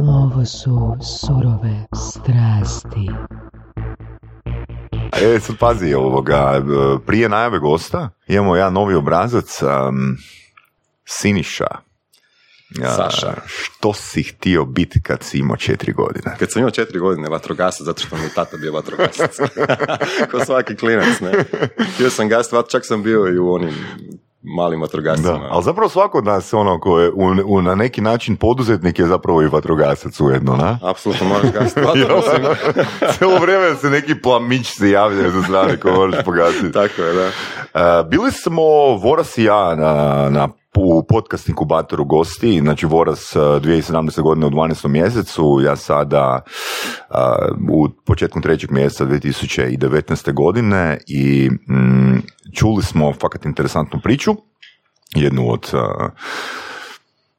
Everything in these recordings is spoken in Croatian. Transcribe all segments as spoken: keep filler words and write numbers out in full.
Ovo su surove strasti. E, sad pazi, ovoga, prije najave gosta imamo jedan novi obrazac, um, Siniša. Saša. A, što si htio biti kad si imao četiri godine? Kad sam imao četiri godine, vatrogasac, zato što mi je tata bio vatrogasac. Kao svaki klinac, ne? Htio sam gast, čak sam bio i u onim malim vatrogascima. Ali zapravo svako od nas, ono, ko je u, u, na neki način poduzetnik je zapravo i vatrogasac ujedno, na? Apsolutno, moraš gasiti vatru. Cijelo vrijeme se neki plamić se javljaju za strane ko moraš pogasiti. Tako je, da. Uh, bili smo, Voras i ja, na, na u Podcast Inkubatoru gosti, znači Voras dvije tisuće sedamnaeste. godine u dvanaestom mjesecu, ja sada uh, u početkom trećeg mjeseca dvije tisuće devetnaeste. godine i mm, čuli smo fakat interesantnu priču, jednu od... Uh,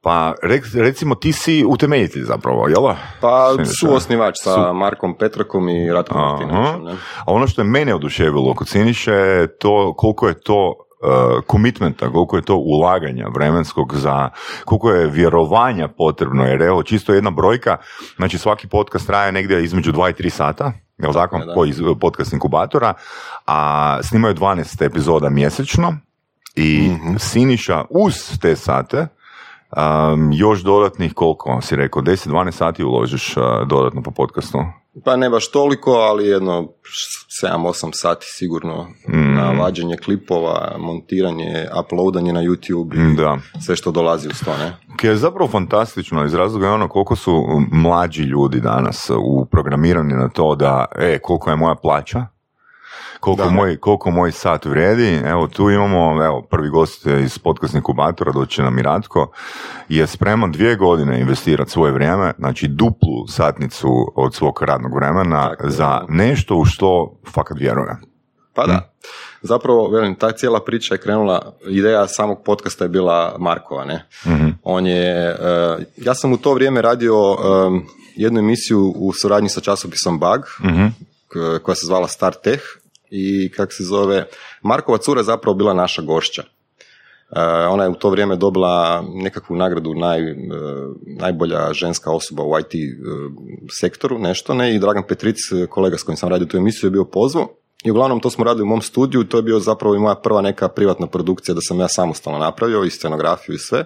pa recimo ti si utemeljitelj zapravo, jel'a? Pa suosnivač sa su... Markom Petrakom i Ratkom Matinačom. A ono što je mene oduševilo kod Siniše je to koliko je to komitmenta, koliko je to ulaganja vremenskog za, koliko je vjerovanja potrebno, jer evo čisto jedna brojka, znači svaki podcast traje negdje između dva i tri sata, jel tako, po Podcast Inkubatora, a snimaju dvanaest epizoda mjesečno i mm-hmm. Siniša uz te sate um, još dodatnih, koliko si rekao, deset do dvanaest sati uložiš uh, dodatno po podcastu. Pa ne baš toliko, ali jedno sedam osam sati sigurno mm. na vađenje klipova, montiranje, uploadanje na YouTube i da. Sve što dolazi uz to, ne? Koje je zapravo fantastično, iz razloga je ono koliko su mlađi ljudi danas uprogramirani na to da, e, koliko je moja plaća, koliko, da, moj, koliko moj sat vrijedi. Evo, tu imamo, evo, prvi gost iz Podcast Inkubatora, doći nam i Ratko, je spreman dvije godine investirati svoje vrijeme, znači duplu satnicu od svog radnog vremena, tako, za nešto u što fakat vjeruje. Pa da, hm? Zapravo, velim, ta cijela priča je krenula, ideja samog podcasta je bila Markova, ne? Mm-hmm. On je, uh, ja sam u to vrijeme radio um, jednu emisiju u suradnji sa časopisom Bug, mm-hmm. k- koja se zvala StarTech, i kak se zove, Markova cura je zapravo bila naša gošća. Uh, ona je u to vrijeme dobila nekakvu nagradu naj, uh, najbolja ženska osoba u I T uh, sektoru, nešto, ne, i Dragan Petric, kolega s kojim sam radio tu emisiju, je bio pozvao. I uglavnom to smo radili u mom studiju, to je bio zapravo i moja prva neka privatna produkcija da sam ja samostalno napravio, i scenografiju i sve.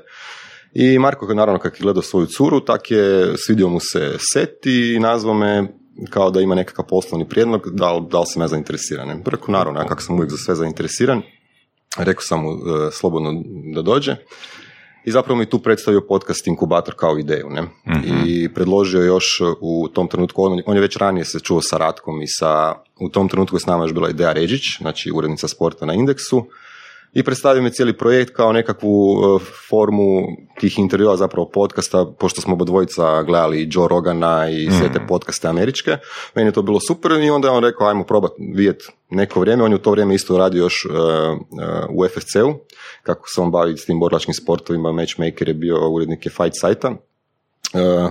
I Marko, naravno, kak je gledao svoju curu, tak je, svidio mu se set i nazvao me kao da ima nekakav poslovni prijedlog, da li, da li sam ja zainteresiran. Rekao, naravno, ja kako sam uvijek za sve zainteresiran, rekao sam mu e, slobodno da dođe. I zapravo mi tu predstavio Podcast Inkubator kao ideju, ne? Mm-hmm. I predložio još u tom trenutku, on, on je već ranije se čuo sa Ratkom i sa, u tom trenutku je s nama još bila Ideja Ređić, znači urednica sporta na Indeksu, i predstavio mi cijeli projekt kao nekakvu uh, formu tih intervjua, zapravo podcasta, pošto smo oba dvojica gledali Joe Rogana i sve te podcaste američke. Meni je to bilo super i onda je on rekao, ajmo probati vidjeti neko vrijeme. On je u to vrijeme isto radio još uh, uh, u U F C-u, kako se on bavi s tim borlačkim sportovima, matchmaker je bio, urednik je Fight sajta. Uh,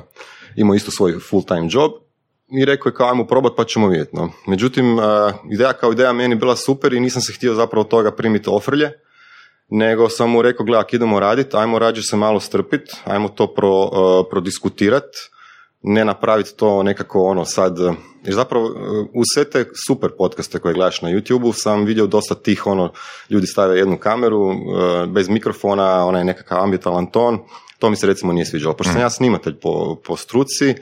imao isto svoj full-time job. I rekao je kao, ajmo probat pa ćemo vidjeti. No. Međutim, ideja kao ideja meni bila super i nisam se htio zapravo toga primiti ofrlje, nego sam mu rekao, gledaj, idemo raditi, ajmo rađe se malo strpiti, ajmo to pro, prodiskutirati, ne napraviti to nekako ono sad... Jer zapravo u sve te super podcaste koje gledaš na YouTube-u sam vidio dosta tih, ono, ljudi stave jednu kameru, bez mikrofona, onaj nekakav ambijentalan ton, to mi se recimo nije sviđalo. Pošto sam ja snimatelj po, po struci,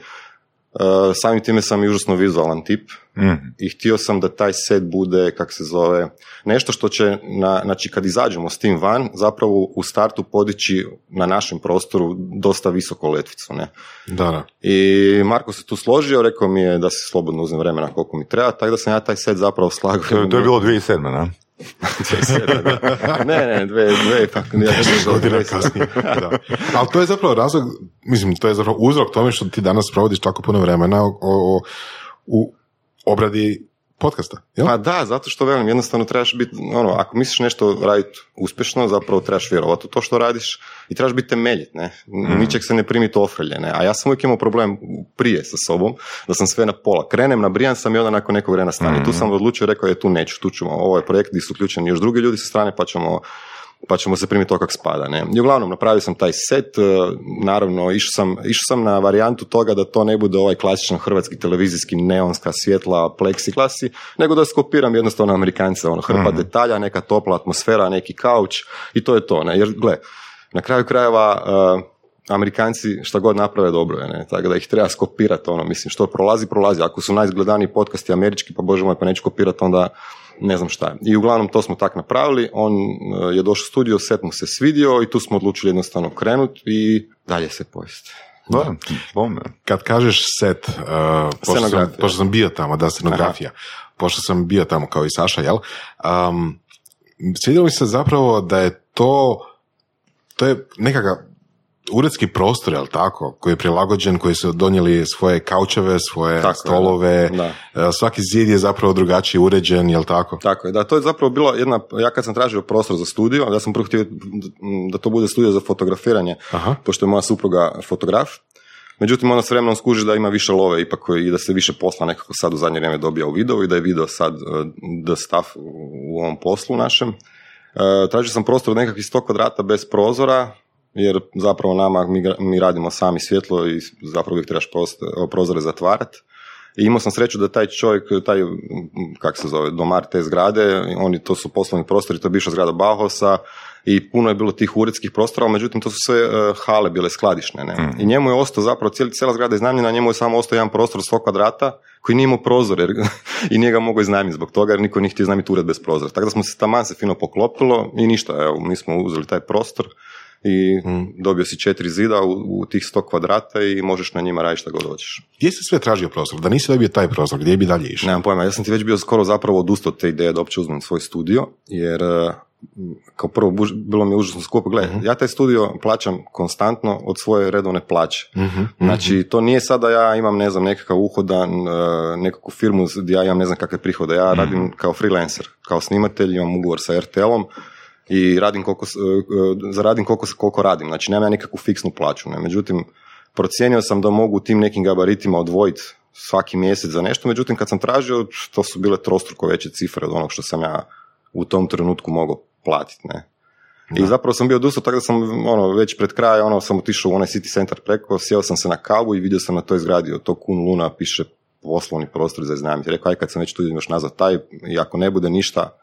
Uh, samim time sam i užasno vizualan tip mm. i htio sam da taj set bude, kak se zove, nešto što će, na, znači kad izađemo s tim van, zapravo u startu podići na našem prostoru dosta visoko letvicu, ne? Da, da. I Marko se tu složio, rekao mi je da se slobodno uzem vremena koliko mi treba, tako da sam ja taj set zapravo slagao. To, to je bilo dvije tisuće sedme. ne? ne, ne, dve, dve, tako nije godina kasnije. Da. Ali to je zapravo razlog, mislim, to je zapravo uzrok tome što ti danas provodiš tako puno vremena o, o, u obradi podcasta, jel? Pa da, zato što, velim, jednostavno trebaš biti, ono, ako misliš nešto raditi uspješno, zapravo trebaš vjerovati u to što radiš i trebaš biti temeljit, ne? Mm. Ničeg se ne primiti ofrlje, ne? A ja sam uvijek imao problem prije sa sobom, da sam sve na pola. Krenem, nabrijan sam i onda nakon nekog vremena stane. Mm. Tu sam odlučio, rekao je, tu neću, tu ćemo, ovo je projekt gdje su uključeni još drugi ljudi sa strane, pa ćemo pa ćemo se primiti to kako spada. Ne? I uglavnom, napravio sam taj set, naravno, išao sam, išao sam na varijantu toga da to ne bude ovaj klasičan hrvatski televizijski neonska svjetla pleksiklasi, nego da skopiram jednostavno Amerikanca, ono, hrpa mm. detalja, neka topla atmosfera, neki kauč i to je to. Ne? Jer, gle, na kraju krajeva... Uh, Amerikanci šta god naprave dobro je, ne? Tako da ih treba skopirati, ono, mislim, što prolazi, prolazi. Ako su najizgledaniji podcasti američki, pa bože moj, pa neću kopirati, onda ne znam šta. I uglavnom to smo tak napravili, on je došao u studio, set mu se svidio i tu smo odlučili jednostavno krenuti i dalje se povesti. Da, bome. Kad kažeš set, uh, pošto, sam, pošto sam bio tamo, da, scenografija, aha, pošto sam bio tamo kao i Saša, jel? Um, svidjelo mi se zapravo da je to, to je nekakav uredski prostor, jel tako, koji je prilagođen, koji su donijeli svoje kaučeve, svoje tako, stolove, da. Da. Svaki zid je zapravo drugačije uređen, jel tako? Tako je, da, to je zapravo bilo jedna, ja kad sam tražio prostor za studio, ja sam prvo htio da to bude studio za fotografiranje, aha, pošto je moja supruga fotograf, međutim ona s vremenom skuži da ima više love ipak i da se više posla nekako sad u zadnje vrijeme dobija u video i da je video sad the stuff u ovom poslu našem. Tražio sam prostor od nekakvih sto kvadrata bez prozora, jer zapravo nama, mi, mi radimo sami svjetlo i zapravo uvijek trebaš prozore zatvarati. I imao sam sreću da taj čovjek, taj, kak se zove, domar te zgrade, oni, to su poslovni prostori, to je bivša zgrada Bauhausa i puno je bilo tih uredskih prostora, međutim to su sve uh, hale bile skladišne. Ne? Mm. I njemu je ostao zapravo, cijeli, cijela zgrada iznajmljena, njemu je samo ostao jedan prostor sto kvadrata koji nije imao prozor jer, i nije ga mogao iznajmiti zbog toga jer niko nije htio iznajmiti ured bez prozora. Tako da smo se taman se fino poklopilo i ništa, evo, mi smo uzeli taj prostor i dobio si četiri zida u, u tih sto kvadrata i možeš na njima raditi šta god hoćeš. Gdje si sve tražio prostor? Da nisi dobio taj prostor, gdje bi dalje išao? Nemam pojma, ja sam ti već bio skoro zapravo odustao od te ideje da uopće uzmem svoj studio, jer kao prvo bilo mi je užasno skupo. Gle, uh-huh. ja taj studio plaćam konstantno od svoje redovne plaće. Uh-huh. Uh-huh. Znači, to nije sada ja imam, ne znam, nekakav uhodan, nekakvu firmu gdje ja imam ne znam kakve prihode. Ja radim uh-huh. kao freelancer, kao snimatelj, imam ugovor sa R T L-om, i radim koliko, zaradim koliko, koliko radim, znači nemam ja nikakvu fiksnu plaću, ne? Međutim, procijenio sam da mogu tim nekim gabaritima odvojiti svaki mjesec za nešto, međutim kad sam tražio, to su bile trostruko veće cifre od onog što sam ja u tom trenutku mogao platiti, ne? I da. Zapravo sam bio odustao, tako da sam ono, već pred kraj ono, sam otišao u onaj city centar preko, sjeo sam se na kavu i vidio sam na toj zgradi, od tog Kun Luna piše poslovni prostor za iznajmiti. Rekao, aj kad sam već tu idem još nazad taj, i ako ne bude ništa,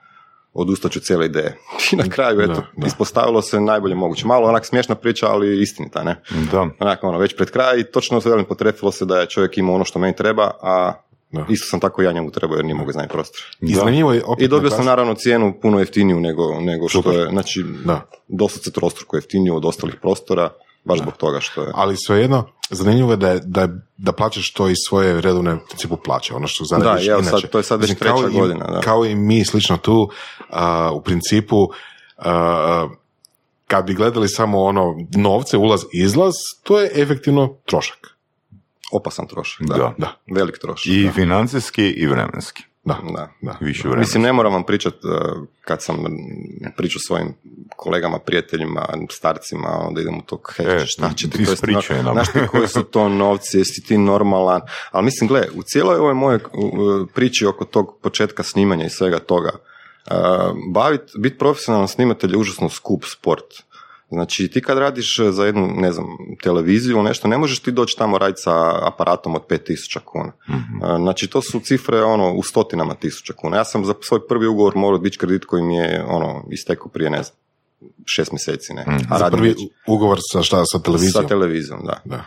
odustaću cijele ideje. I na kraju, eto, da, da. Ispostavilo se najbolje moguće. Malo onak smiješna priča, ali istinita, ne? Da. Onak, ono, već pred kraj i točno se potrefilo se da je čovjek imao ono što meni treba, a da. Isto sam tako ja njemu trebao jer nije mogu znati prostor. I dobio sam naravno cijenu puno jeftiniju nego, nego što super. Je, znači, dosta se trostruko jeftiniju od ostalih prostora, baš da. Zbog toga što je. Ali svejedno, zanimljivo je da, da, da plaćaš to iz svoje redovne u principu plaće, ono što zaradiš inače. Da, sad, to je sad već znači, treća i, godina. Da. Kao i mi, slično tu, uh, u principu, uh, kad bi gledali samo ono novce, ulaz, izlaz, to je efektivno trošak. Opasan trošak, da. da. da. Velik trošak. I da. Financijski i vremenski. Da, da, da. Više vremena. Mislim, ne moram vam pričati kad sam pričao svojim kolegama, prijateljima, starcima, onda idem u tog heđa, šta će ti, znaš ti koji su to novci, jesi ti normalan, ali mislim, gle, u cijeloj ovoj moje priči oko tog početka snimanja i svega toga, bavit, biti profesionalan snimatelj je užasno skup sport. Znači, ti kad radiš za jednu, ne znam, televiziju ili nešto, ne možeš ti doći tamo raditi sa aparatom od pet tisuća kuna. Mm-hmm. Znači, to su cifre ono, u stotinama tisuća kuna. Ja sam za svoj prvi ugovor morao dići kredit koji mi je ono, istekao prije, ne znam, šest mjeseci. Ne. Mm-hmm. A za prvi već... ugovor sa, šta, sa televizijom? Sa televizijom, da. da.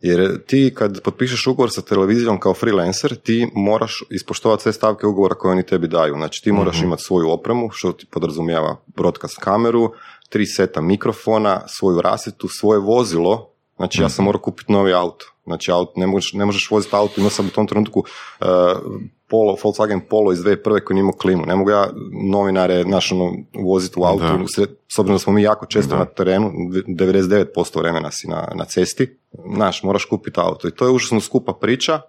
Jer ti kad potpišeš ugovor sa televizijom kao freelancer, ti moraš ispoštovati sve stavke ugovora koje oni tebi daju. Znači, ti moraš mm-hmm. imati svoju opremu, što ti podrazumijeva broadcast kameru, tri seta mikrofona, svoju rasvjetu, svoje vozilo, znači ja sam morao kupiti novi auto, znači auto, ne, možeš, ne možeš voziti auto, imao sam u tom trenutku uh, polo, Volkswagen Polo iz dvije tisuće prve koji nije imao klimu, ne mogu ja novinare naš, ono, voziti u auto, da. S obzirom da smo mi jako često da. Na terenu, devedeset devet posto vremena si na, na cesti, znaš, moraš kupiti auto i to je užasno skupa priča.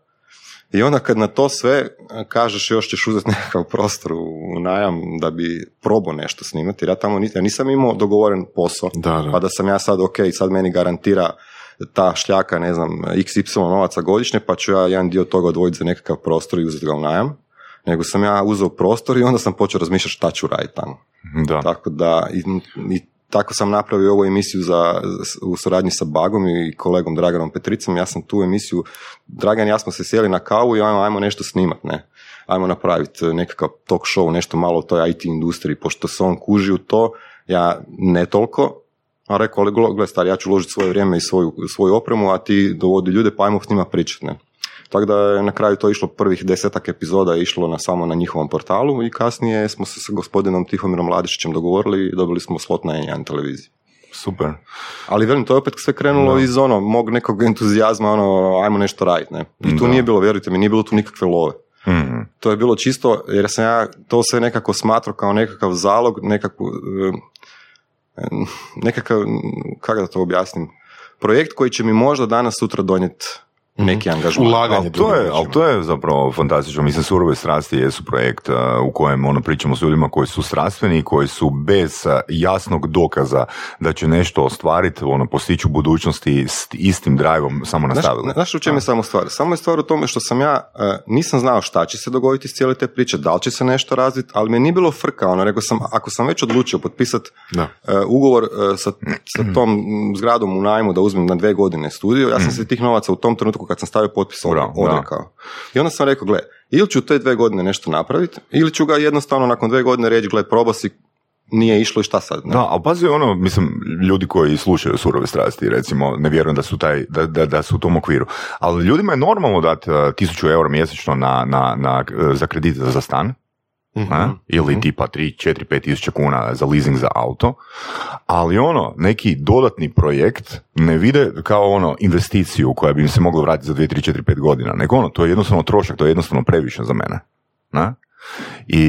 I onda kad na to sve kažeš još ćeš uzeti nekakav prostor u najam da bi probao nešto snimati, jer ja tamo nis, ja nisam imao dogovoren posao, da, da. Pa da sam ja sad, ok, sad meni garantira ta šljaka, ne znam, xy novaca godišnje, pa ću ja jedan dio toga odvojiti za nekakav prostor i uzeti ga u najam, nego sam ja uzeo prostor i onda sam počeo razmišljati šta ću raditi tamo. Da. Tako da, i, i tako sam napravio ovu emisiju za, u suradnji sa Bugom i kolegom Draganom Petricom. Ja sam tu emisiju, Dragan i ja smo se sjeli na kavu i ajmo, ajmo nešto snimati, ne? Ajmo napraviti nekakav talk show, nešto malo o toj I T industriji, pošto se on kuži u to, ja ne toliko, a rekao, ali gledaj stari, ja ću uložiti svoje vrijeme i svoju, svoju opremu, a ti dovodi ljude, pa ajmo s njima pričati, ne? Tako da je na kraju to išlo, prvih desetak epizoda je išlo na, samo na njihovom portalu i kasnije smo se s gospodinom Tihomirom Ladišićem dogovorili i dobili smo slot na en jedan televiziji. Super. Ali velim, to je opet sve krenulo no. iz ono, mog nekog entuzijazma, ono, ajmo nešto raditi, ne? I tu no. nije bilo, vjerujte mi, nije bilo tu nikakve love. Mm-hmm. To je bilo čisto, jer sam ja to sve nekako smatrao kao nekakav zalog, nekakvu, nekakav, kako da to objasnim, projekt koji će mi možda danas, sutra donijeti neki angažman. Ulaganje. To je, ali to je zapravo fantastično. Mislim, Surove strasti jesu projekt uh, u kojem ono, pričamo s ljudima koji su strastveni, koji su bez uh, jasnog dokaza da će nešto ostvariti, ono, postići u budućnosti s istim driveom, samo nastavili. Znaš u čemu je samo stvar? Samo je stvar u tome što sam ja uh, nisam znao šta će se dogoditi s cijele te priče, da li će se nešto razviti, ali mi nije bilo frka, ono, rekao sam, ako sam već odlučio potpisati uh, ugovor uh, sa, sa tom zgradom u najmu da uzmem na dve godine studio, ja sam se tih novaca u tom trenutku kad sam stavio potpis odrekao. I onda sam rekao, gle, ili ću te dve godine nešto napraviti, ili ću ga jednostavno nakon dve godine reći, gle, probao si, nije išlo i šta sad. Ne? Da, ali pazi, ono, mislim, ljudi koji slušaju Surove strasti, recimo, ne vjerujem da su, taj, da, da, da su u tom okviru, ali ljudima je normalno dati tisuću eura mjesečno na, na, na, za kredit za stan, mm-hmm. ili tipa tri, četiri, pet tisuća kuna za leasing za auto, ali ono, neki dodatni projekt ne vide kao ono investiciju koja bi im se mogla vratiti za dvije, tri, četiri, pet godina, nego ono, to je jednostavno trošak, to je jednostavno previše za mene. Na? I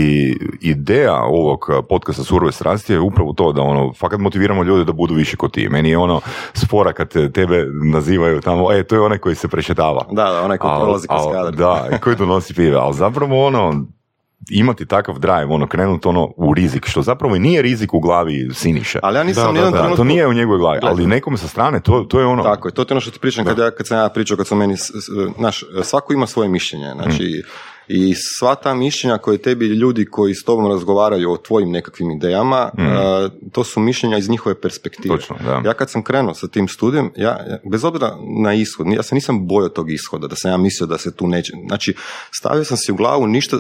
ideja ovog podcasta Surove strasti je upravo to da ono, fakat motiviramo ljude da budu više kod ti. Meni je ono spora kad tebe nazivaju tamo, e, to je onaj koji se prešetava. Da, da, onaj koji prolazi kroz kadar. Da, koji donosi pive, ali zapravo ono, imati takav drive, ono, krenuti ono u rizik, što zapravo i nije rizik u glavi Siniše. Ali ja nisam da, nijedan da, da, trenutku... To nije u njegovoj glavi, ali nekome sa strane, to, to je ono... Tako je, to je ono što ti pričam, kad, ja, kad sam ja pričao, kad sam meni... Znaš, svako ima svoje mišljenje, znači... Mm. I sva ta mišljenja koje tebi ljudi koji s tobom razgovaraju o tvojim nekakvim idejama, mm. a, to su mišljenja iz njihove perspektive. Točno, da. Ja kad sam krenuo sa tim studijem, ja, ja, bez obzira na ishod, ja se nisam bojao tog ishoda, da sam ja mislio da se tu neće. Znači, stavio sam si u glavu, ništa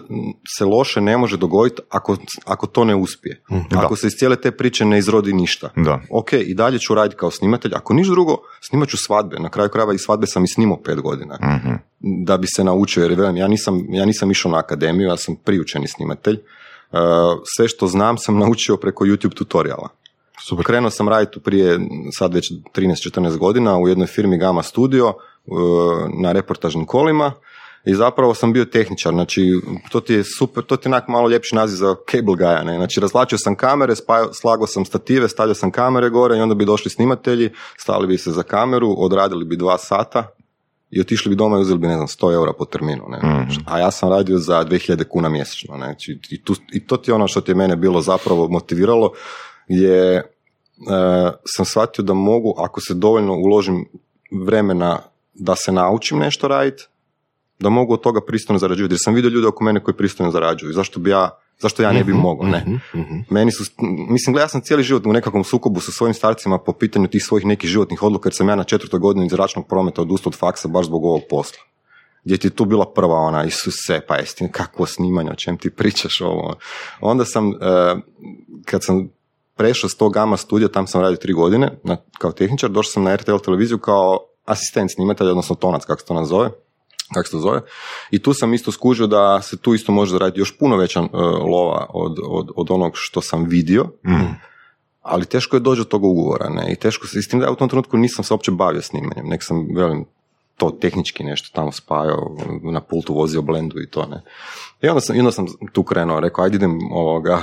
se loše ne može dogoditi ako, ako to ne uspije. Mm, ako se iz cijele te priče ne izrodi ništa. Da. Ok, i dalje ću raditi kao snimatelj. Ako ništa drugo, snimat ću svadbe. Na kraju krajeva i svadbe sam i snimao pet godina. Mm-hmm. Da bi se naučio, jer velim, ja nisam, ja nisam išao na akademiju, ja sam priučeni snimatelj. Sve što znam sam naučio preko YouTube tutoriala. Super. Krenuo sam raditi prije sad već trinaest četrnaest godina u jednoj firmi Gama Studio na reportažnim kolima i zapravo sam bio tehničar, znači to ti je super, to ti je onak malo ljepši naziv za cable guy, ne? Znači razlačio sam kamere, spajao, slagao sam stative, stavljao sam kamere gore i onda bi došli snimatelji, stali bi se za kameru, odradili bi dva sata i otišli bi doma i uzeli bi, ne znam, sto eura po terminu, ne? Mm-hmm. A ja sam radio za dvije hiljade kuna mjesečno, ne? I, tu, i to ti je ono što ti je mene bilo zapravo motiviralo, je e, sam shvatio da mogu, ako se dovoljno uložim vremena da se naučim nešto raditi, da mogu od toga pristojno zarađivati, jer sam vidio ljude oko mene koji pristojno zarađuju, zašto bi ja Zašto ja ne bi mogao, ne. Mm-hmm. Meni su, mislim, gleda, ja sam cijeli život u nekakvom sukobu sa svojim starcima po pitanju tih svojih nekih životnih odluka, jer sam ja na četvrtoj godini iz zračnog prometa odustao od faksa baš zbog ovog posla. Gdje ti je tu bila prva ona, Isuse, pa jesi, kakvo snimanje, o čem ti pričaš ovo. Onda sam, kad sam prešao s tog Gama studija, tam sam radio tri godine kao tehničar, došao sam na R T L televiziju kao asistent snimatelja, odnosno tonac, kako se to nazove. Kako se to zove, i tu sam isto skužio da se tu isto može raditi još puno veća uh, lova od, od, od onog što sam vidio, mm. ali teško je doći od toga ugovora, ne, i teško se, s tim da ja u tom trenutku nisam se uopće bavio snimanjem, nek sam, velim, to tehnički nešto tamo spajao, na pultu vozio blendu i to, ne. I onda sam, i onda sam tu krenuo, rekao, ajde idem, ovoga,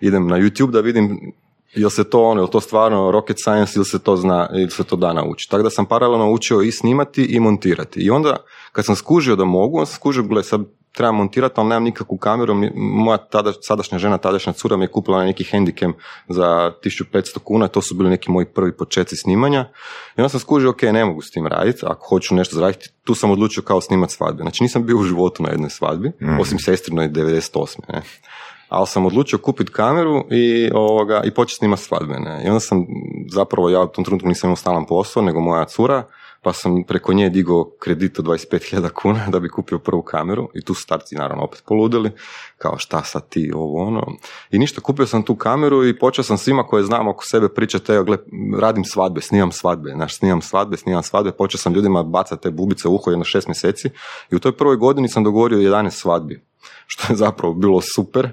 idem na YouTube da vidim ili se to ono, ili to stvarno rocket science, ili se to zna, ili se to da nauči. Tako da sam paralelno učio i snimati i montirati. I onda, kad sam skužio da mogu, on sam skužio, gle, sad trebam montirati, ali nemam nikakvu kameru. Moja tada, sadašnja žena, tadašnja cura mi je kupila neki handicam za tisuću petsto kuna, to su bili neki moji prvi početci snimanja. I onda sam skužio, ok, ne mogu s tim raditi, ako hoću nešto zaraditi, tu sam odlučio kao snimati svadbe. Znači nisam bio u životu na jednoj svadbi, mm. osim sestrinoj devedeset osme, ne. Ali sam odlučio kupiti kameru i, ovoga, i početi snimati svadbe. Ne? I onda sam zapravo, ja u tom trenutku nisam imao stalan posao, nego moja cura, pa sam preko nje digao kredit od dvadeset pet hiljada kuna da bi kupio prvu kameru i tu starci naravno opet poludeli, kao šta sad ti, ovo ono. I ništa, kupio sam tu kameru i počeo sam svima koje znam oko sebe pričati, evo gled, radim svadbe, snimam svadbe, znaš, snimam svadbe, snimam svadbe, počeo sam ljudima bacati te bubice u uho jedno šest mjeseci i u toj prvoj godini sam dogovorio jedanaest svadbi, što je zapravo bilo super.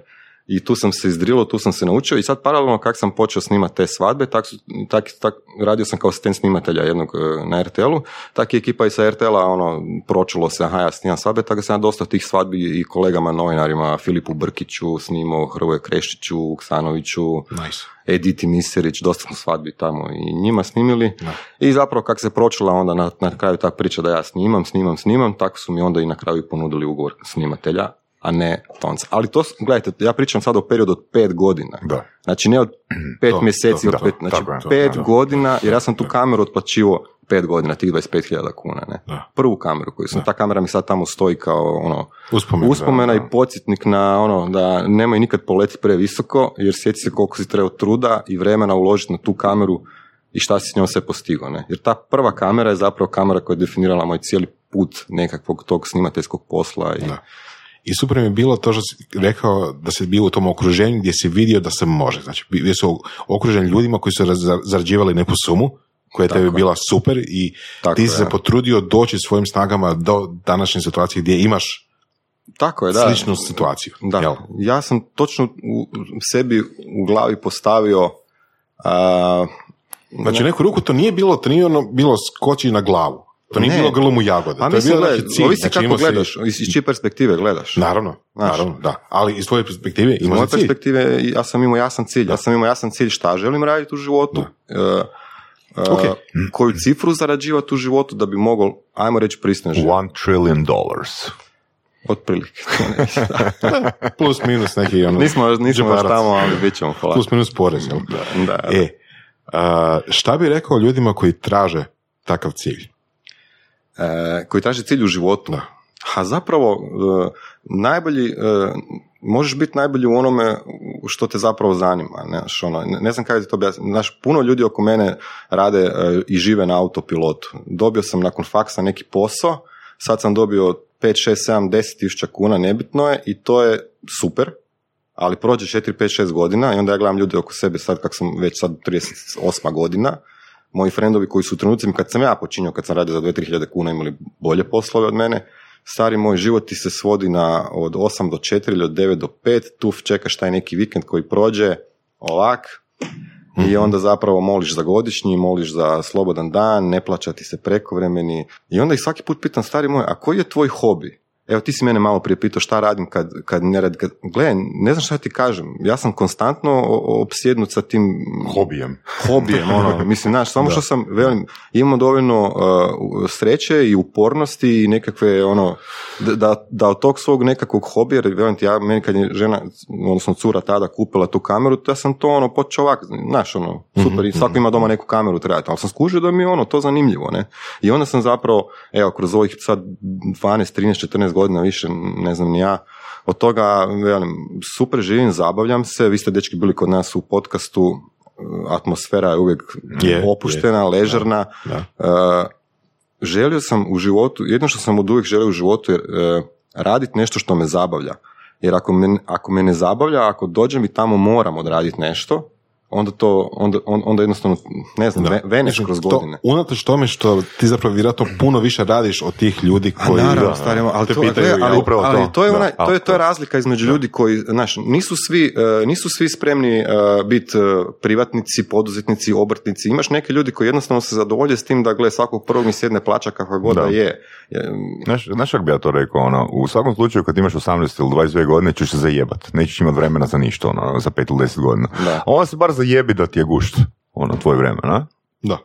I tu sam se izdrilo, tu sam se naučio i sad paralelno kako sam počeo snimati te svadbe, tak, tak, tak, radio sam kao asistent snimatelja jednog na er te elu, tako je ekipa i sa er te ela ono, pročulo se, aha ja snimam svadbe, tako sam ja dosta tih svadbi i kolegama novinarima, Filipu Brkiću, snimao Hrvoje Krešiću, Uksanoviću, nice. Editi Misirić, dosta smo svadbi tamo i njima snimili. No. I zapravo kako se pročula onda na, na kraju ta priča da ja snimam, snimam, snimam, tako su mi onda i na kraju ponudili ugovor snimatelja, a ne tonca. Ali to, gledajte, ja pričam sad o periodu od pet godina. Da. Znači ne od pet to, mjeseci, to, od pet, da, znači tako, pet to, godina, da, jer ja sam tu da. kameru otplaćivao pet godina, tih dvadeset pet hiljada kuna, ne? Da. Prvu kameru koju sam, da. ta kamera mi sad tamo stoji kao ono, Uspomen, uspomena da, da. i podsjetnik na ono da nemoj nikad poleti previsoko, jer sjeti se koliko si trebao truda i vremena uložiti na tu kameru i šta si s njom sve postigao, ne? Jer ta prva kamera je zapravo kamera koja je definirala moj cijeli put nekakvog tog snimateljskog posla i... Da. I super mi je bilo to što si rekao da si bio u tom okruženju gdje si vidio da se može. Znači, bio si okružen ljudima koji su zarađivali neku sumu koja je tebi bila super i tako ti je. Si se potrudio doći svojim snagama do današnje situacije gdje imaš tako je, da. sličnu situaciju. Da. Jel? Ja sam točno u sebi u glavi postavio... A, znači, u neku ruku to nije bilo, to nije ono bilo skoči na glavu. To nije ne. bilo grlo mu jagode. A to je bilo gleda, neki cilj. Ovisi znači, kako gledaš, si... iz, iz čije perspektive gledaš. Naravno, znači. naravno, da. Ali iz svoje perspektive ima moje perspektive, ja sam imao jasan cilj. Da. Ja sam imao jasan cilj šta želim raditi u životu, uh, uh, okay. koju cifru zarađivati u životu da bi mogao, ajmo reći, pristojno živjeti. One trillion dollars. Otprilike. Plus minus neki ono... Nismo još tamo, ali bit ćemo. Hvala. Plus minus porez. Da, da. E, uh, šta bi rekao ljudima koji traže takav cilj? E, koji traži cilj u životu. Da. A zapravo e, najbolji, e, možeš biti najbolji u onome što te zapravo zanima. Ne, ono, ne, ne znam kako ti to objasniti. Znaš, puno ljudi oko mene rade e, i žive na autopilotu. Dobio sam nakon faksa neki posao, sad sam dobio pet, šest, sedam, deset tisuća kuna, nebitno je, i to je super, ali prođe četiri, pet, šest godina i onda ja gledam ljude oko sebe sad kako sam već sad trideset osma godina, moji frendovi koji su u trenucima kad sam ja počinio, kad sam radio za dvije do tri hiljade kuna, imali bolje poslove od mene. Stari moj, život ti se svodi na od osam do četiri ili od devet do pet, tu čekaš taj neki vikend koji prođe ovak i onda zapravo moliš za godišnji, moliš za slobodan dan, ne plaća ti se prekovremeni. I onda ih svaki put pitam, stari moj, a koji je tvoj hobi? Evo, ti si mene malo prije pitao šta radim kad, kad ne radim. Kad... Gle, ne znam šta ti kažem. Ja sam konstantno opsjednut sa tim... Hobijem. Hobijem, ono. Mislim, znaš, samo da. što sam, velim, imamo dovoljno uh, sreće i upornosti i nekakve, ono, da, da od tog svog nekakvog hobija, jer, velim ti, ja, meni kad je žena, odnosno cura tada kupila tu kameru, ja sam to, ono, počeo ovak, znaš, ono, super, mm-hmm. i svako ima doma neku kameru trebati, ali sam skužio da mi je, ono, to zanimljivo, ne? I onda sam zapravo, evo, kroz ovih sad dvanaest, trinaest, četrnaest godina više, ne znam ni ja, od toga, velim, super živim, zabavljam se, vi ste dečki bili kod nas u podcastu, atmosfera je uvijek yeah, opuštena, yeah. ležerna, da, da. Uh, želio sam u životu, jedno što sam od uvijek želio u životu je uh, raditi nešto što me zabavlja, jer ako me, ako me ne zabavlja, ako dođem i tamo moram odraditi nešto, onda to, onda, onda jednostavno, ne znam, da. veneš kroz godine. To, unatoč tome što ti zapravo vjerojatno puno više radiš od tih ljudi koji... A naravno, starimo, ali, to, pitaju, ali, ali, upravo ali to. to je ona, da, to je, to je razlika između da. ljudi koji, znaš, nisu svi, uh, nisu svi spremni uh, biti uh, privatnici, poduzetnici, obrtnici. Imaš neke ljudi koji jednostavno se zadovolje s tim da, gle, svakog prvog mi sjedne plaća kakva god da je. Znaš, znaš kako bi ja to rekao, ono, u svakom slučaju kad imaš osamnaest ili dvadeset dvije godine ćeš se zajebat. Nećeš imati vremena za ništa, ono, za pet ili deset godina. Da. Ono se bar zajebi da ti je gušt, ono, tvoj vremena. Da.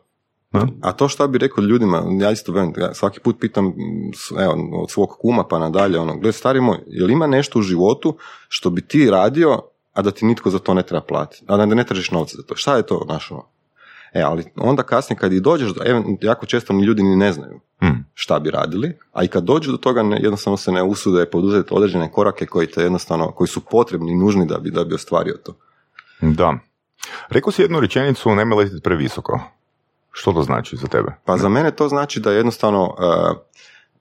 A? A to šta bi rekao ljudima, ja isto vem, ja svaki put pitam evo, od svog kuma pa nadalje, ono, gled, stari moj, je li ima nešto u životu što bi ti radio, a da ti nitko za to ne treba platiti, a da ne tražiš novce za to, šta je to naš ono? E, ali onda kasnije kad i dođeš, ev, jako često ni ljudi ni ne znaju hmm. šta bi radili, a i kad dođu do toga ne, jednostavno se ne usude poduzeti određene korake koji, te jednostavno, koji su potrebni i nužni da bi, da bi ostvario to. Da. Rekao si jednu rečenicu, ne me letiti previsoko. Što to znači za tebe? Pa za mene to znači da jednostavno uh,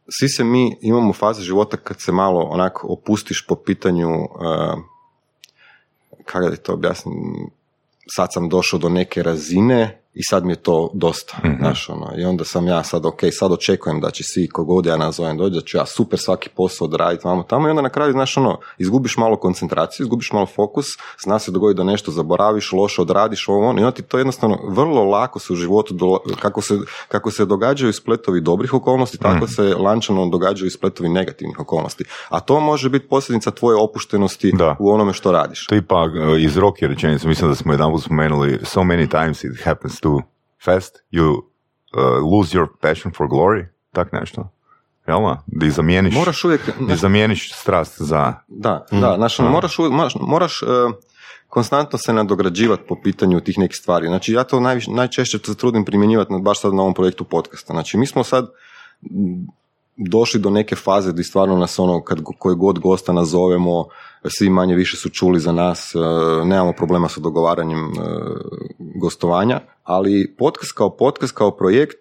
svi se mi imamo faze života kad se malo onako opustiš po pitanju uh, kako da to objasnim, sad sam došao do neke razine i sad mi je to dosta. Mm-hmm. Znaš, ono, i onda sam ja sad, ok, sad očekujem da će svi kogod ja nazovem dođe, da ću ja super svaki posao odraditi vamo tamo i onda na kraju, znaš, ono, izgubiš malo koncentraciju, izgubiš malo fokus, zna se dogodi da nešto zaboraviš, loše odradiš, ovo, ono, i onda ti to jednostavno vrlo lako se u životu, do, kako, se, kako se događaju spletovi dobrih okolnosti, mm-hmm. tako se lančano događaju spletovi negativnih okolnosti. A to može biti posljedica tvoje opuštenosti da. U onome što radiš. To ipak iz roke rečenice, mislim da smo jedanput spomenuli, so many times it happens too fast, you uh, lose your passion for glory, tak nešto. Jelma? Da zamijeniš, moraš uvijek, da zamijeniš strast za... Da, mm. da, znači, mm. moraš, uvijek, moraš, moraš uh, konstantno se nadograđivati po pitanju tih nekih stvari. Znači, ja to najviš, najčešće se trudim primjenjivati baš sad na ovom projektu podcasta. Znači, mi smo sad došli do neke faze gdje stvarno nas ono, kad koji god gosta nazovemo, svi manje više su čuli za nas, nemamo problema sa dogovaranjem gostovanja, ali podcast kao podcast, kao projekt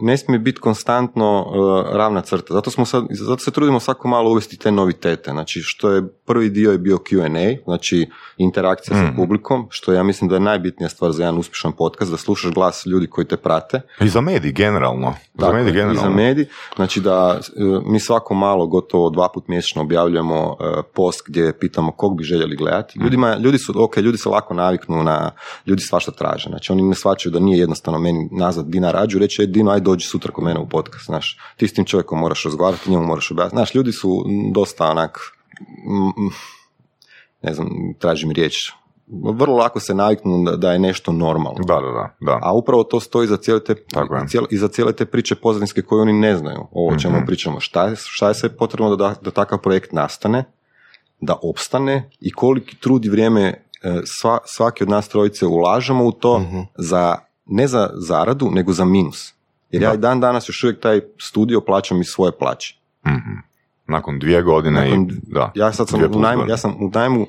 ne smije biti konstantno ravna crta. Zato, smo sad, zato se trudimo svako malo uvesti te novitete. Znači, što je prvi dio je bio Q and A, znači interakcija mm. sa publikom, što ja mislim da je najbitnija stvar za jedan uspješan podcast, da slušaš glas ljudi koji te prate. I za medij generalno. Tako, za medij generalno. I za medij. Znači da mi svako malo, gotovo dva put mjesečno objavljujemo post gdje pitamo kog bi željeli gledati. Ljudima, ljudi su, ok, ljudi se lako naviknu na, ljudi svašta traže, znači oni ne shvaćaju da nije jednostavno meni nazvat Dina Rađu, reći, e Dino, aj dođi sutra kod mene u podcast, znaš, ti s tim čovjekom moraš razgovarati, njemu moraš objasniti, znaš, ljudi su dosta onak, ne znam, tražim riječ, vrlo lako se naviknu da, da je nešto normalno. Da, da, da, da. A upravo to stoji za cijele te, cijel, iza cijele te priče pozadinske koje oni ne znaju, ovo o čemu mm-hmm. pričamo, šta je, šta je sve potrebno da, da, da takav projekt nastane, da opstane i koliki trud i vrijeme sva, svaki od nas trojice ulažemo u to mm-hmm. za, ne za zaradu, nego za minus. Jer da. Ja i dan danas još uvijek taj studio plaćam iz svoje plaće. Mm-hmm. Nakon dvije godine Nakon, i... Da, ja sad sam u najmu, ja sam u najmu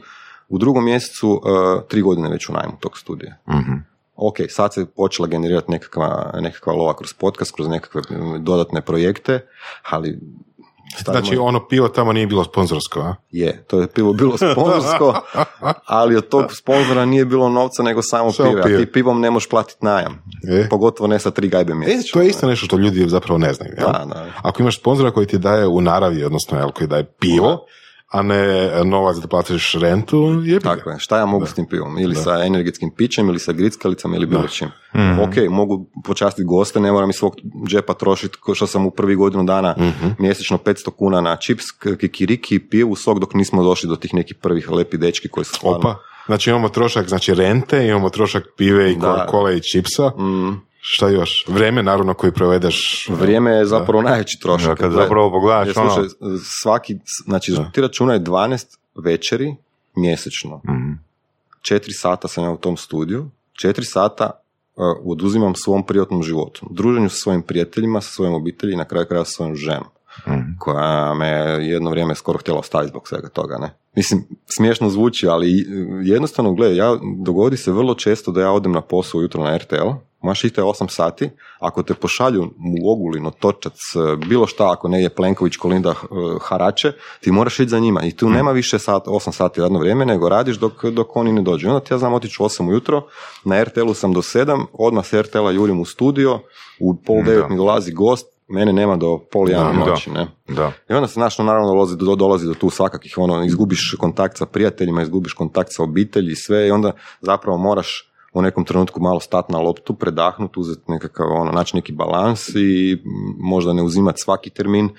u drugom mjesecu uh, tri godine već u najmu tog studija. Mm-hmm. Ok, sad se počela generirati nekakva, nekakva lova kroz podcast, kroz nekakve dodatne projekte, ali... Stavimo. Znači, ono pivo tamo nije bilo sponzorsko, a? Je, to je pivo bilo sponzorsko, ali od tog sponzora nije bilo novca, nego samo Šao pive. Piv. A ti pivom ne možeš platiti najam. E? Pogotovo ne sa tri gajbe mjesečno. E, to je isto nešto što ljudi zapravo ne znaju. Da, da. Ako imaš sponzora koji ti daje u naravi, odnosno jel, koji daje pivo, a ne novac da platiš rentu, je bilo. Tako je, šta ja mogu da. S tim pivom? Ili da. Sa energetskim pićem, ili sa grickalicama, ili bilo da. Čim. Mm-hmm. Ok, mogu počastiti goste, ne moram iz svog džepa trošiti, što sam u prvi godinu dana mm-hmm. mjesečno petsto kuna na čips, kikiriki, pivu, sok, dok nismo došli do tih nekih prvih lepi dečki koji su stvarno... Opa, znači imamo trošak, znači rente, imamo trošak pive i kole i čipsa. Mm. Šta još? Vrijeme, naravno, koji provedeš... Vrijeme je zapravo da. Najveći trošak. Da, kad zapravo pogledaš ja, slušaj, ono... Svaki, znači, da. Ti računaj dvanaest večeri mjesečno. Mm-hmm. Četiri sata sam ja u tom studiju. Četiri sata uh, oduzimam svom privatnom životu. Druženju sa svojim prijateljima, sa svojim obitelji i na kraju kraja sa svojom ženom. Mm-hmm. Koja me jedno vrijeme skoro htjela ostaviti zbog svega toga, ne? Mislim, smiješno zvuči, ali jednostavno, gledaj, ja, dogodi se vrlo često da ja odem na posao ujutro na R T L, moja šihta je osam sati, ako te pošalju u Ogulinu, Točac, bilo šta, ako ne je Plenković, Kolinda, harače, ti moraš ići za njima i tu nema više sat, osam sati radno vrijeme, nego radiš dok, dok oni ne dođu. I onda ti ja znam otići u osam ujutro, na R T L-u sam do sedam, odmah se R T L-a jurim u studio, u pol devet mi dolazi gost, mene nema do pol jedan noći, ne? Da. I onda se našno naravno dolazi do, dolazi do tu svakakih, ono, izgubiš kontakt sa prijateljima, izgubiš kontakt sa obitelji i sve i onda zapravo moraš u nekom trenutku malo stati na loptu, predahnuti, uzeti nekakav, ono, naći neki balans i možda ne uzimati svaki termin uh,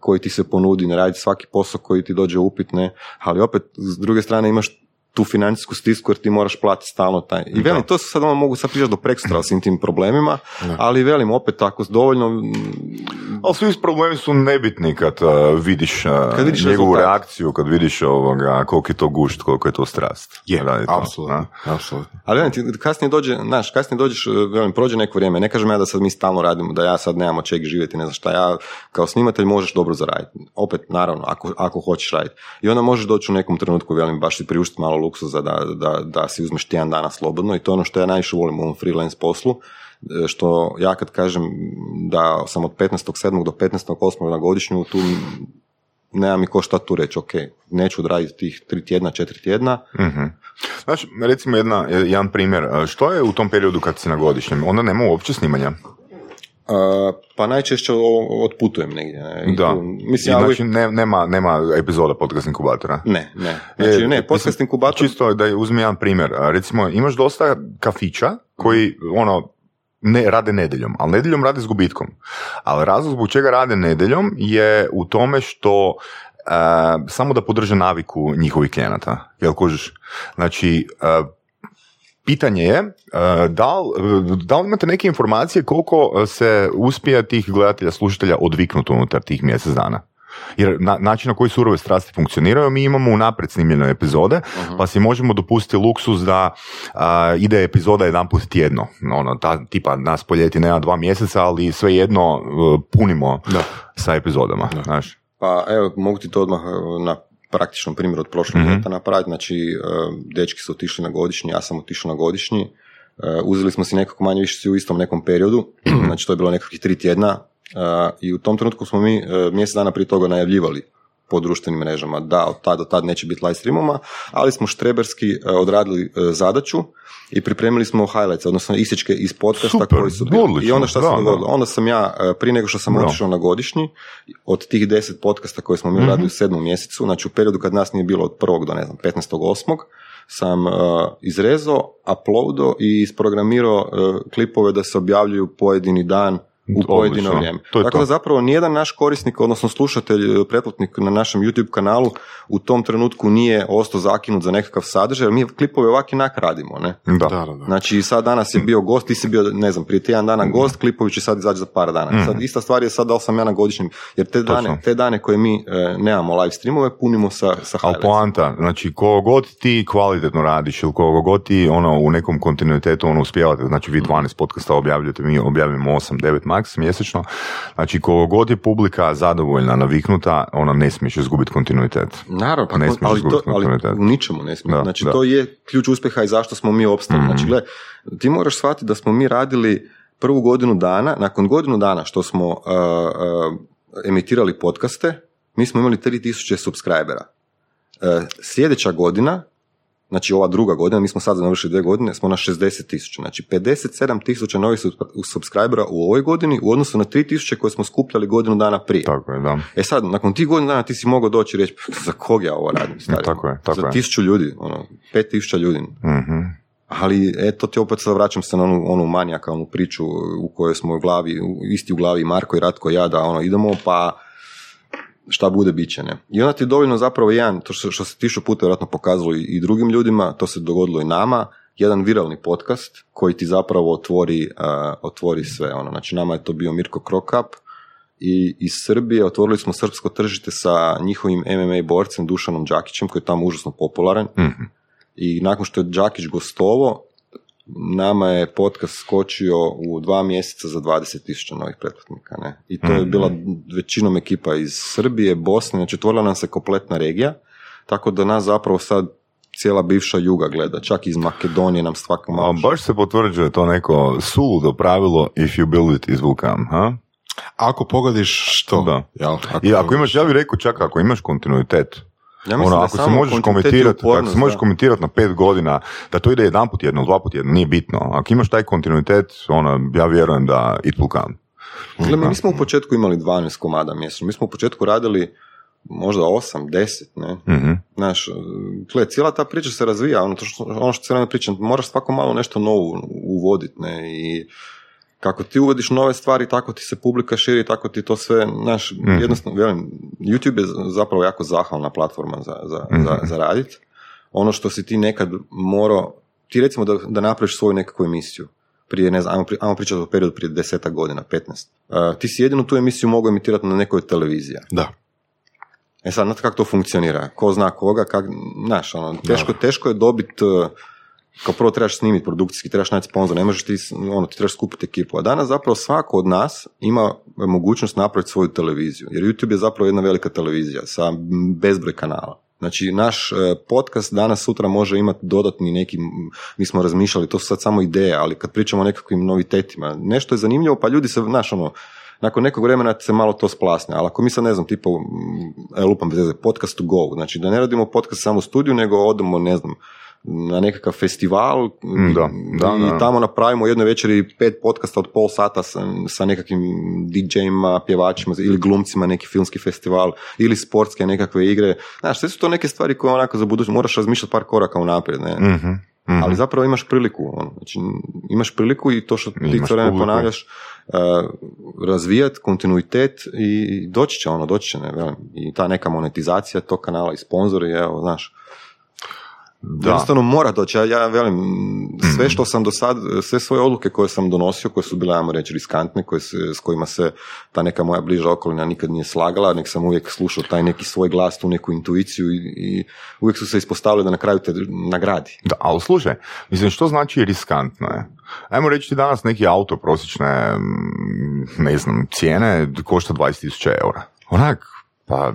koji ti se ponudi, ne raditi svaki posao koji ti dođe upitne, ali opet, s druge strane imaš tu financijsku stisku, jer ti moraš platiti stalno taj. I velim, to se sad ono mogu sad pričati do prekstra s tim problemima, da. Ali velim, opet ako dovoljno... Ali svi problemi su nebitni kad uh, vidiš, uh, kad vidiš njegovu rezultat. Reakciju, kad vidiš ovoga, koliko je to gušt, koliko je to strast. Je, yeah, apsolutno. Ali velim, ti kasnije dođe, znaš, kasnije dođeš, velim, prođe neko vrijeme, ne kažem ja da sad mi stalno radimo, da ja sad nemam od čega živjeti, ne znam šta, ja kao snimatelj možeš dobro zaraditi. Opet, naravno, ako, ako hoćeš raditi. I onda možeš doći u nekom trenutku, velim, baš ti priuštiti malo luksuza da, da, da si uzmeš tjedan dana slobodno i to je ono što ja najviše volim u ovom freelance poslu, što ja kad kažem da sam od petnaestog sedmog do petnaestog osmog na godišnju, tu nema mi ko šta tu reći, ok, neću odraditi tih tri tjedna, četiri tjedna. Mm-hmm. Znaš, recimo jedna, jedan primjer, što je u tom periodu kad si na godišnjem, onda nema uopće snimanja? Uh, pa najčešće odputujem negdje. Ne? Da. Tu, mislim, I znači ja uvijek... nema, nema epizoda Podcast Inkubatora? Ne, ne. Znači e, ne, Podcast Inkubator... Čisto da uzmi jedan primjer. Recimo, imaš dosta kafića koji, ono, ne rade nedjeljom, ali nedjeljom rade s gubitkom. Ali razlog zbog čega rade nedjeljom je u tome što uh, samo da podrže naviku njihovih klijenata. Jel kužiš? Znači... Uh, Pitanje je, da li, da li imate neke informacije koliko se uspije tih gledatelja, slušatelja odviknuti unutar tih mjesec dana? Jer na, način na koji Surove strasti funkcioniraju, mi imamo unaprijed snimljene epizode, uh-huh. pa si možemo dopustiti luksuz da a, ide epizoda jedanput tjedno. Ono, ta, tipa nas po ljeti nema dva mjeseca, ali svejedno punimo da. Sa epizodama. Da. Znaš? Pa evo, mogu ti to odmah na... praktičnom primjeru od prošlog ljeta mm-hmm. napraviti, znači dečki su otišli na godišnji, ja sam otišao na godišnji, uzeli smo si nekako manje više u istom nekom periodu, mm-hmm. znači to je bilo nekakvih tri tjedna i u tom trenutku smo mi mjesec dana prije toga najavljivali po društvenim mrežama da od tad do tad neće biti live streamoma, ali smo štreberski odradili zadaću i pripremili smo highlights, odnosno isječke iz podcasta Super, koji su bili. I onda šta da, sam dogodilo? Onda sam ja, prije nego što sam otišao na godišnji, od tih deset podcasta koje smo mi mm-hmm. radili u sedmom mjesecu, znači u periodu kad nas nije bilo od prvog do ne znam, petnaestog osmog sam uh, izrezao, uploado i isprogramirao uh, klipove da se objavljuju pojedini dan u pojedino vrijeme. Tako da zapravo nijedan naš korisnik, odnosno slušatelj, pretplatnik na našem YouTube kanalu u tom trenutku nije ostao zakinut za nekakav sadržaj, jer mi klipove ovak i nak radimo, ne? Da. Da, da, da. Znači sad danas je bio gost, ti si bio, ne znam, prije tjedan dana gost, klipovi će sad izaći za par dana. Sad ista stvar je sad da li sam ja na godišnjem, jer te dane, te dane koje mi e, nemamo live streamove, punimo sa, sa highlights. A poanta, znači kogo god ti kvalitetno radiš ili kogo god ti ono, u nekom kontinuitetu ono, uspijevate, znači vi dvanaest podcasta objavljujete, mi objavljamo osam, devet maks mjesečno, znači koliko god je publika zadovoljna, naviknuta, ona ne smiješ izgubiti kontinuitet. Naravno, pa, ne smiješ ali, izgubiti to, kontinuitet. Ali u ničemu ne smiješ. Da, znači da. To je ključ uspjeha i zašto smo mi opstali. Mm-hmm. Znači gledaj, ti moraš shvatiti da smo mi radili prvu godinu dana, nakon godinu dana što smo uh, uh, emitirali podcaste, mi smo imali tri tisuće subscribera. Uh, sljedeća godina, znači ova druga godina, mi smo sad završili dvije godine, smo na šezdeset tisuća. Znači pedeset sedam tisuća novih subscribera u ovoj godini u odnosu na tri tisuće koje smo skupljali godinu dana prije. Tako je, da. E sad, nakon tih godina dana ti si mogao doći i reći, za kog ja ovo radim? Stavim. Tako je, tako je. Za tisuću ljudi, ono, pet tisuća ljudi. Mhm. Ali eto ti opet sad vraćam se na onu, onu manijaka, onu priču u kojoj smo u glavi, isti u glavi Marko i Ratko i ja, da ono, idemo pa... šta bude biće, ne. I onda ti je dovoljno zapravo jedan, to što, što se tišu puta vjerojatno pokazalo i, i drugim ljudima, to se dogodilo i nama, jedan viralni podcast koji ti zapravo otvori, uh, otvori sve. Ono. Znači nama je to bio Mirko Crocop i iz Srbije otvorili smo srpsko tržište sa njihovim M M A borcem Dušanom Džakićem koji je tamo užasno popularan. Mm-hmm. I nakon što je Džakić gostovo, nama je podcast skočio u dva mjeseca za dvadeset tisuća novih pretplatnika, ne? I to je bila većinom ekipa iz Srbije, Bosne, znači otvorila nam se kompletna regija, tako da nas zapravo sad cijela bivša juga gleda, čak iz Makedonije nam svako malo... Baš se potvrđuje to neko suludo pravilo if you build it, it will come, ha? Ako pogodiš što? Da. Jel, ako... I ako imaš, ja bih rekao čak ako imaš kontinuitet... Ja mislim, ono, ako se možeš komentirati, upornost, ako se možeš komentirati na pet godina, da to ide jedan put jedno, dva put jedno, nije bitno. Ako imaš taj kontinuitet, ono, ja vjerujem da it will come. Gle, mi smo u početku imali dvanaest komada mjesečno, mi smo u početku radili možda osam, deset, ne? Mm-hmm. Znaš, gled, cijela ta priča se razvija, ono, to što, ono što se nam priča, moraš svako malo nešto novo uvoditi, ne, i... Kako ti uvodiš nove stvari, tako ti se publika širi, tako ti to sve, znaš, mm-hmm. jednostavno, velim, YouTube je zapravo jako zahvalna platforma za, za, mm-hmm. za, za raditi. ono što si ti nekad morao, ti recimo da, da napraviš svoju nekakvu emisiju, prije, ne znam, ajmo pričati o periodu prije desetak godina, petnaest. Uh, ti si jedinu tu emisiju mogao emitirati na nekoj televiziji. Da. E sad, znate kako to funkcionira? Ko zna koga, kak, znaš, ono, teško, teško je dobiti, kao prvo trebaš snimiti produkcijski, trebaš naći sponzor, ne možeš ti, ono, ti trebaš skupiti ekipu. A danas zapravo svako od nas ima mogućnost napraviti svoju televiziju, jer YouTube je zapravo jedna velika televizija sa bezbroj kanala. Znači, naš podcast danas sutra može imati dodatni neki, mi smo razmišljali, to su sad samo ideje, ali kad pričamo o nekakvim novitetima, nešto je zanimljivo, pa ljudi se, znaš, ono, nakon nekog vremena se malo to splasne, ali ako mi sad, ne znam, tipa, e, lupam bez veze, podcast to go, znači da ne radimo podcast samo u studiju, nego odemo, ne znam, na nekakav festival da, da, i da. Tamo napravimo jednoj večeri pet podcasta od pol sata sa, sa nekakvim D J-ima, pjevačima ili glumcima, neki filmski festival ili sportske nekakve igre. Znaš, sve su to neke stvari koje onako za budućnost moraš razmišljati par koraka unaprijed, ne? Mm-hmm. Mm-hmm. Ali zapravo imaš priliku, ono, znači imaš priliku i to što ti cijelo vrijeme ponavljaš, uh, razvijat kontinuitet i doći će ono, doći će, ne, velim, i ta neka monetizacija tog kanala i sponzori, evo, znaš. Da. Jednostavno mora doći, ja, ja velim, sve što sam do sad, sve svoje odluke koje sam donosio, koje su bile, ajmo reći, riskantne, koje se, s kojima se ta neka moja bliža okolina nikad nije slagala, nek sam uvijek slušao taj neki svoj glas, tu neku intuiciju i, i uvijek su se ispostavili da na kraju te nagradi. Da, ali slušaj, mislim, što znači riskantno je? Ajmo reći ti danas neki auto prosječne, ne znam, cijene košta dvadeset tisuća eura. Onak, pa,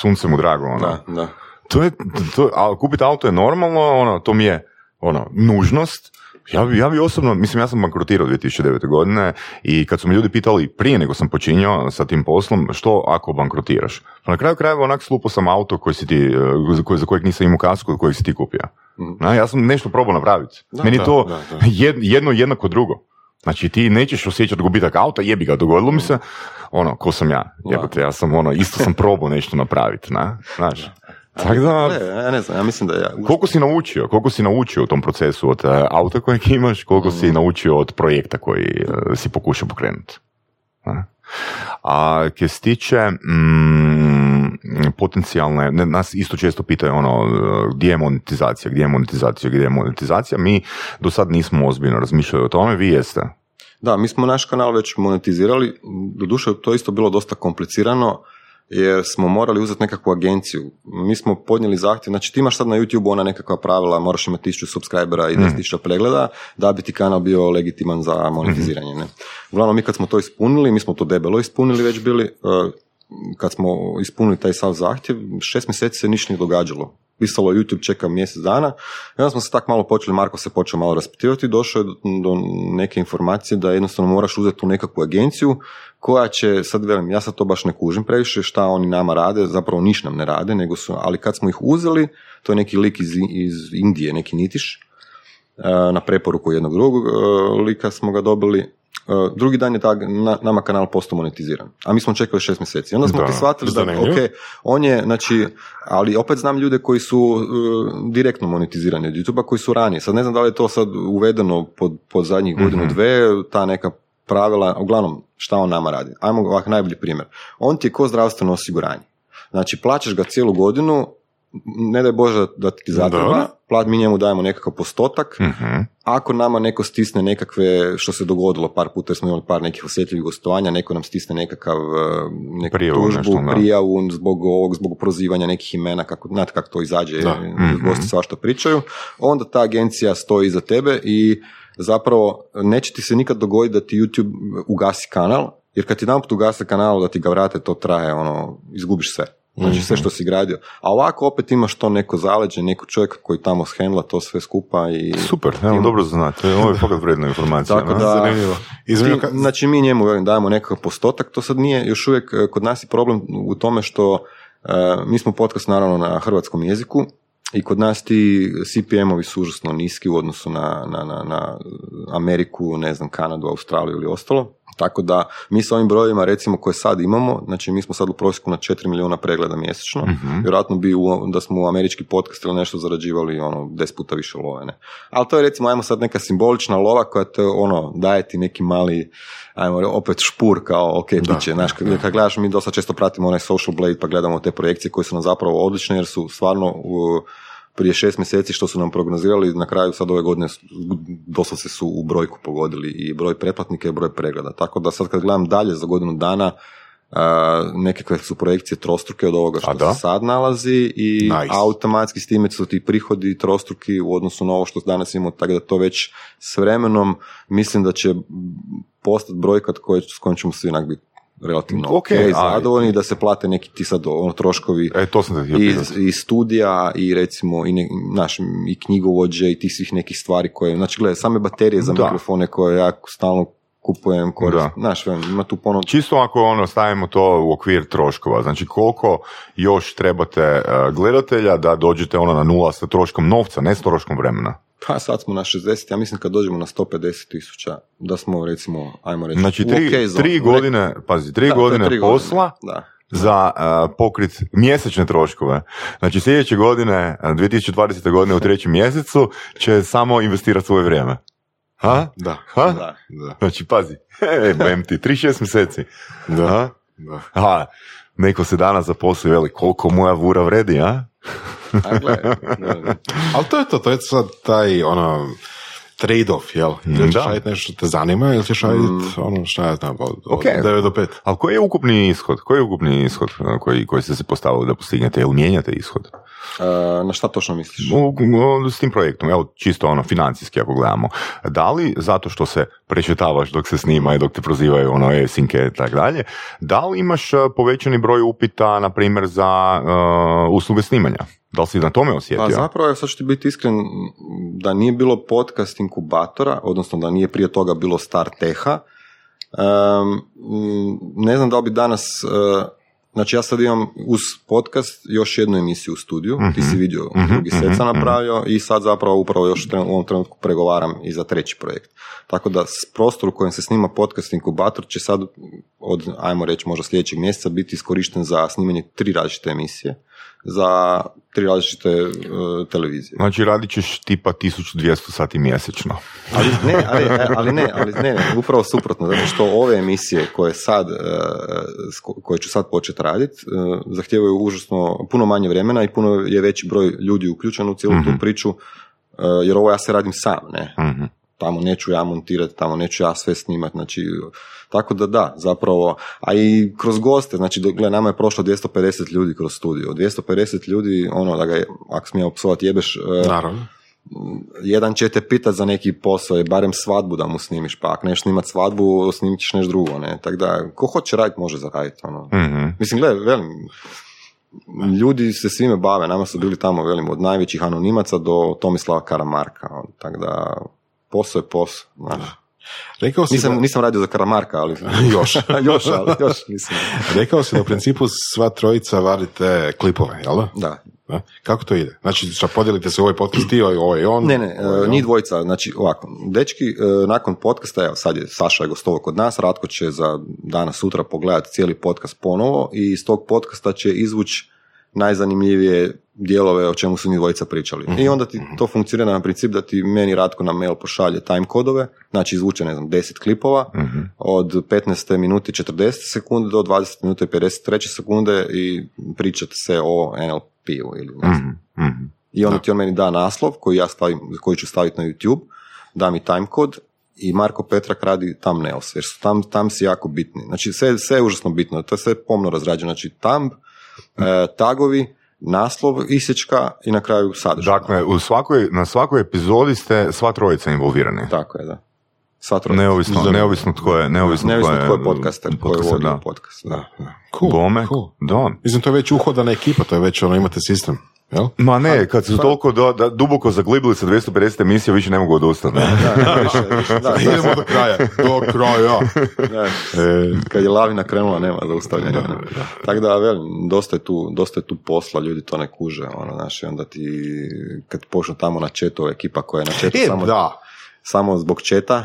sunce mu drago, ono. Da, da. To je, to, ali kupiti auto je normalno, ono, to mi je, ono, nužnost. Ja bi, ja bi osobno, mislim, ja sam bankrotirao dvije tisuće devete. godine i kad su me ljudi pitali prije nego sam počinio sa tim poslom, što ako bankrotiraš? Pa na kraju krajeva onak slupo sam auto koji si ti, koji, za kojeg nisam imao kasku, kojeg si ti kupio. Na, ja sam nešto probao napraviti. Da, meni da, to da, da. Jed, jedno jednako drugo. Znači ti nećeš osjećati gubitak auta, jebi ga, dogodilo mi se, ono, ko sam ja, jebate, ja sam, ono, isto sam probao nešto napraviti, na, znaš. Tako da, ne, ja ne znam, ja mislim da ja... Koliko si naučio, koliko si naučio u tom procesu od auta kojeg imaš, koliko mm. si naučio od projekta koji uh, si pokušao pokrenuti. A, a kje se tiče mm, potencijalne, ne, nas isto često pitaju ono, gdje je monetizacija, gdje je monetizacija, gdje je monetizacija, mi do sad nismo ozbiljno razmišljali o tome, vi jeste... Da, mi smo naš kanal već monetizirali, doduše to je isto bilo dosta komplicirano, jer smo morali uzeti nekakvu agenciju. Mi smo podnijeli zahtjev, znači ti imaš sad na YouTube ona nekakva pravila, moraš imati tisuću subscribera i deset tisuća pregleda, da bi ti kanal bio legitiman za monetiziranje. Ne? Uglavnom, mi kad smo to ispunili, mi smo to debelo ispunili već bili, kad smo ispunili taj sav zahtjev, šest mjeseci se ništa nije događalo. Pisalo YouTube, čeka mjesec dana, i onda smo se tak malo počeli, Marko se počeo malo raspitivati, došao je do, do neke informacije da jednostavno moraš uzeti tu nekakvu agenciju koja će, sad velim, ja sad to baš ne kužim previše, šta oni nama rade, zapravo niš nam ne rade, nego su, ali kad smo ih uzeli, to je neki lik iz, iz Indije, neki Nitiš, na preporuku jednog drugog lika smo ga dobili. Uh, drugi dan je ta, na, nama kanal postao monetiziran, a mi smo čekali šest mjeseci. Onda smo da, ti shvatili da, da ok, on je, znači, ali opet znam ljude koji su uh, direktno monetizirani od YouTube-a, koji su ranije. Sad ne znam da li je to sad uvedeno pod, pod zadnjih mm-hmm. godinu dve, ta neka pravila, uglavnom šta on nama radi. Ajmo ovak najbolji primjer. On ti je ko zdravstveno osiguranje. Znači, plaćaš ga cijelu godinu, ne daj Bože da ti zatreba, plat, mi njemu dajemo nekakav postotak, uh-huh. ako nama neko stisne nekakve, što se dogodilo par puta, jer smo imali par nekih osjetljivih gostovanja, neko nam stisne nekakav neku prijavu, tužbu, nešto, prijavu zbog ovog, zbog prozivanja nekih imena, kako, znate kako to izađe, uh-huh. gosti svašta pričaju, onda ta agencija stoji iza tebe i zapravo neće ti se nikad dogoditi da ti YouTube ugasi kanal, jer kad ti jedanput ugase kanal da ti ga vrate, to traje, ono, izgubiš sve. Znači sve što si gradio. A ovako opet imaš to neko zaleđe, neko čovjek koji tamo shendla to sve skupa i... Super, evo, tim... dobro znate, ovo je fakat vredna informacija. Tako da, ti, znači mi njemu velim, dajemo nekakav postotak, to sad nije još uvijek, kod nas je problem u tome što uh, mi smo podcast naravno na hrvatskom jeziku i kod nas ti C P M-ovi su užasno niski u odnosu na, na, na, na Ameriku, ne znam, Kanadu, Australiju ili ostalo. Tako da mi sa ovim brojevima recimo koje sad imamo, znači mi smo sad u prosjeku na četiri milijuna pregleda mjesečno, mm-hmm. vjerojatno bi u, da smo u američki podcast ili nešto zarađivali ono deset puta više love, ne. Ali to je recimo, ajmo sad neka simbolična lova koja te ono daje ti neki mali, ajmo opet špur kao ok, da, biće, znaš, kad, kad gledaš, mi dosta često pratimo onaj Social Blade pa gledamo te projekcije koje su nam zapravo odlične jer su stvarno u, prije šest mjeseci što su nam prognozirali, na kraju sad ove godine doslovce su u brojku pogodili i broj pretplatnika i broj pregleda. Tako da sad kad gledam dalje za godinu dana, Uh, nekakve su projekcije trostruke od ovoga što se sad nalazi i nice. Automatski s time su ti prihodi trostruki u odnosu na ovo što danas imamo, tako da to već s vremenom mislim da će postati brojka s kojom ćemo svi inak biti relativno okay, zadovoljni, da se plate neki ti sad ono, troškovi e, to sam i, i studija i recimo i, ne, naš, i knjigovođe i tih svih nekih stvari koje, znači gledaj, same baterije za da. Mikrofone koje ja stalno kupujem, koristim, znaš, ima tu ponovno... Čisto ako ono, stavimo to u okvir troškova, znači koliko još trebate uh, gledatelja da dođete ono na nula sa troškom novca, ne s troškom vremena? Pa sad smo na šezdeset, ja mislim kad dođemo na sto pedeset tisuća, da smo recimo, ajmo reći... Znači tri, okay zone, tri godine, pazi, tri da, godine tri posla... Godine, da. Za uh, pokrit mjesečne troškove. Znači sljedeće godine, dvije tisuće dvadesete. godine u trećem mjesecu će samo investirati svoje vrijeme. Ha? Da, ha? Da, da. Znači, pazi, bam ti, tri šest mjeseci. Da, ha? Da. Ha, neko se danas zaposli, veli, koliko moja vura vredi, a? Ali to je to, to je sad taj, ono, trade-off, jel? Ili ćeš raditi nešto što te zanima, ili ćeš raditi, mm. ono, šta ja znam, od okay. devet do pet. Ali koji je ukupni ishod? Koji je ukupni ishod koji, koji ste se postavili da postignete? Jel mijenjate ishod? Na šta točno misliš? S tim projektom, evo, čisto ono, financijski ako gledamo. Da li, zato što se prečetavaš dok se snima i dok te prozivaju ono e-sinke i tako dalje, da li imaš povećani broj upita, na primjer, za uh, usluge snimanja? Da li si na tome osjetio? Pa zapravo, sad ću ti biti iskren, da nije bilo podcast inkubatora, odnosno da nije prije toga bilo StarTecha, um, ne znam da li bi danas... Uh, Znači ja sad imam uz podcast još jednu emisiju u studiju, mm-hmm. ti si vidio mm-hmm. drugi set sam napravio mm-hmm. i sad zapravo upravo još u ovom trenutku pregovaram i za treći projekt. Tako da prostor u kojem se snima podcast inkubator će sad od, ajmo reći možda sljedećeg mjeseca biti iskorišten za snimanje tri različite emisije, za tri različite uh, televizije. Znači radit ćeš tipa tisuću dvjesto sati mjesečno. ali, ne, ali, ali ne, ali ne, ne, upravo suprotno, zato što ove emisije koje sad, uh, koje ću sad početi raditi, uh, zahtijevaju užasno puno manje vremena i puno je veći broj ljudi uključen u cijelu mm-hmm. tu priču, uh, jer ovo ja se radim sam, ne? Mm-hmm. Tamo neću ja montirati, tamo neću ja sve snimati, znači, tako da da, zapravo, a i kroz goste, znači, gledaj, nama je prošlo dvjesto pedeset ljudi kroz studio, dvjesto pedeset ljudi, ono, da ga, ako smijem opsovati, jebeš, naravno. Jedan će te pitati za neki posao, je barem svadbu da mu snimiš, pa ako neš snimat svadbu, snimit ćeš nešto drugo, ne, tako da, ko hoće raditi, može zaraditi, ono, mm-hmm. mislim, gledaj, velim, ljudi se svime bave, nama su bili tamo, velim, od najvećih anonimaca do Tomislava Karamarka, tako da... Posao je posao, znaš. Rekao si nisam, da... nisam radio za Karamarka, ali... još. još, ali još nisam. Rekao si da u principu sva trojica varite klipove, jel da? Da. Kako to ide? Znači, šta podijelite se ovaj podcast ti, ovaj on? Ne, ne, ovaj ni dvojica, znači ovako, dečki, nakon podcasta, evo sad je Saša je gostovao kod nas, Ratko će za danas, sutra pogledati cijeli podcast ponovo i iz tog podcasta će izvući najzanimljivije dijelove o čemu su njih dvojica pričali. I onda ti to funkcionira na princip da ti meni Ratko na mail pošalje time kodove, znači izvuče, ne znam, deset klipova, uh-huh. od petnaeste minute četrdeset sekunde do dvadesete minute pedeset tri sekunde i pričate se o en el pe u ili ne znam. Uh-huh. I onda ti on meni da naslov koji, ja stavim, koji ću staviti na YouTube, da mi time kod i Marko Petrak radi thumbnails, jer su tam, tam si jako bitni. Znači sve, sve je užasno bitno, to je sve pomno razrađeno, znači thumb, E, tagovi, naslov, isječka i na kraju sadržaj. Dakle, u svakoj, na svakoj epizodi ste sva trojica involvirani. Tako je, da. Sva trojica. Neovisno, neovisno tko je, neovisno, neovisno tko je, je podcaster, tko je vodio podcast. Da, da. Cool, Bome, cool. Don. Mislim, to je već uhodana ekipa, to je već ono, imate sistem. Jel? Ma ne, kad su toliko do, da, duboko zaglibili sa dvjesto pedeset emisija, više ne mogu odustati. Idemo do kraja. Do kraja. Da, e, kad je lavina krenula, nema zaustavljanja. Tako da, velim, dosta je, tu, dosta je tu posla, ljudi to ne kuže. Ono, znaš, onda ti, kad počnu tamo na četu, ekipa koja je na četu, e, samo, samo zbog četa.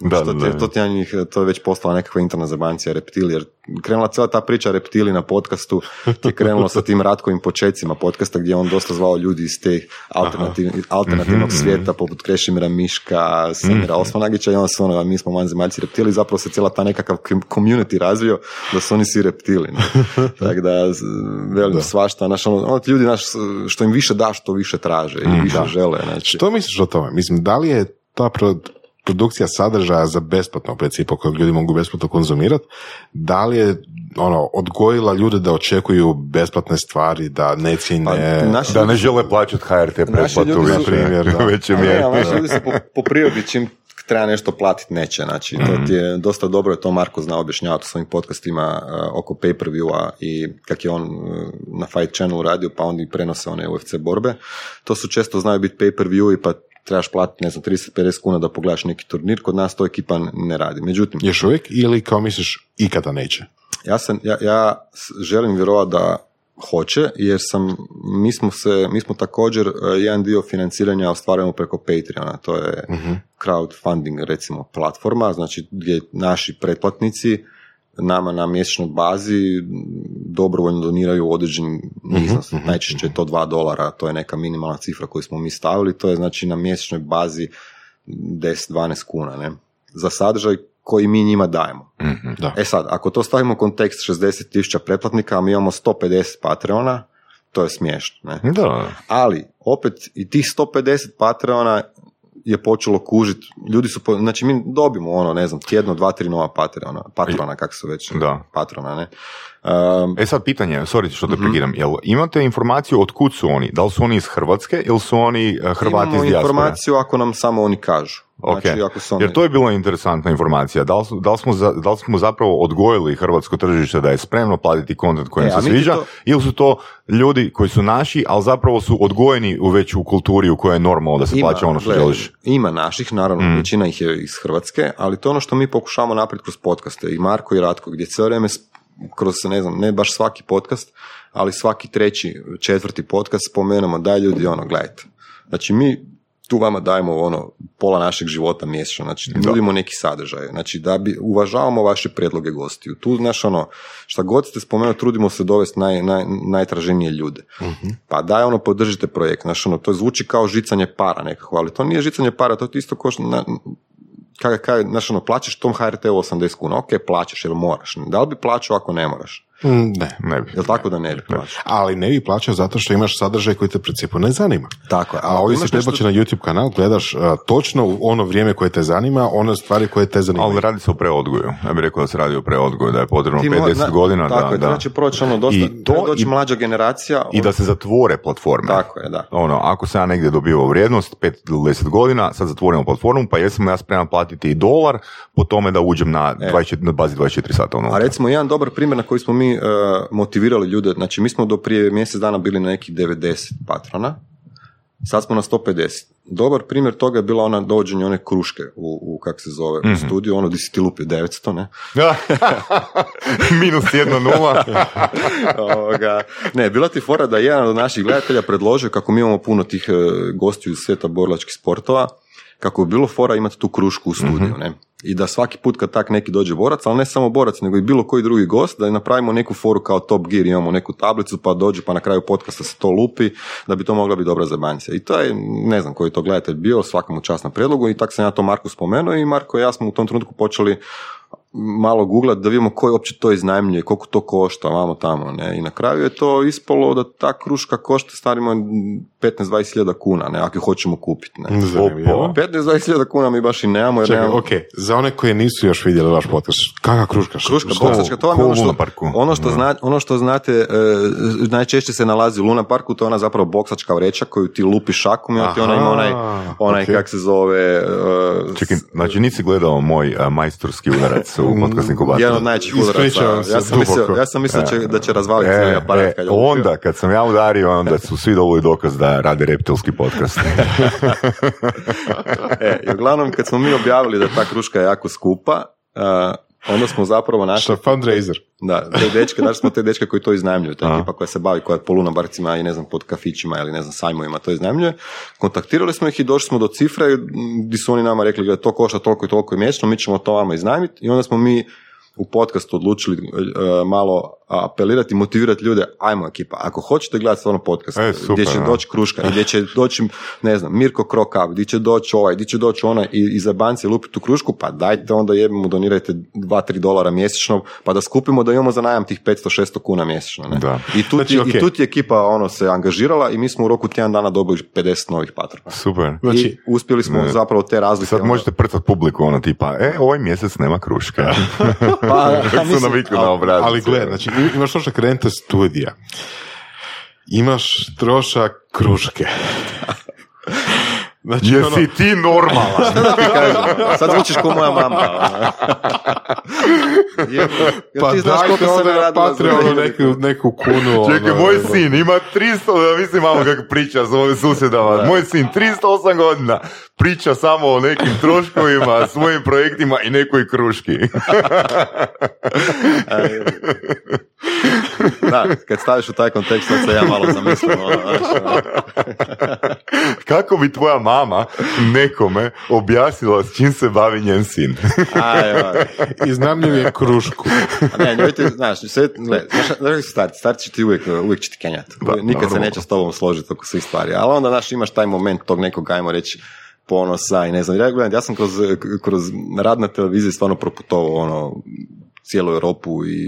Da, što ti, to, ti na njih, to je već postala nekakva interna zabancija reptili, jer krenula cijela ta priča reptili na podcastu, ti je krenulo sa tim Ratkovim počecima podcasta gdje je on dosta zvao ljudi iz te alternativ, alternativnog mm-hmm. svijeta poput Krešimira Miška, Samira mm-hmm. Osmanagića, i onda su ono, mi smo vanzemaljci reptili, zapravo se cijela ta nekakav community razvio da su oni svi reptili. Tako da, velim, da. svašta, ono, ono ljudi, naš, što im više daš, to više traže i više da. žele. Znači. Što misliš o tome? Mislim, da li je ta prod... produkcija sadržaja za besplatno u principu, kojeg ljudi mogu besplatno konzumirati, da li je ono, odgojila ljude da očekuju besplatne stvari, da ne cijene... Pa, naši da ljudi... ne žele plaćati H R T pretplatu, na primjer, u većoj mjeri. Naši ljudi se po, po prirodi čim treba nešto platiti neće, znači mm-hmm. to ti je dosta dobro, je to Marko znao objašnjavati u svojim podcastima uh, oko pay-per-viewa i kak je on uh, na Fight Channel radio, pa on i prenose one U F C borbe. To su često znaju biti pay-per-view i pa trebaš platiti, ne znam, trideset do pedeset kuna da pogledaš neki turnir, kod nas to ekipa ne radi. Međutim... Još uvijek ili kao misliš ikada neće? Ja, sam, ja, ja želim vjerovati da hoće, jer sam, mi, smo se, mi smo također jedan dio financiranja ostvarujemo preko Patreona, to je uh-huh. crowdfunding, recimo, platforma, znači gdje naši pretplatnici nama na mjesečnoj bazi dobrovoljno doniraju određeni iznos. Mm-hmm. Najčešće je to dva dolara, to je neka minimalna cifra koju smo mi stavili, to je znači na mjesečnoj bazi deset do dvanaest kuna, ne? Za sadržaj koji mi njima dajemo. Mm-hmm, da. E sad, ako to stavimo u kontekst šezdeset tisuća pretplatnika, a mi imamo sto pedeset Patreona, to je smiješno, ne? Da. Ali, opet, i tih sto pedeset Patreona je počelo kužit, ljudi su, po, znači mi dobimo ono, ne znam, tjedno, dva, tri nova patrona, patrona, kako su već, da. patrona, ne. Um, e sad pitanje, sorry što te uh-huh. pregiram, jel imate informaciju od kud su oni, da li su oni iz Hrvatske ili su oni uh, Hrvati Imamo iz dijaspore? Imamo informaciju ako nam samo oni kažu. Okay. Znači, ako su oni... Jer to je bila interesantna informacija, da li, da li, smo, za, da li smo zapravo odgojili hrvatsko tržište da je spremno platiti kontent koji e, se sviđa to... ili su to ljudi koji su naši, ali zapravo su odgojeni u veću kulturi u kojoj je normalno da se ima, plaća ono što gled, želiš. Ima naših, naravno, mm. većina ih je iz Hrvatske, ali to je ono što mi pokušavamo napraviti kroz podcaste i Marko i Ratko, gdje cijelo vrijeme kroz, ne znam, ne baš svaki podcast, ali svaki treći, četvrti podcast spomenemo, daj ljudi, ono, gledajte. Znači, mi tu vama dajemo ono, pola našeg života mjesečno, znači nudimo neki sadržaj, znači da bi uvažavamo vaše predloge gostiju. Tu, znaš, ono, šta god ste spomenuli, trudimo se dovesti naj, naj, najtraženije ljude. Uh-huh. Pa daj, ono, podržite projekt, znaš, ono, to zvuči kao žicanje para nekako, ali to nije žicanje para, to je isto kao što... Na, Kaj, kaj, znaš, ono, plaćaš tom H R T-u osamdeset kuna, ok, plaćaš jer moraš. Da li bi plaćao ako ne moraš? Ne, ne bi. Jel tako da ne bi plaćao? Ali ne bi plaćao zato što imaš sadržaj koji te u principu ne zanima. Tako je. A ovdje se prebače što... na YouTube kanal, gledaš uh, točno ono vrijeme koje te zanima, one stvari koje te zanimaju. Ali radi se o preodgoju. Ja bih rekao da se radi o preodgoju, da je potrebno Ti pedeset na, godina. Tako da, je, da, da će proći ono dosta, i to, doći i, mlađa generacija. I od... da se zatvore platforme. Tako je, da. Ono, ako sam ja negdje dobivao vrijednost, pet do deset godina, sad zatvorimo platformu, pa jesam ja spreman platiti i dolar po tome da uđem na, dvadeset, na bazi dvadeset četiri sata. Ono. A recimo, jedan dobar primjer na koji smo mi uh, motivirali ljude, znači mi smo do prije mjesec dana bili na nekih devedeset patrona, sad smo na sto pedeset. Dobar primjer toga je bila ona dođenje one kruške u, u kak se zove, mm-hmm. u studiju, ono di si ti lupio devetsto, ne? Minus jedna nula. Ne, bila ti fora da jedan od naših gledatelja predložio, kako mi imamo puno tih uh, gostiju iz svijeta borilačkih sportova, kako bi bilo fora imati tu krušku u studiju, ne? I da svaki put kad tak neki dođe borac, ali ne samo borac, nego i bilo koji drugi gost, da napravimo neku foru kao Top Gear, imamo neku tablicu, pa dođe, pa na kraju podcasta se to lupi, da bi to mogla biti dobra zabanjica. I to je, ne znam koji to gledatelj bio, svakamu čast na predlogu, i tak sam ja to Marku spomenuo, i Marko i ja smo u tom trenutku počeli malo googlat da vidimo koji uopće to iznajmljuje, koliko to košta, vamo tamo, ne, i na kraju je to ispalo da ta kruška košta starimo petnaest do dvadeset hiljada kuna, ne, ako hoćemo kupiti, ne. petnaest do dvadeset hiljada kuna mi baš i nemamo, jer Čekaj, nemamo... Okej, okay. Za one koji nisu još vidjeli vaš podcast, kakva kruška? Kruška, boksačka, to vam je ono što, ono što, zna, ono što znate, e, najčešće se nalazi u Luna Parku, to je ona zapravo boksačka vreća koju ti lupi šakom, i ona ima onaj, onaj okay. kak se zove... E, Čekaj, znači nisi gledao moj a, majstorski udarac u Podcast Inkubator. Jedan od najčih udaraca. Ja sam mislio, ja sam mislio će, da će razvaliti svoj aparat. Kad onda, kad sam ja udario, onda su svi dobili dokaz da rade reptilski podcast. e, I uglavnom, kad smo mi objavili da ta kruška je jako skupa, uh, onda smo zapravo našli... Što fundraiser. Da, te dečke, znači smo te dečke koji to iznajmljuju, ta ekipa koja se bavi, koja po lunabarcima i ne znam, pod kafićima ili ne znam, sajmovima to iznajmljuje. Kontaktirali smo ih i došli smo do cifre gdje su oni nama rekli, gleda, to košta toliko i toliko i mjesečno, mi ćemo to vama iznajmiti i onda smo mi u podcastu odlučili uh, malo apelirati, motivirati ljude, ajmo ekipa, ako hoćete gledati stvarno podcast, e, super, gdje će doći Kruška, gdje će doći, ne znam, Mirko Crocop, gdje će doći ovaj, gdje će doći onaj i, i za banci lupiti tu Krušku, pa dajte onda jebimo, donirajte dva tri dolara mjesečno, pa da skupimo da imamo za najam tih petsto šesto kuna mjesečno. Ne? Da. I tu znači, ti okay. ekipa ono, se angažirala i mi smo u roku tjedan dana dobili pedeset novih patrona. Super. I znači, uspjeli smo ne, zapravo te razlike. Sad možete prtati publiku, ono tipa, e, ovaj mjesec nema Kruška. Pa, ja, mislim, ali, ali gled, znači imaš trošak rente studija, imaš trošak Kruške. Znači, jesi ono... ti normalan? Šta da ti kažem? Sad zvučiš ko moja mama. Jel, jel pa dajte onda na Patreonu neku, neku kunu. Čekaj, ono, moj ono... sin ima tristo, ja mislim malo kako priča s ovim susjedama. Moj sin tristo osam godina priča samo o nekim troškovima, svojim projektima i nekoj Kruški. Da, kad staviš u taj kontekst, sad se ja malo zamislim. Ono, kako bi tvoja mama nekome objasnila s čim se bavi njen sin? Iznajmljuje je Krušku. A ne, njoj ti, znaš, sve, gled, znaš, znaš starti, starti će ti uvijek, uvijek će ti kenjati. Nikad da, se neće s tobom složiti oko svih stvari. Ali onda, znaš, imaš taj moment tog nekog, ajmo reći, ponosa i ne znam. Ja, gledam, ja sam kroz, kroz rad na televiziji stvarno proputovao, ono, cijelu Europu i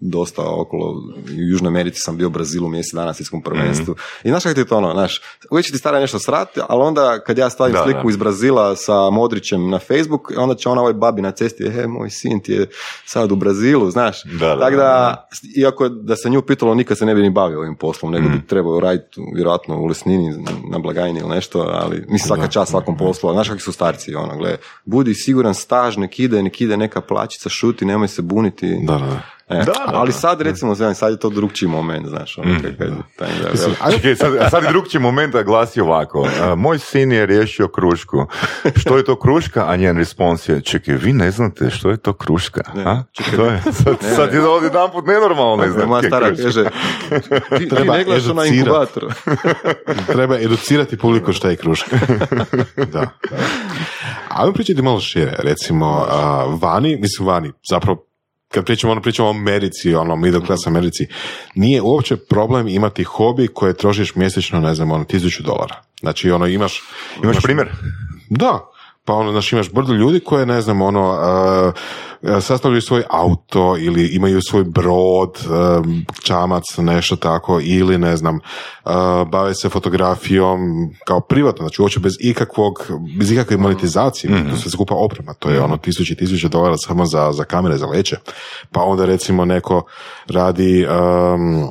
dosta okolo, u Južnoj Americi sam bio u Brazilu mjesec dana na svjetskom prvenstvu. Mm-hmm. I znaš kako ti je to ono, znaš, uvijek će ti stara nešto srati, ali onda kad ja stavim da, sliku da. iz Brazila sa Modrićem na Facebook, onda će ona ovoj babi na cesti, he, moj sin ti je sad u Brazilu, znaš. Da, da, tako da, da, iako da se nju pitalo, nikad se ne bi ni bavio ovim poslom, nego mm-hmm. bi trebao raditi vjerojatno u Lesnini, na Blagajni ili nešto, ali mislim svaka čast svakom poslu, znaš kakvi su starci, ono, gle, budi siguran, staž, nek ide, nek ide neka plaćica, šuti, nemoj se buniti. Da, da. E, da, da, ali sad recimo, sad je to drugčiji moment, znaš, ono mm, kaj, taj, da, čekaj, sad, sad je drugčiji moment, a glasi ovako, uh, moj sin je riješio Krušku, što je to Kruška, a njen respons je, čekaj, vi ne znate što je to Kruška, ne, a? Čekaj, to je, sad, ne, sad je ovdje dan put nenormalno, ne znam, moja stara kaže, ti, ti ne gledaš na inkubator. Treba educirati publiku šta je Kruška. Da, da. Ajmo pričati malo šire, recimo, uh, vani, mislim vani, zapravo, kad pričamo, ono, pričamo o Americi, ono, middle class Americi, nije uopće problem imati hobi koje trošiš mjesečno, ne znam, ono, tisuću dolara. Znači, ono, imaš... Imaš, imaš primjer? Da. Pa, ono, znaš, imaš brdo ljudi koje, ne znam, ono, uh, sastavljaju svoj auto ili imaju svoj brod, uh, čamac, nešto tako, ili, ne znam, uh, bave se fotografijom kao privatno, znači, uopće bez ikakvog, bez ikakve monetizacije, mm-hmm. to se skupa oprema, to je ono tisuće i tisuće dolara samo za, za kamere, za leće. Pa onda, recimo, neko radi... Um,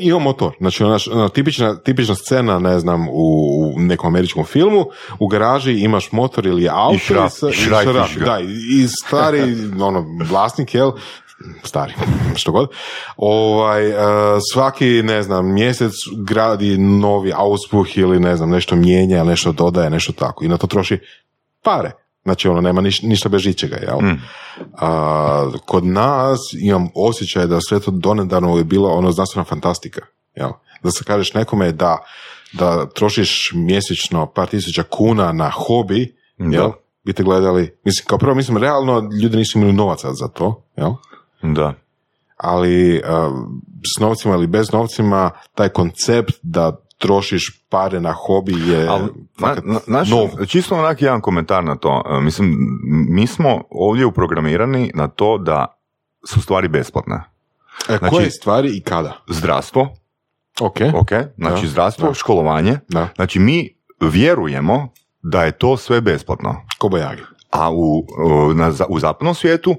imao motor, znači ona, ona tipična, tipična scena, ne znam, u nekom američkom filmu, u garaži imaš motor ili auto i šrap, i, i, šrap, šrap, šrap. Da, i stari ono, vlasnik, jel, stari, što god, ovaj, svaki, ne znam, mjesec gradi novi auspuh ili ne znam, nešto mijenja, nešto dodaje, nešto tako i na to troši pare. Znači, ono, nema niš, ništa bez ničega, jel? Mm. A, kod nas imam osjećaj da sve to donedavno je bilo ono znanstvena fantastika, jel? Da se kažeš nekome da, da trošiš mjesečno par tisuća kuna na hobi, jel? Mm. Bi te gledali, mislim, kao prvo, mislim, realno ljudi nisu imali novaca za to, jel? Da. Ali a, s novcima ili bez novcima, taj koncept da trošiš pare na hobi je ali, fakat, na, na, naš, čisto onak jedan komentar na to. Mislim, mi smo ovdje uprogramirani na to da su stvari besplatne. E, znači, koje stvari i kada? Zdravstvo. Ok. okay. Znači da. zdravstvo, da. školovanje. Da. Znači mi vjerujemo da je to sve besplatno. Kobajagi. A u, na, u zapadnom svijetu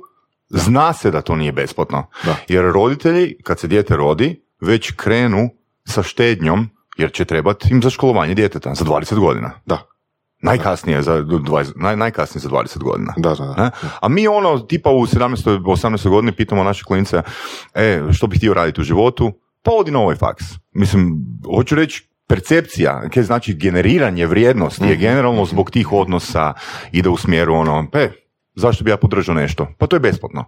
da. zna se da to nije besplatno. Da. Jer roditelji, kad se dijete rodi, već krenu sa štednjom jer će trebati im za školovanje djeteta za dvadeset godina. Da. Najkasnije za dvadeset, naj, najkasnije za dvadeset godina. Da, da, da. A mi ono, tipa u sedamnaestoj, osamnaestoj godini pitamo naše klinice, e, što bih htio raditi u životu? Pa odi na ovaj faks. Mislim, hoću reći, percepcija, kaj znači generiranje vrijednosti je generalno zbog tih odnosa ide u smjeru ono, pe, zašto bi ja podržao nešto? Pa to je besplatno.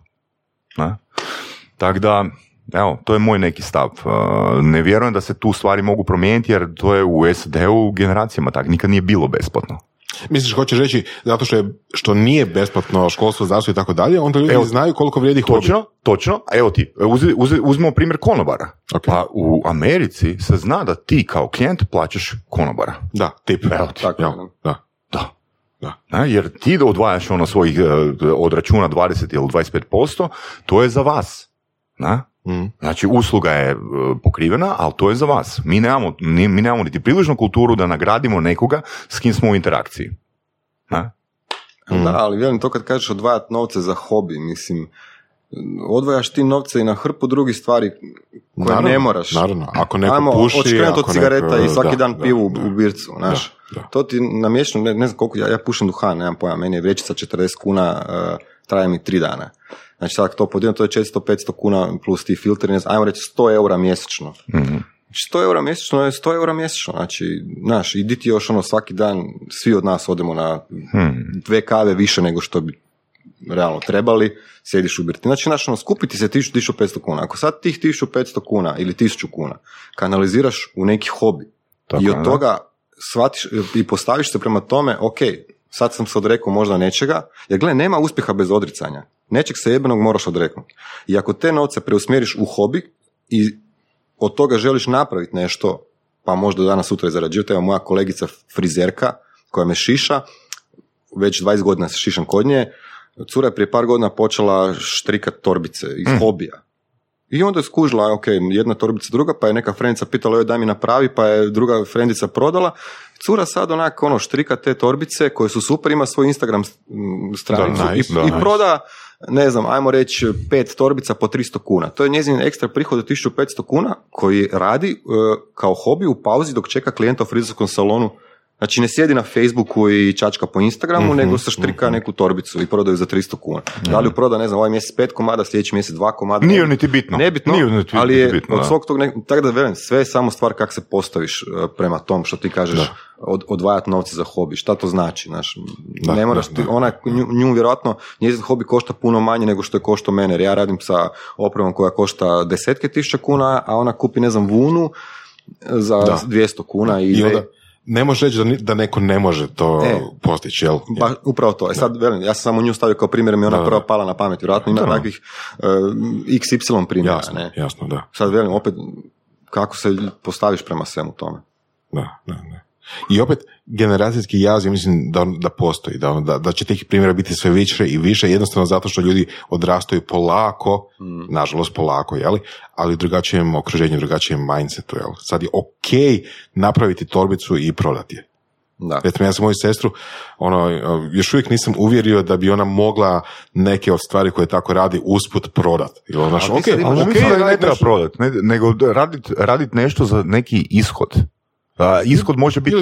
Tako da, evo, to je moj neki stav. Ne vjerujem da se tu stvari mogu promijeniti, jer to je u S A D-u generacijama tako. Nikad nije bilo besplatno. Misliš, hoćeš reći, zato što, je, što nije besplatno školstvo, zdravstvo i tako dalje, onda ljudi evo, znaju koliko vrijedi hoće. Točno, točno. Evo ti, uz, uz, uzmemo primjer konobara. Okay. Pa u Americi se zna da ti kao klijent plaćaš konobara. Da, tip. Evo ti. Tako, ja. Da. Da. Da. Na, jer ti odvajaš ono svojih od računa dvadeset ili dvadeset pet posto, to je za vas. Na? Mm. Znači, usluga je pokrivena, ali to je za vas. Mi nemamo, mi nemamo niti približnu kulturu da nagradimo nekoga s kim smo u interakciji. Na? Mm. Da, ali vjerujem to kad kažeš odvajati novce za hobi, mislim... Odvajaš ti novce i na hrpu drugih stvari koje naravno, ne moraš. Naravno, ako neko ajmo, puši... Odškrenuti od cigareta neko, i svaki da, dan da, pivu da, u bircu, znaš. Da, da. To ti namješno, ne, ne znam koliko, ja, ja pušim duhan, nemam pojma, meni je vrećica četrdeset kuna, uh, traje mi tri dana. Znači sad to podijeno, to je četiristo do petsto kuna plus ti filteri, ne znam, ajmo reći sto eura mjesečno. Mm-hmm. Znači sto eura mjesečno je sto eura mjesečno, znači, znaš, i di ti još ono svaki dan, svi od nas odemo na mm-hmm. dve kave više nego što bi realno trebali, sjediš u birti. Znači, način, skupiti se tisuću petsto kuna. Ako sad tih tisuću petsto kuna ili tisuću kuna kanaliziraš u neki hobi tako, i od toga shvatiš i postaviš se prema tome, ok, sad sam se odrekao možda nečega, jer gle, nema uspjeha bez odricanja. Nečeg se jebenog moraš odreknuti. I ako te novce preusmjeriš u hobi i od toga želiš napraviti nešto, pa možda danas sutra je zarađivati, evo moja kolegica frizerka koja me šiša, već dvadeset godina se šišam kod nje, cura je prije par godina počela štrikat torbice iz mm. hobija. I onda je skužila, ok, jedna torbica druga, pa je neka frendica pitala, joj daj mi napravi, pa je druga frendica prodala. Cura sad onako ono, štrika te torbice koje su super, ima svoj Instagram stranicu da, nice, i, da, i nice. Proda, ne znam, ajmo reći pet torbica po tristo kuna. To je njezin ekstra prihod od tisuću petsto kuna koji radi uh, kao hobi u pauzi dok čeka klijenta u frizerskom salonu. Znači ne sjedi na Facebooku i čačka po Instagramu, mm-hmm, nego se štrika mm-hmm. neku torbicu i prodaju za tristo kuna. Mm-hmm. Da li ju proda, ne znam, ovaj mjesec pet komada, sljedeći mjesec dva komada. Nije niti bitno. Nebitno, Nije niti bitno, ali je niti bitno, od svog tog nekog, tako da velim, sve je samo stvar kako se postaviš prema tom što ti kažeš od, odvajati novce za hobi. Šta to znači? Znaš, da, ne moraš, da, da. Ti, ona, nju, nju vjerojatno, njezin hobi košta puno manje nego što je košta mene, jer ja radim sa opremom koja košta desetke tisuća kuna, a ona kupi, ne znam, vunu za da. dvjesto kuna i, I onda... Ne možeš reći da neko ne može to e, postići, jel? Ba, upravo to. E sad, velim, ja sam samo nju stavio kao primjer, mi je ona da, prva pala na pamet, vjerojatno ima da, takvih uh, iks ipsilon primjera. Jasno, ne? jasno, da. Sad, velim, opet, kako se postaviš prema svemu tome. Da, da, da. I opet, generacijski jaz, ja mislim da, da postoji, da, da, da će tih primjera biti sve više i više, jednostavno zato što ljudi odrastaju polako, mm. nažalost polako, jeli, ali u drugačijem okruženju, drugačijem mindsetu, jel. Sad je ok napraviti torbicu i prodati je. Da. Recimo, ja sam moju sestru, ono, još uvijek nisam uvjerio da bi ona mogla neke od stvari koje tako radi usput prodat. Ili ono, naš, ok, okay, okay, okay ne treba prodat, ne, nego radit, radit nešto za neki ishod. Uh, ishod može biti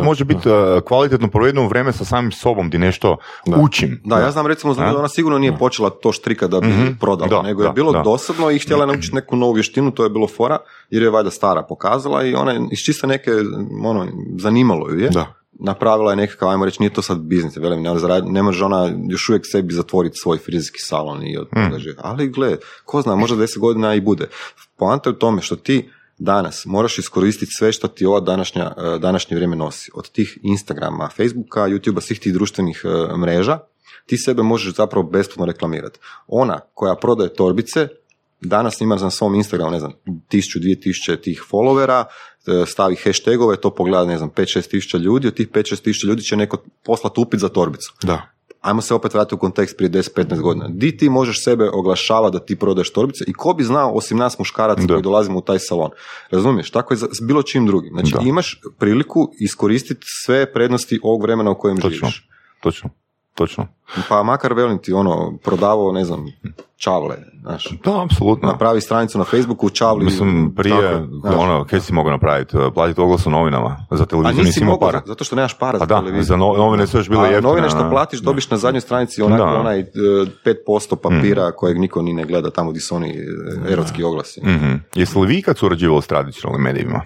uh, bit, uh, kvalitetno provedeno vrijeme sa samim sobom gdje nešto da. učim. Da, ja znam recimo da ona sigurno nije počela to štrika da bi mm-hmm. prodala, da, nego je da, bilo da. dosadno i htjela naučiti neku novu vještinu, to je bilo fora, jer je valjda stara pokazala i ona je iz čista neke, ono, zanimalo ju je. Da. Napravila je nekakav, ajmo reći, nije to sad biznis, velim, ne, ne može ona još uvijek sebi zatvoriti svoj frizerski salon i od toga mm. živi. Ali gle, ko zna, možda deset godina i bude. Poanta je u tome što ti danas moraš iskoristiti sve što ti ova današnja, današnje vrijeme nosi. Od tih Instagrama, Facebooka, YouTubea, svih tih društvenih mreža, ti sebe možeš zapravo besplatno reklamirati. Ona koja prodaje torbice, danas ima na svom Instagramu, ne znam, tisuću, dvije tisuće tih followera, stavi hashtagove, to pogleda, ne znam, pet šest tisuća ljudi, od tih pet šest tisuća ljudi će neko poslati upit za torbicu. Da. Ajmo se opet vratiti u kontekst prije deset do petnaest godina. Di ti možeš sebe oglašavati da ti prodaješ torbice i ko bi znao osim nas muškaraca da. koji dolazimo u taj salon. Razumiješ? Tako je za bilo čim drugim. Znači da. imaš priliku iskoristiti sve prednosti ovog vremena u kojem točno, živiš. Točno, točno. Pa makar velim ti ono, prodavao, ne znam, čavle. Znaš. Da, apsolutno. Napravi stranicu na Facebooku, čavli. Mislim, prije, tako, ono, kaj si mogao napraviti? Platiti oglas u novinama. Za televiziju nisi imao para. Zato što nemaš para za da, televiziju. Za novine su još bile jeftine. A novine što platiš dobiš na zadnjoj stranici onako da. onaj pet posto papira mm. kojeg niko ni ne gleda tamo gdje su oni erotski oglasi. Mm-hmm. Jesi li vi kad su urađivali s tradicionalnim medijima?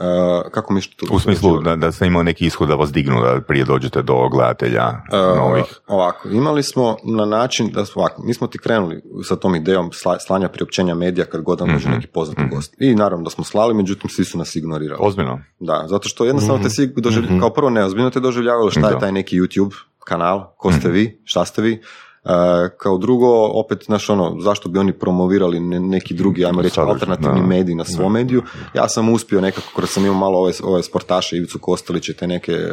Uh, kako mi što... U smislu da, da sam imao neki ishod da vas dignu, da prije dođete do gledatelja uh, novih. Ovako, imali smo na način, da ovako, mi smo ti krenuli sa tom idejom sla, slanja priopćenja medija kad god nam dođe mm-hmm. neki poznati mm-hmm. gost. I naravno da smo slali, međutim svi su nas ignorirali. Ozbiljno? Da, zato što jednostavno te svi doživljavali, mm-hmm. kao prvo neozbiljno te doživljavali šta je taj neki YouTube kanal, ko ste mm-hmm. vi, šta ste vi. Uh, kao drugo, opet, znaš ono, zašto bi oni promovirali ne, neki drugi, ajmo reći, Sadržen, alternativni da, medij na svom da, mediju. Ja sam uspio nekako, kroz sam imao malo ove, ove sportaše, Ivicu Kostelića, te neke e,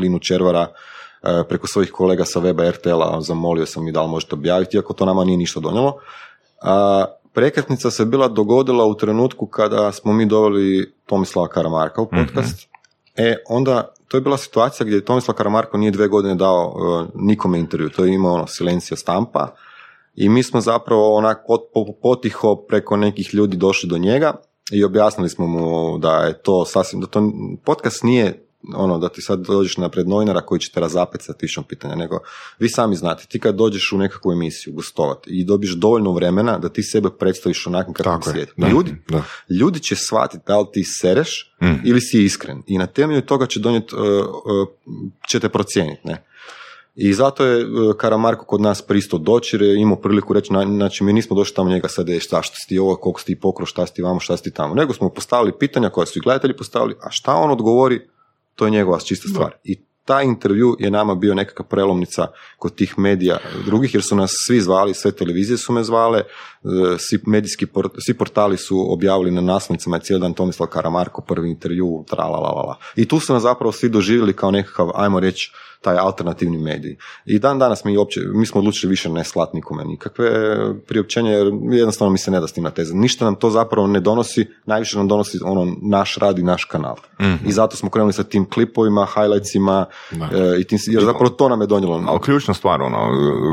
Linu Červara, e, preko svojih kolega sa weba R T L-a zamolio sam i da li možete objaviti, iako to nama nije ništa donijelo. A, prekretnica se bila dogodila u trenutku kada smo mi doveli Tomislava Karamarka u podcast. Mm-hmm. E, onda, to je bila situacija gdje Tomislav Karamarko nije dve godine dao uh, nikome intervju, to je imao ono silencio stampa i mi smo zapravo onak pot, potiho preko nekih ljudi došli do njega i objasnili smo mu da je to sasvim, da to podcast nije ono da ti sad dođeš napred novinara koji će te razapet sa tišom pitanja, nego vi sami znate, ti kad dođeš u nekakvu emisiju gostovati i dobiš dovoljno vremena da ti sebe predstaviš onakvim kakvim svijetom. Ljudi, ljudi će shvatiti da li ti sereš mm. ili si iskren i na temelju toga će donijeti, uh, uh, će te procijeniti, ne? I zato je Karamarko kod nas pristo doći, jer je imao priliku reći, znači mi nismo došli tamo njega sad, šta si ti ovo, koliko si ti pokro, šta si ti vamo, šta si ti tamo, nego smo postavili pitanja koja su i gledatelji postavili, a šta on odgovori, to je njegova čista stvar. I taj intervju je nama bio nekakva prelomnica kod tih medija drugih, jer su nas svi zvali, sve televizije su me zvale, svi medijski port, svi portali su objavili na naslovnicama cijeli dan Tomislav Karamarko, prvi intervju, tralalalala. I tu su nas zapravo svi doživjeli kao nekakav, ajmo reći, taj alternativni medij. I dan danas mi, opće, mi smo odlučili više ne slati nikome nikakve priopćenja, jer jednostavno mi se ne da s njima teze. Ništa nam to zapravo ne donosi, najviše nam donosi ono naš rad i naš kanal. Mm-hmm. I zato smo krenuli sa tim klipovima, highlightsima, e, i tim, jer zapravo to nam je donijelo. Ali ključna stvar, ono,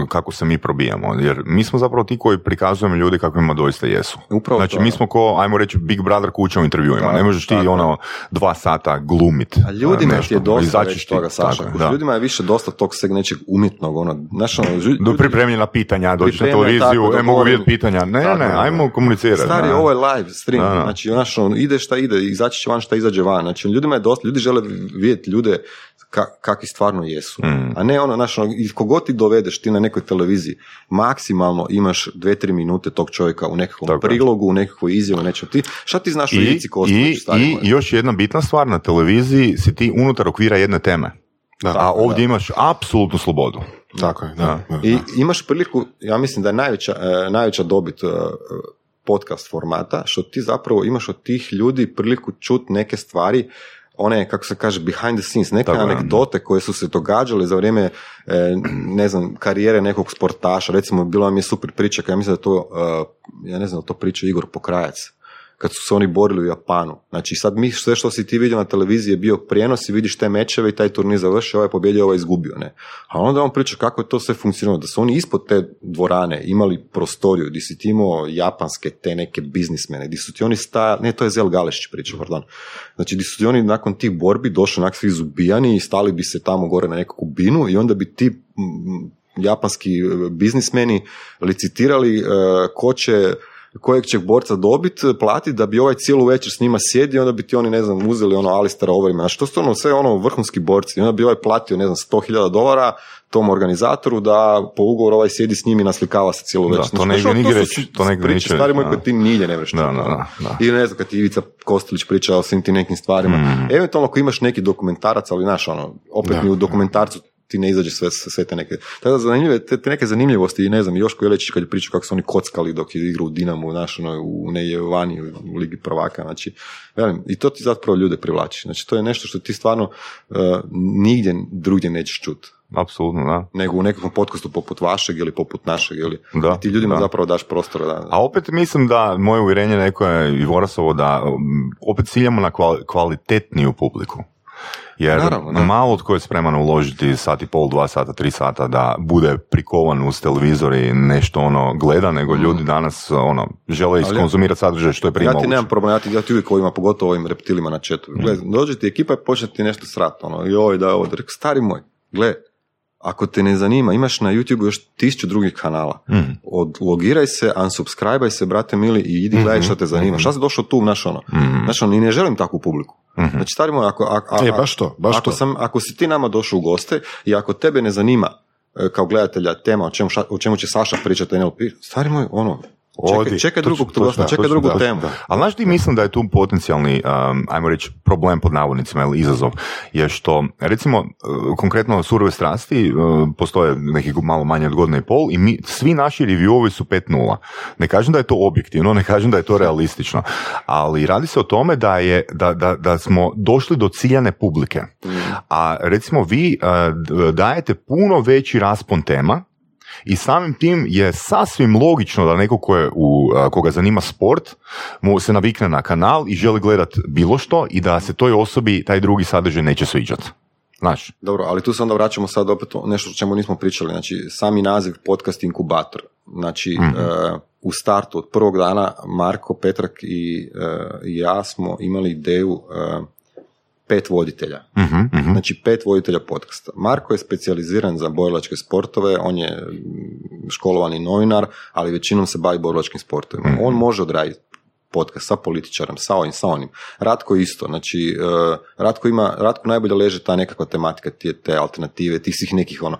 kako se mi probijamo, jer mi smo zapravo ti koji prikazujemo ljudi kakvima doista jesu. Upravo znači, to, mi smo ko, ajmo reći, Big Brother kuća u intervjuima. Da, ne možeš ti tako, ono dva sata glumit. A ljudima nešto, ti je dosta već toga, Saša. Ljudima je više dosta tog seg nečeg umjetnog. Ono, znaš, ono, ljudi, do pripremljena pitanja, doći na televiziju, tako, e, mogu vidjeti pitanja. Ne, tako, ne, ne, ajmo komunicirati. Stari, da, ovo je live stream. Da, da. Znači, znaš, ono, ide šta ide, izaći će van šta izađe van. Znači, ljudima je dosta, ljudi žele vidjeti ljude ka- kakvi stvarno jesu. Mm. A ne ono, znaš, ono, kogod ti dovedeš ti na nekoj televiziji, maksimalno imaš dve, tri minute tog čovjeka u nekakvom tako prilogu, u nekakvoj izjavu, nečem ti. Šta ti znaš I, o Ivici Kostelić? I, stari, i još jedna bitna stvar, na televiziji si ti unutar okvira jedne teme. Da, a ovdje da, imaš apsolutnu slobodu. Tako je, da, da, da. I imaš priliku, ja mislim da je najveća, e, najveća dobit e, podcast formata, što ti zapravo imaš od tih ljudi priliku čuti neke stvari, one, kako se kaže, behind the scenes, neke tako, anegdote da, koje su se događale za vrijeme, e, ne znam, karijere nekog sportaša. Recimo, bila mi je super priča, ja mislim da to, e, ja ne znam da to priča Igor Pokrajac, kad su se oni borili u Japanu. Znači sad mi sve što si ti vidio na televiziji je bio prijenos i vidiš te mečeve i taj turnir završio, ovaj je pobjedio, ovaj je izgubio, ne. A onda on priča kako je to sve funkcioniralo, da su oni ispod te dvorane imali prostoriju gdje si ti imao japanske te neke biznismene, gdje su ti oni stajali, ne, to je Zel Galešić priča, pardon. Znači gdje su ti oni nakon tih borbi došli onak svi izubijani i stali bi se tamo gore na nekakvu binu i onda bi ti japanski biznismeni licitirali uh, ko će kojeg će borca dobit, platiti da bi ovaj cijelu večer s njima sjedio, onda bi ti oni, ne znam, uzeli ono Alistaira Overeema. Znači, to su ono, sve ono vrhunski borci. I onda bi ovaj platio, ne znam, sto hiljada dolara tom organizatoru da po ugovoru ovaj sjedi s njim i naslikava se cijelu večer. Da, to negdje nigdje reći. To negdje nigdje stvari moj koji ti nigdje ne vreš. Da, da, da, da. I ne znam, kad ti Ivica Kostelić priča o svim ti nekim stvarima. Mm. Eventualno ako imaš neki dokumentarac, ali naš, ono, opet da, ni u dokumentarcu ti ne izađe sve, sve te neke. Tada zanimljive, te, te neke zanimljivosti, ne znam, Joško Jelečić kad je pričao kako su oni kockali dok je igrao u Dinamu, naš, ono, u Nejevani, u Ligi prvaka, znači, velim, i to ti zapravo ljude privlači. Znači, to je nešto što ti stvarno uh, nigdje drugdje nećeš čuti. Apsolutno, da. Nego u nekakvom podcastu poput vašeg ili poput našeg, ili da, ti ljudima da, zapravo daš prostora. Da, da. A opet mislim da moje uvjerenje neko je i Vorasovo da opet ciljamo na kvalitetniju publiku. Jer naravno, da, malo tko je spreman uložiti sat i pol, dva sata, tri sata da bude prikovan uz televizor i nešto ono gleda, nego ljudi danas ono žele iskonzumirati sadržaj što je prije moguće. Ja ti nemam problema, ja ti, ja ti uvijek ovima, pogotovo ovim reptilima na chatu. Gle, dođe ti ekipa i počne ti nešto srat, ono, joj da je ovo, stari moj, gle, Ako te ne zanima, imaš na YouTube još tisuću drugih kanala. Mm. Odlogiraj se, unsubscribe se, brate mili, i idi gledaj što te zanima. Mm. Šta si došao tu, znaš ono? Mm. Znaš ono, i ne želim takvu publiku. Mm-hmm. Znači, stari moj, ako, a, a, e, baš to, baš ako, to. Sam, ako si ti nama došao u goste i ako tebe ne zanima kao gledatelja tema o čemu, ša, o čemu će Saša pričati en el pe, stari moj, ono... Čekaj, čekaj drugog točno, čekaj drugu da, temu. Da. Ali znaš ti, mislim da je tu potencijalni, um, ajmo reći, problem pod navodnicima ili izazov, je što, recimo, uh, konkretno Surove strasti uh, postoje neki malo manje od godine i pol i mi, svi naši reviewovi su pet nula. Ne kažem da je to objektivno, ne kažem da je to realistično, ali radi se o tome da, je, da, da, da smo došli do ciljane publike. Mm. A recimo vi uh, dajete puno veći raspon tema, i samim tim je sasvim logično da neko ko je u, koga zanima sport mu se navikne na kanal i želi gledati bilo što i da se toj osobi taj drugi sadržaj neće sviđati. Znaš? Dobro, ali tu se onda vraćamo sad opet nešto o čemu nismo pričali. Znači, sami naziv Podcast Inkubator. Znači, mm-hmm. uh, u startu od prvog dana Marko Petrak i uh, ja smo imali ideju... Uh, pet voditelja. Uh-huh, uh-huh. Znači pet voditelja podcasta. Marko je specijaliziran za borilačke sportove, on je školovani novinar, ali većinom se bavi borilačkim sportovima. Uh-huh. On može odraditi podcast sa političarem, sa ovim, sa onim. Ratko isto, znači uh, Ratko ima, Ratko najbolje leže ta nekakva tematika, te, te alternative, tih svih nekih ono.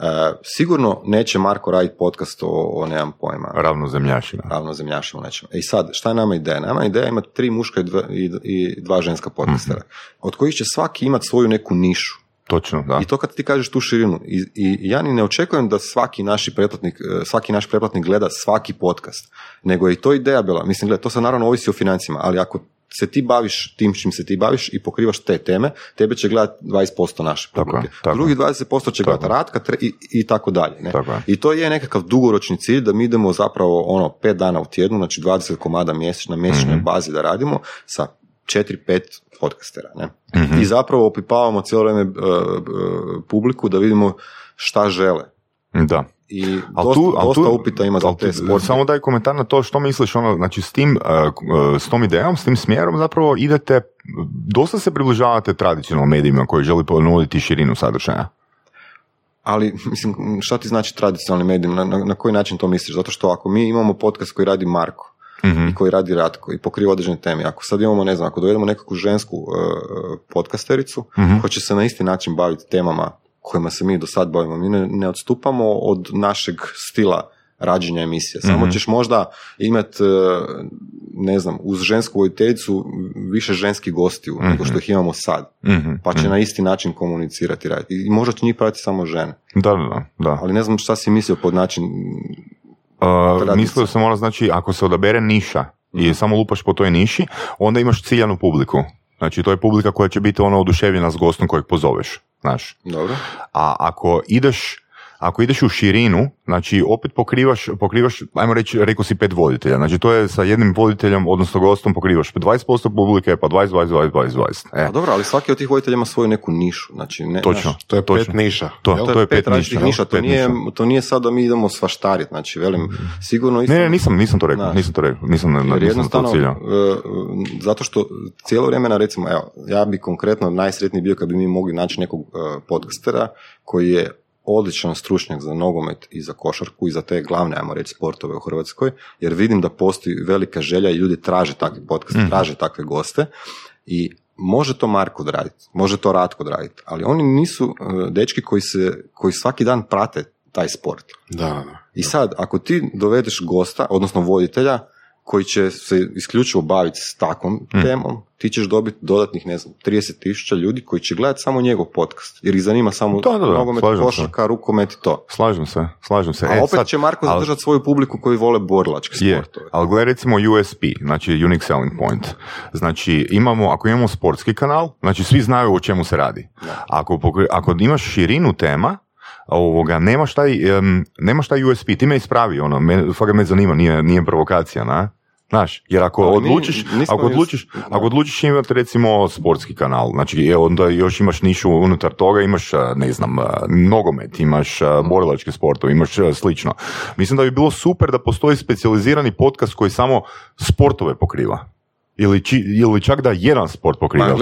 Uh, sigurno neće Marko raditi podcast o, o nemam pojma. Ravnozemljašima. Ravnozemljašima nećemo. E sad, šta je nama ideja? Nama ideja ima tri muška i dva, i, i dva ženska podcastera, mm-hmm. od kojih će svaki imati svoju neku nišu. Točno, da. I to kad ti kažeš tu širinu. I, i ja ni ne očekujem da svaki, naši pretplatnik, svaki naš pretplatnik gleda svaki podcast, nego je i to ideja bila. Mislim, gleda, to se naravno ovisi o financijama, ali ako se ti baviš tim čim se ti baviš i pokrivaš te teme, tebe će gledati dvadeset posto naše publike. Tako, tako. Drugi dvadeset posto će gledati Ratka tre, i, i tako dalje. Ne? Tako. I to je nekakav dugoročni cilj da mi idemo zapravo ono pet dana u tjednu, znači dvadeset komada mjesečno, na mjesečnoj mm-hmm. bazi da radimo sa četiri pet podcastera. Ne? Mm-hmm. I zapravo opipavamo cijelo vrijeme uh, uh, publiku da vidimo šta žele. Da. I dosta, tu, dosta tu, upita ima za te sportove. Samo daj komentar na to što misliš, ono, znači s tim, s tom idejom, s tim smjerom zapravo idete, dosta se približavate tradicionalnim medijima koji želi ponuditi širinu sadržaja. Ali, mislim, šta ti znači tradicionalni medij, na, na, na koji način to misliš? Zato što ako mi imamo podcast koji radi Marko, mm-hmm. i koji radi Ratko i pokriva određene teme. Ako sad imamo, ne znam, ako dovedemo nekakvu žensku uh, podcastericu, mm-hmm. koja će se na isti način baviti temama kojima se mi do sad bavimo. Mi ne, ne odstupamo od našeg stila rađenja emisije. Samo mm-hmm. ćeš možda imati, ne znam, uz žensku vojiteljicu više ženskih gostiju mm-hmm. nego što ih imamo sad. Mm-hmm. Pa će mm-hmm. na isti način komunicirati. Raditi. I možda će njih pratiti samo žene. Da, da, da. Ali ne znam šta si mislio pod način... Uh, mislio sam ono, znači, ako se odabere niša mm-hmm. i samo lupaš po toj niši, onda imaš ciljanu publiku. Znači, to je publika koja će biti ono oduševljena s gostom kojeg pozoveš. Znaš. Dobro. A ako ideš, ako ideš u širinu, znači opet pokrivaš, pokrivaš, ajmo reći, rekao si pet voditelja. Znači to je sa jednim voditeljem, odnosno gostom, pokrivaš dvadeset posto publike, pa dvadeset, dvadeset, dvadeset, dvadeset. E. A dobro, ali svaki od tih voditelja ima svoju neku nišu. Znači, ne, točno, naš, to je točno. Pet niša. To, to, to je pet, pet niša. niša. To, pet nije, to nije sad da mi idemo svaštariti, znači, velim, sigurno... Istom, ne, ne, nisam, nisam to rekao, nisam to rekao, nisam, nisam, nisam to ciljao. Zato što cijelo vremena, recimo, evo, ja bi konkretno najsretniji bio kad bi mi mogli naći nekog uh, podcastera koji je odličan stručnjak za nogomet i za košarku i za te glavne, ajmo reći, sportove u Hrvatskoj, jer vidim da postoji velika želja i ljudi traže takve podcaste, mm-hmm. traže takve goste i može to Marko odraditi, može to Ratko odraditi, ali oni nisu dečki koji, se, koji svaki dan prate taj sport. Da. I sad, ako ti dovedeš gosta, odnosno voditelja, koji će se isključivo baviti s takvom mm. temom, ti ćeš dobiti dodatnih, ne znam, trideset tisuća ljudi koji će gledati samo njegov podcast, jer ih zanima samo nogomet, košarka, rukomet i to. Slažem se, slažem se. A e, opet sad, će Marko ali, zadržati svoju publiku koji vole borilačke sportove. Je, ali gledaj recimo U S P, znači Unique Selling Point. Znači, imamo, ako imamo sportski kanal, znači svi znaju o čemu se radi. Ako, ako imaš širinu tema, ovoga, nemaš taj, um, nemaš taj U S P, ti me ispravi, ono, me, fakat me zanima, nije, nije provokacija, na? Znaš, jer ako ali odlučiš, mi, ako odlučiš, us... ako odlučiš imati recimo sportski kanal, znači onda još imaš nišu unutar toga, imaš, ne znam, nogomet, imaš borilačke sportove, imaš slično. Mislim da bi bilo super da postoji specijalizirani podcast koji samo sportove pokriva. Ili, či, ili čak da jedan sport pokriva.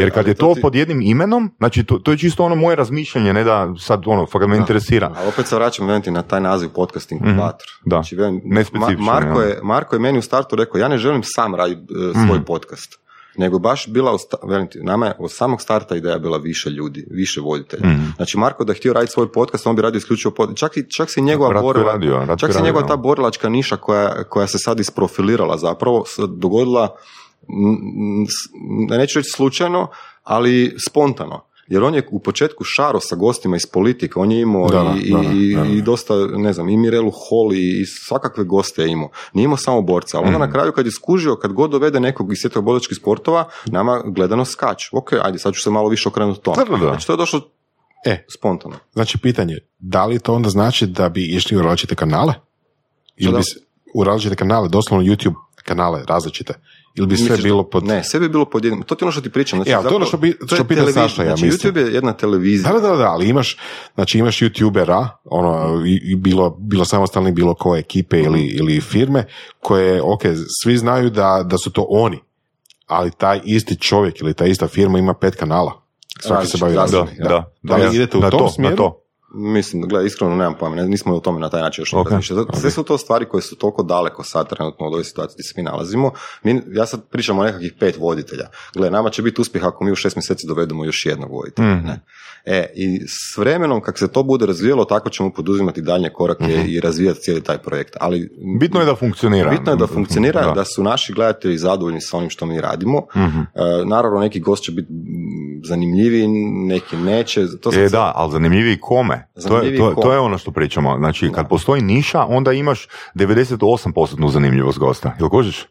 Jer kad je to, to ti... pod jednim imenom, znači to, to je čisto ono moje razmišljanje, ne da sad ono, fakat me interesira. A opet se vraćam na taj naziv Podcast Inkubator. Mm-hmm. Da, znači, nespecifično. Marko je, Marko je meni u startu rekao, ja ne želim sam raditi uh, svoj mm-hmm. podcast. Nego baš bila, velim ti, nama je od samog starta ideja bila više ljudi, više voditelja. Mm. Znači Marko da je htio raditi svoj podcast, on bi radio isključivo podcast. Čak, čak se njegova borila, radio, čak se njegova ta borilačka niša koja, koja se sad isprofilirala zapravo, dogodila, neću reći slučajno, ali spontano. Jer on je u početku šaro sa gostima iz politike, on je imao da, i, da, i, da, da. i dosta, ne znam, i Mirelu Holi i svakakve goste je imao. Nije imao samo borca, ali onda mm-hmm. na kraju kad je skužio, kad god dovede nekog iz svjetova borilačkih sportova, nama gledano skač. Ok, ajde, sad ću se malo više okrenuti to. Da, da, da. Znači to je došlo e, spontano. Znači pitanje, da li to onda znači da bi išli u različite kanale? Ili da, bi se, u različite kanale, doslovno YouTube kanale različite? Ili bi sve Misliš bilo pod... Ne, sve bi bilo pod jednim... To ti ono što ti pričam. Znači, ja, zapravo, to ono što, bi, što pita Saša, ja mislim. Znači, YouTube je jedna televizija. Da, da, da, da, ali imaš, znači, imaš YouTubera, ono, i, i bilo, bilo samostalni, bilo koje ekipe ili, ili firme, koje, ok, svi znaju da, da su to oni, ali taj isti čovjek ili ta ista firma ima pet kanala. Svaki se bavi različit. Da, da, da. Da, da, da idete u tom to, smjeru? To. Mislim, gledaj, iskreno nemam pamene, nismo o tome na taj način još okay. razmišljati. Sve su to stvari koje su toliko daleko sad trenutno od ove situacije gdje se mi nalazimo. Mi, ja sad pričam o nekakvih pet voditelja. Gle, nama će biti uspjeh ako mi u šest mjeseci dovedemo još jednog voditelja. Mm. Ne? E, i s vremenom, kako se to bude razvijalo, tako ćemo poduzimati daljnje korake mm-hmm. i razvijati cijeli taj projekt. Ali, bitno je da funkcionira. Bitno je da funkcionira, da, da su naši gledatelji zadovoljni sa onim što mi radimo. Mm-hmm. E, naravno, neki gost će biti zanimljiviji, neki neće. To e, da, ali zanimljiviji kome? To je, to, to je ono što pričamo. Znači, kad postoji niša, onda imaš devedeset osam posto zanimljivost gosta. Jel kožiš?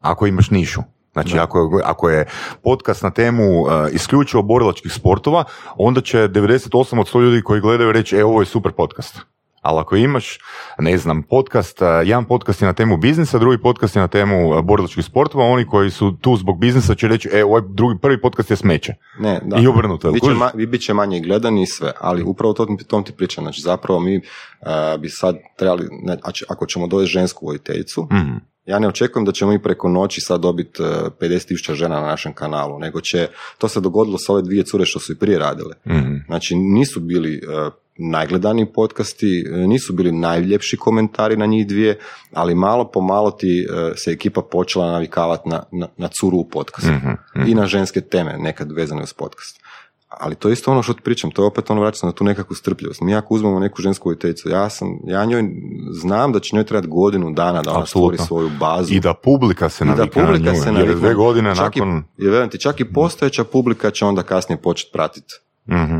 Ako imaš nišu. Znači, ako, ako je podcast na temu uh, isključivo borilačkih sportova, onda će devedeset osam od sto ljudi koji gledaju reći, e, ovo je super podcast. Ali ako imaš, ne znam, podcast, jedan podcast je na temu biznisa, drugi podcast je na temu borilačkih sportova, oni koji su tu zbog biznisa će reći, e, ovaj drugi, prvi podcast je smeće. Ne, da. I obrnuto. Biće, ma, biće manje gledani i sve, ali upravo to tom ti pričam. Znači, zapravo mi uh, bi sad trebali, ne, ako ćemo dovesti žensku vojiteljicu, mm-hmm. ja ne očekujem da ćemo i preko noći sad dobiti pedeset tisuća žena na našem kanalu, nego će, to se dogodilo sa ove dvije cure što su i prije radile. Mm-hmm. Znači, nisu bili... Uh, najgledaniji podcasti, nisu bili najljepši komentari na njih dvije, ali malo po malo ti se ekipa počela navikavati na, na, na curu u podcastu mm-hmm, mm-hmm. i na ženske teme nekad vezane uz podcast. Ali to je isto ono što ti pričam, to je opet ono vraćam na tu nekakvu strpljivost. Mi ako uzmemo neku žensku vojiteljicu, ja sam, ja njoj znam da će njoj trebati godinu dana da ona Absolutno. stvori svoju bazu. I da publika se navika na nju, se jer dve godine čak nakon... I, jer velim ti, čak i postojeća publika će onda kasnije početi pratiti. Mhm.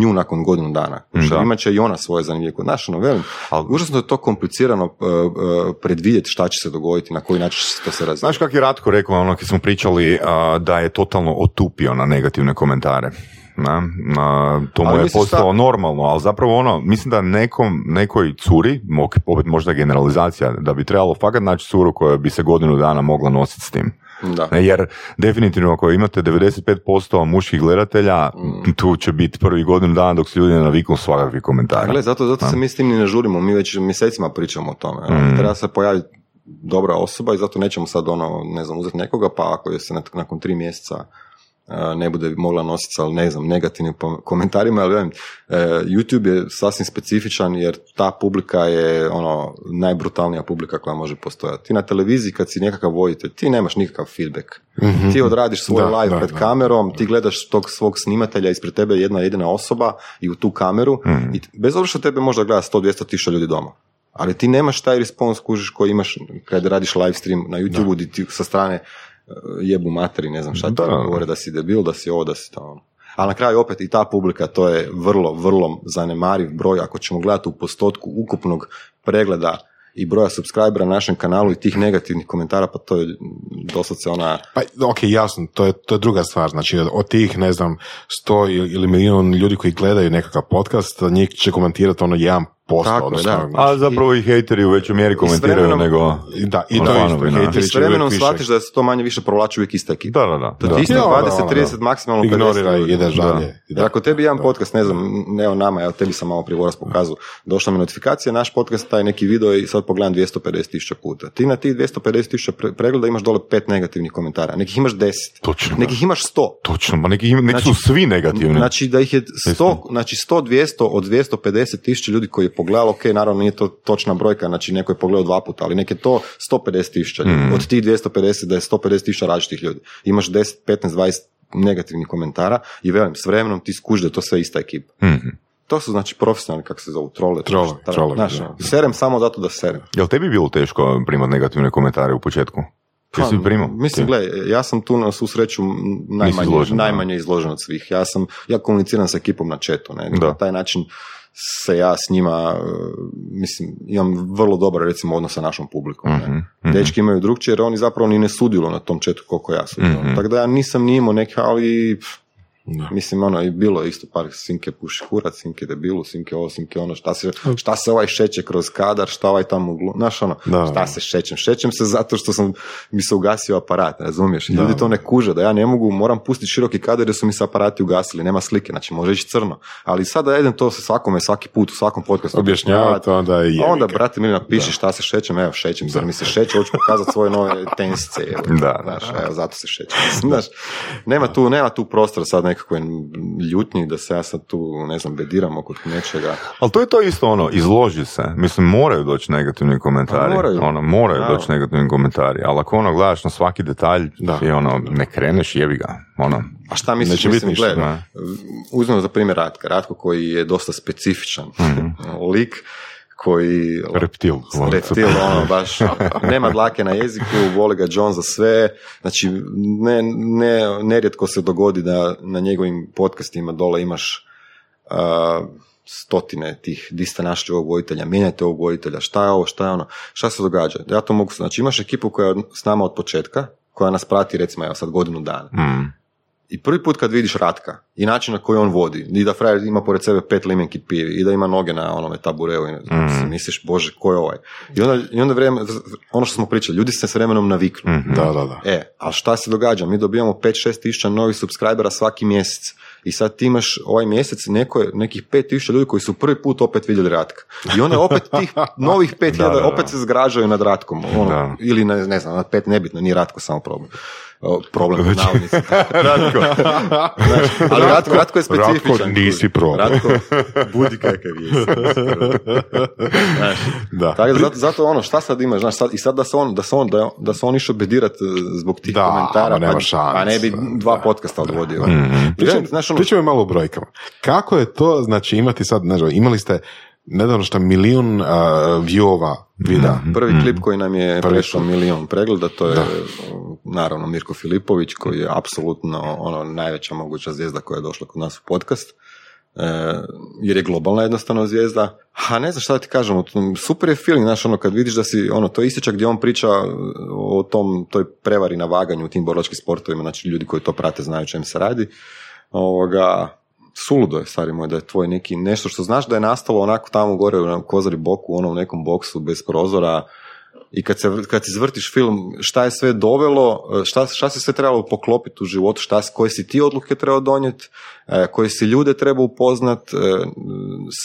nju nakon godinu dana. Mm, Imat će i ona svoje zanimljive. Znaš, ono, velim, ali užasno je to komplicirano uh, uh, predvidjeti šta će se dogoditi, na koji način će to se razvijeti. Znaš kako je Ratko rekao, ono, kad smo pričali uh, da je totalno otupio na negativne komentare. Na, na, to mu je postalo šta... normalno, ali zapravo ono, mislim da nekom, nekoj curi, opet možda generalizacija, da bi trebalo fakat naći curu koja bi se godinu dana mogla nositi s tim. Da. Jer definitivno ako imate devedeset pet posto muških gledatelja, mm. tu će biti prvi godinu dana dok se ljudi naviknu svakakvih komentara. Gle, zato, zato se mi s tim ni ne žurimo, mi već mjesecima pričamo o tome. Mm. Treba se pojaviti dobra osoba i zato nećemo sad ono, ne znam, uzeti nekoga, pa ako se nakon tri mjeseca ne bude mogla nositi sa, ne znam, negativnim komentarima, ali vem, YouTube je sasvim specifičan jer ta publika je ono najbrutalnija publika koja može postojati. Ti na televiziji kad si nekakav voditelj, ti nemaš nikakav feedback. Mm-hmm. Ti odradiš svoj da, live da, pred da, kamerom, da. ti gledaš tog svog snimatelja, ispred tebe je jedna jedina osoba i u tu kameru, mm-hmm. i bez obzira što tebe možda gleda sto do dvjesto tisuća ljudi doma. Ali ti nemaš taj respons kužiš koji imaš kad radiš live stream na YouTubeu gdje ti sa strane jebu materi, ne znam šta ti govore, da si debil, da si ovo, da si to. Ali na kraju opet i ta publika, to je vrlo, vrlo zanemariv broj, ako ćemo gledati u postotku ukupnog pregleda i broja subscribera na našem kanalu i tih negativnih komentara, pa to je doslovce ona... Pa, ok, jasno, to je, to je druga stvar, znači od tih, ne znam, sto ili milijun ljudi koji gledaju nekakav podcast, njih će komentirati ono jedan Postao, da. A zapravo i hejteri u većoj mjeri komentiraju nego... Da, i to isto. I s vremenom shvatiš da se to manje više provlači uvijek ista ekipa. Da, da, da. To ti isto dvadeset trideset maksimalno pedeset. Ignoriraj i ideš dalje. Ako tebi jedan podcast, ne znam, ne o nama, ja tebi sam malo prije voras pokazao, došla mi notifikacija, naš podcast, taj neki video i sad pogledam dvjesto pedeset tisuća puta. Ti na ti dvjesto pedeset tisuća pregleda imaš dole pet negativnih komentara. Nekih imaš deset. Točno. Nekih imaš sto. Točno, ma neki su svi negativni. Znači da ih je sto, znači sto dvjesto od dvjesto pedeset tisuća ljudi koji pogledalo, ok, naravno nije to točna brojka, znači neko je pogledao dva puta, ali nek je to sto pedeset tisuća, mm. od tih dvjesto pedeset da je sto pedeset tisuća različitih ljudi. Imaš deset, petnaest, dvadeset negativnih komentara i velim, s vremenom ti skuži da to sve ista ekipa. Mm. To su znači profesionalni, kako se zove, trole. Trole, šta, trole. Znaš, da. Serem samo zato da serem. Jel tebi bilo teško primati negativne komentare u početku? Pa, mislim, gledaj, ja sam tu na svu sreću najmanje, izložen, najmanje izložen od svih. Ja sam, ja komuniciram sa ekipom na chatu, ne, na taj način se ja s njima, mislim, imam vrlo dobar, recimo, odnos sa našom publikom. Mm-hmm, mm-hmm. Dečki imaju drugčije, jer oni zapravo ni ne sudjeluju na tom chatu koliko ja sudjelujem. Mm-hmm. Tako da ja nisam ni imao neka, ali... Da. Mislim, ono, i bilo je isto par sinke puši kurac, sinke debilu, sinke ovo, sinke ono, šta se, šta se ovaj šeće kroz kadar, šta ovaj tamo uglu, znaš ono, da, šta se šećem, šećem se zato što sam, mi se ugasio aparat, razumiješ, ljudi to ne kuže, da ja ne mogu, moram pustiti široki kadar jer su mi se aparati ugasili, nema slike, znači može ići crno, ali sada ja idem to sa svakome, svaki put, u svakom podcastu objašnjavati, onda je onda, brate, mi napiši šta se šećem, evo, šećem se, mi se šeće, hoću pokazati svoje nove tensice, evo, da, znaš, evo, zato se šećem, znaš, nema tu, nema tu prostora sad nek- nekako je ljutnji da se ja sad tu, ne znam, bediram oko nečega. Ali to je to isto ono, izloži se. Mislim, moraju doći negativni komentari. Moraju. Ono, moraju da, doći negativni komentari. Ali ako ono gledaš na svaki detalj da. I ono, ne kreneš, jebi ga. Ono, a šta misliš, mislim, gledaj. Uzmemo za primjer Ratka. Ratko koji je dosta specifičan mm-hmm. lik. Koji... Reptil. Reptil, ono, baš, nema dlake na jeziku, voli ga John za sve, znači, ne, ne, nerijetko se dogodi da na njegovim podcastima dole imaš uh, stotine tih, di ste našli ovog vojitelja, mijenjajte ovog vojitelja, šta je ovo, šta je ono, šta se događa? Ja to mogu, znači, imaš ekipu koja je s nama od početka, koja nas prati, recimo, evo sad godinu dana. Mm. I prvi put kad vidiš Ratka i način na koji on vodi, i da frajer ima pored sebe pet limenki pivi, i da ima noge na onome tabureu, i mm. misliš, bože, ko je ovaj? I onda, i onda vremen, ono što smo pričali, ljudi se s vremenom naviknu. Mm-hmm. Da, da, da. E, a šta se događa? Mi dobijamo pet šest tisuća novih subscribera svaki mjesec. I sad ti imaš ovaj mjesec neko, nekih pet tisuća ljudi koji su prvi put opet vidjeli Ratka. I onda opet tih novih pet hiljada opet se zgražaju nad Ratkom. Ono, ili ne, ne znam, nad pet nebitno, nije Ratko samo problem. O, problem u navodnici. Ratko. Znači, ali Ratko, Ratko je specifičan. Ratko nisi problem. Ratko, budi kakav je. Znači, da. Tako, zato, zato ono, šta sad imaš? Znaš, sad, i sad da se on, da se on, da, da se on išao bedirat zbog tih da, komentara, nema šans, pa ne bi dva da, podcasta odvodio. Mm-hmm. Pričamo malo o brojkama. Kako je to, znači, imati sad, znači, imali ste nedavno što milijun uh, viewova videa. Mm-hmm. Prvi klip koji nam je prešao milijun pregleda, to je da. naravno Mirko Filipović, koji je apsolutno ono, najveća moguća zvijezda koja je došla kod nas u podcast, e, jer je globalna jednostavno zvijezda. A ne znam šta ti kažemo, super je feeling, znaš, ono, kad vidiš da si, ono, to je ističak gdje on priča o tom, toj prevari na vaganju u tim borilačkim sportovima, znači ljudi koji to prate znaju čem se radi. Ovoga... Suludo je, stari moj, da je tvoj neki nešto što znaš da je nastalo onako tamo gore u Kozari Boku, u onom nekom boksu bez prozora i kad, se, kad si zvrtiš film šta je sve dovelo, šta, šta se sve trebalo poklopiti u životu, šta, koje si ti odluke trebao donijeti, koje si ljude treba upoznat,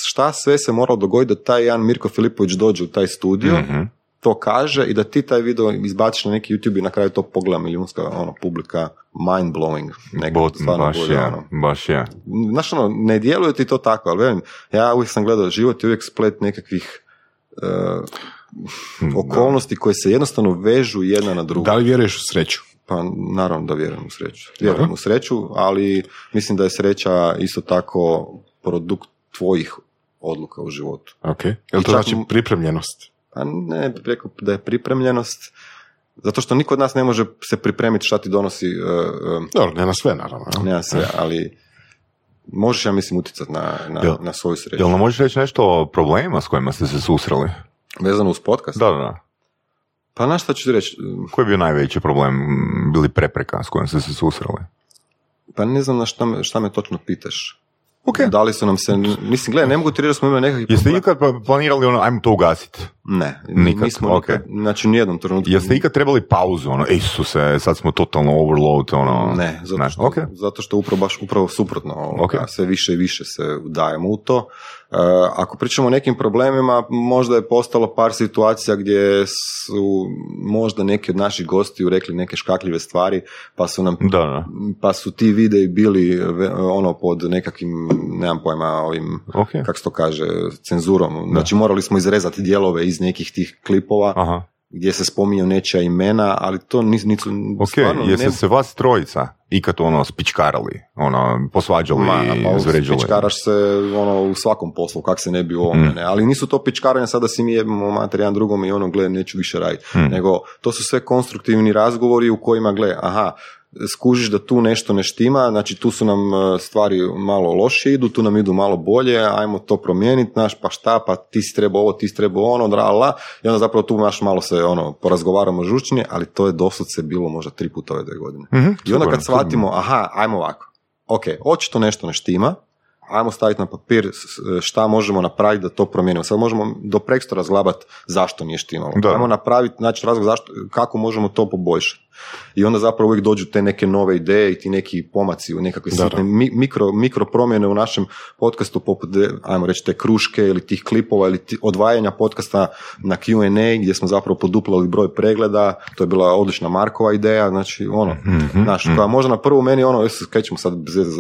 šta sve se moralo dogoditi da taj jedan Mirko Filipović dođe u taj studio, mm-hmm. to kaže i da ti taj video izbaciš na neki YouTube i na kraju to pogleda milijunska ono, publika, mind blowing. Bot, baš je, ja, ono. baš je. Ja. Znaš ono, ne djeluje ti to tako, ali velim, ja uvijek sam gledao život i uvijek splet nekakvih uh, okolnosti da. koje se jednostavno vežu jedna na drugu. Da li vjeruješ u sreću? Pa naravno da vjerujem u sreću. Vjerujem Aha. u sreću, ali mislim da je sreća isto tako produkt tvojih odluka u životu. Ok, je li to znači pripremljenost? A ne, rekao da je pripremljenost, zato što niko od nas ne može se pripremiti šta ti donosi... Uh, Dobro, ne na sve, naravno. Ne na sve, ali možeš, ja mislim, utjecati na, na, del, na svoju sreću. Jel nam možeš reći nešto o problemima s kojima ste se susreli? Vezano uz podcast? Da, da, da. Pa na šta ću reći? Koji je bio najveći problem, bili prepreka s kojim ste se susreli? Pa ne znam na šta me, šta me točno pitaš. Okay. Dali su nam se, mislim, gledaj, ne mogu ti reći da smo imali nekakvih problema. Jeste ikad planirali ono, ajmo to ugasiti? Ne, nikad, nismo okay. nikad, znači nijednom trenutku. Jeste ikad trebali pauzu, ono, Isuse, sad smo totalno overload, ono... Ne, zato što, ne. Okay. Zato što upravo, baš upravo suprotno, okay. sve više i više se dajemo u to. Uh, ako pričamo o nekim problemima, možda je postalo par situacija gdje su možda neki od naših gostiju rekli neke škakljive stvari, pa su nam, da, da. pa su ti videi bili ono pod nekakvim, nemam pojma, ovim, okay. kako se to kaže, cenzurom. Da. Znači morali smo izrezati dijelove iz nekih tih klipova. Aha. Gdje se spominju nečija imena, ali to nisu... Nis, ok, jeste ne... se vas trojica ikad ono spičkarali, ono, posvađali i izvređali? Spičkaraš se ono, u svakom poslu, kak se ne bi u mm. ali nisu to pičkaranja sada si mi jebimo mater jedan drugom i ono, gle, neću više raditi, mm. nego to su sve konstruktivni razgovori u kojima, gle, aha, skužiš da tu nešto ne štima, znači tu su nam stvari malo loše idu, tu nam idu malo bolje, ajmo to promijeniti, naš, pa šta, pa ti si treba ovo, ti si treba ono, dra, la, i onda zapravo tu naš malo se ono, porazgovaramo žučnije, ali to je doslovce bilo možda tri puta ove dve godine. Mm-hmm, I onda kad shvatimo, aha, ajmo ovako, ok, očito nešto ne štima, ajmo staviti na papir šta možemo napraviti da to promijenimo. Sad možemo do preksto razglabati zašto nije štimalo. Da. Ajmo napraviti, znači razlog zašto, kako možemo to poboljšati. I onda zapravo uvijek dođu te neke nove ideje i ti neki pomaci u nekakve da, sitne da. Mikro, mikro promjene u našem podcastu poput, ajmo reći, te kruške ili tih klipova ili tih odvajanja podcasta na Q and A gdje smo zapravo poduplali broj pregleda, to je bila odlična Markova ideja, znači ono, mm-hmm, znaš, mm-hmm. koja možda na prvu meni ono, kaj ćemo sad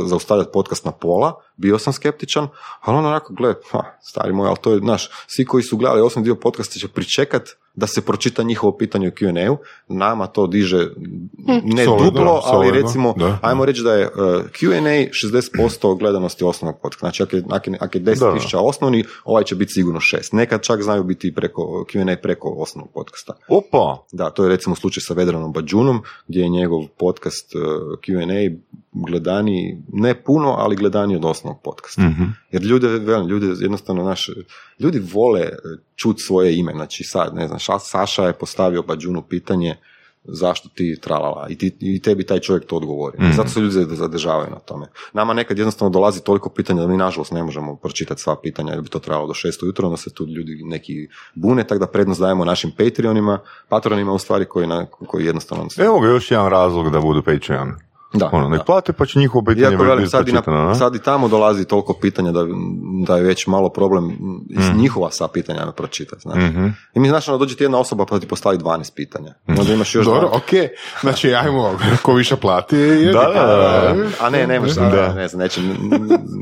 zaustavljati podcast na pola, bio sam skeptičan, ali ono onako, gled, ha, stari moj, ali to je, znaš, svi koji su gledali osam dio podcasta će pričekat da se pročita njihovo pitanje u Q and A-u, nama to diže ne solidno, duplo, ali solidno, recimo, da. Ajmo reći da je Q and A šezdeset posto gledanosti osnovnog podcasta. Znači, ako je deset tisuća osnovni, ovaj će biti sigurno šest. Nekad čak znaju biti preko Q and A preko osnovnog podcasta. Opa! Da, to je recimo slučaj sa Vedranom Badžunom, gdje je njegov podcast Q and A gledaniji, ne puno, ali gledaniji od osnovnog podcasta. Mm-hmm. Jer ljudi, velim, ljudi jednostavno naš, ljudi vole čuti svoje ime. Znači sad, ne znam, Saša je postavio Badžunu pitanje zašto ti tralala i, ti, i tebi taj čovjek to odgovori. Mm. Zato se ljudi zadržavaju na tome. Nama nekad jednostavno dolazi toliko pitanja da mi nažalost ne možemo pročitati sva pitanja jer bi to trajalo do šest ujutro, onda se tu ljudi neki bune, tako da prednost dajemo našim Patreonima, patronima u stvari koji, na, koji jednostavno... Evo ga još jedan razlog da budu Patreon. Da, ono, nek plate pa će njihovo pitanje biti pročitano. Sad i tamo dolazi toliko pitanja da, da je već malo problem mm. njihova sa pitanja pročitati. Znači. Mm-hmm. I mi znaš, ono, dođe ti jedna osoba pa ti postavi dvanaest pitanja. Onda imaš još... Dobro, okej. Okay. Znači, ajmo, ko više plati... Je, da, da, da, da. A ne, nemaš, da, da. ne znam, neće,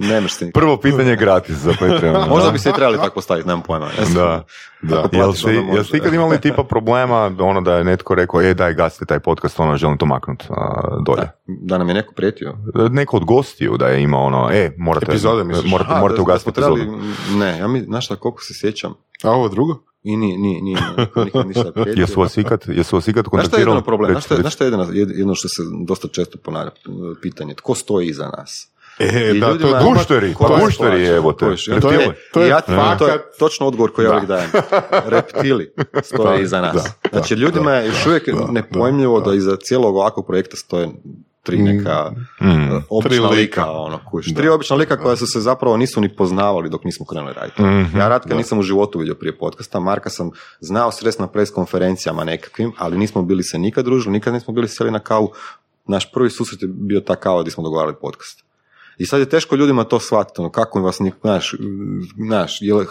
nemaš se nikad. Prvo pitanje gratis za Patreon. Možda bi se i trebali tako postaviti, nemam pojma. Jesu. Da. Da. Jel si, jel si ikad imali tipa problema ono da je netko rekao, e daj gasite taj podcast, ono želim to maknuti dolje? Da nam je neko prijetio? Neko od gostiju da je imao ono, e morate, epizode, morate, morate da, ugasiti da epizodu. Ne, ja mi, znaš šta, koliko se sjećam. A ovo drugo? I nije, nije, nije, nikad ništa prijetio. Jesu vas ikad, jesu vas ikad kontaktirali? Znaš šta je jedno, jedno što se dosta često ponavlja pitanje, tko stoji iza nas? E, I da, to je gušteri, pa gušteri je, evo te. Reptili. To je, to je, ja, fakat... to je točno odgovor koji ja uvijek dajem. Reptili stoje iza nas. Da, znači, ljudima da, je još uvijek da, nepojmljivo da, da, da iza cijelog ovakvog projekta stoje tri neka mm, obična tri lika. Ono, kuš. Tri obična lika koja su se zapravo nisu ni poznavali dok nismo krenuli raditi. Mm-hmm, ja Ratka da. nisam u životu vidio prije podcasta, Marka sam znao srest na pres konferencijama nekakvim, ali nismo bili se nikad družili, nikad nismo bili sjeli na kavu. Naš prvi susret je bio ta kava gdje smo dogovarali podcast. I sad je teško ljudima to shvatiti, ono, kako vas nik, znaš, znaš, jel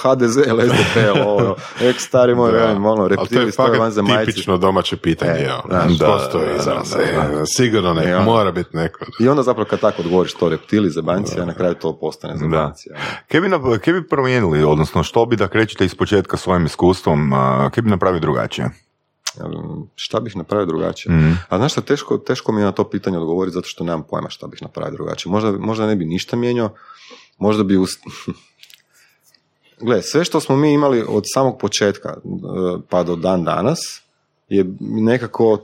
H D Z, jel S D P, jel ek stari moj, velim, ono, reptili stoje van zemaljci. Ali to je tipično domaće pitanje, postoji iza nas, sigurno ne, ja. mora biti neko. Da. I onda zapravo kad tako odgovoriš to reptili, zemancija, na kraju to postane zemancija. Kaj bi, kaj bi promijenili, odnosno što bi da krećete iz početka svojim iskustvom, kaj bi napravio drugačije? Šta bih napravio drugačije? Mm-hmm. A znaš šta, teško, teško mi je na to pitanje odgovoriti zato što nemam pojma šta bih napravio drugačije. Možda, možda ne bi ništa mijenjao, možda bi... Us... Gle, sve što smo mi imali od samog početka pa do dan danas je nekako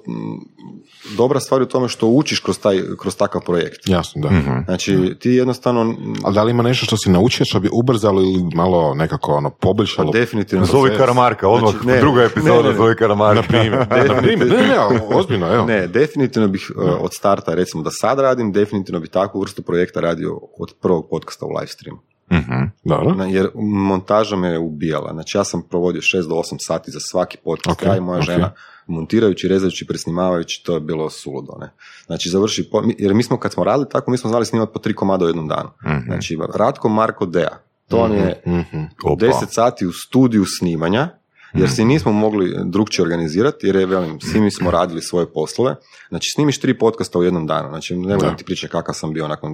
dobra stvar u tome što učiš kroz, taj, kroz takav projekt. Jasno, da. Mm-hmm. Znači, ti jednostavno... A da li ima nešto što si naučio, što bi ubrzalo ili malo nekako ono, poboljšalo? Pa definitivno. Zovi Karamarka, odmah, znači, ne, druga epizoda, ne, ne, Zovi Karamarka. Na primjer. Na primjer, ne, ne, ozbiljno, evo. Ne, definitivno bih uh, od starta, recimo da sad radim, definitivno bih takvu vrstu projekta radio od prvog podcasta u live streamu. Mm-hmm, jer montaža me je ubijala. Znači ja sam provodio šest do osam sati za svaki podcast, okay, ja i moja okay. žena montirajući, rezajući, presnimavajući, to je bilo suludo, ne? Znači završi po, jer mi smo kad smo radili tako, mi smo znali snimati po tri komada u jednom danu. Mm-hmm. Znači Ratko Marko Deja, to on je mm-hmm. deset sati u studiju snimanja, jer se nismo mogli drugčije organizirati, jer je, velim, svi mi smo radili svoje poslove. Znači, snimiš tri podcasta u jednom danu, znači ne moram ti pričati kakav sam bio nakon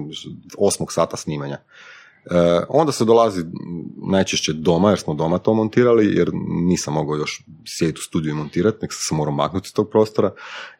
osmog sata snimanja. E, onda se dolazi najčešće doma, jer smo doma to montirali, jer nisam mogao još sjediti u studiju i montirati, nek sam morao maknuti iz tog prostora.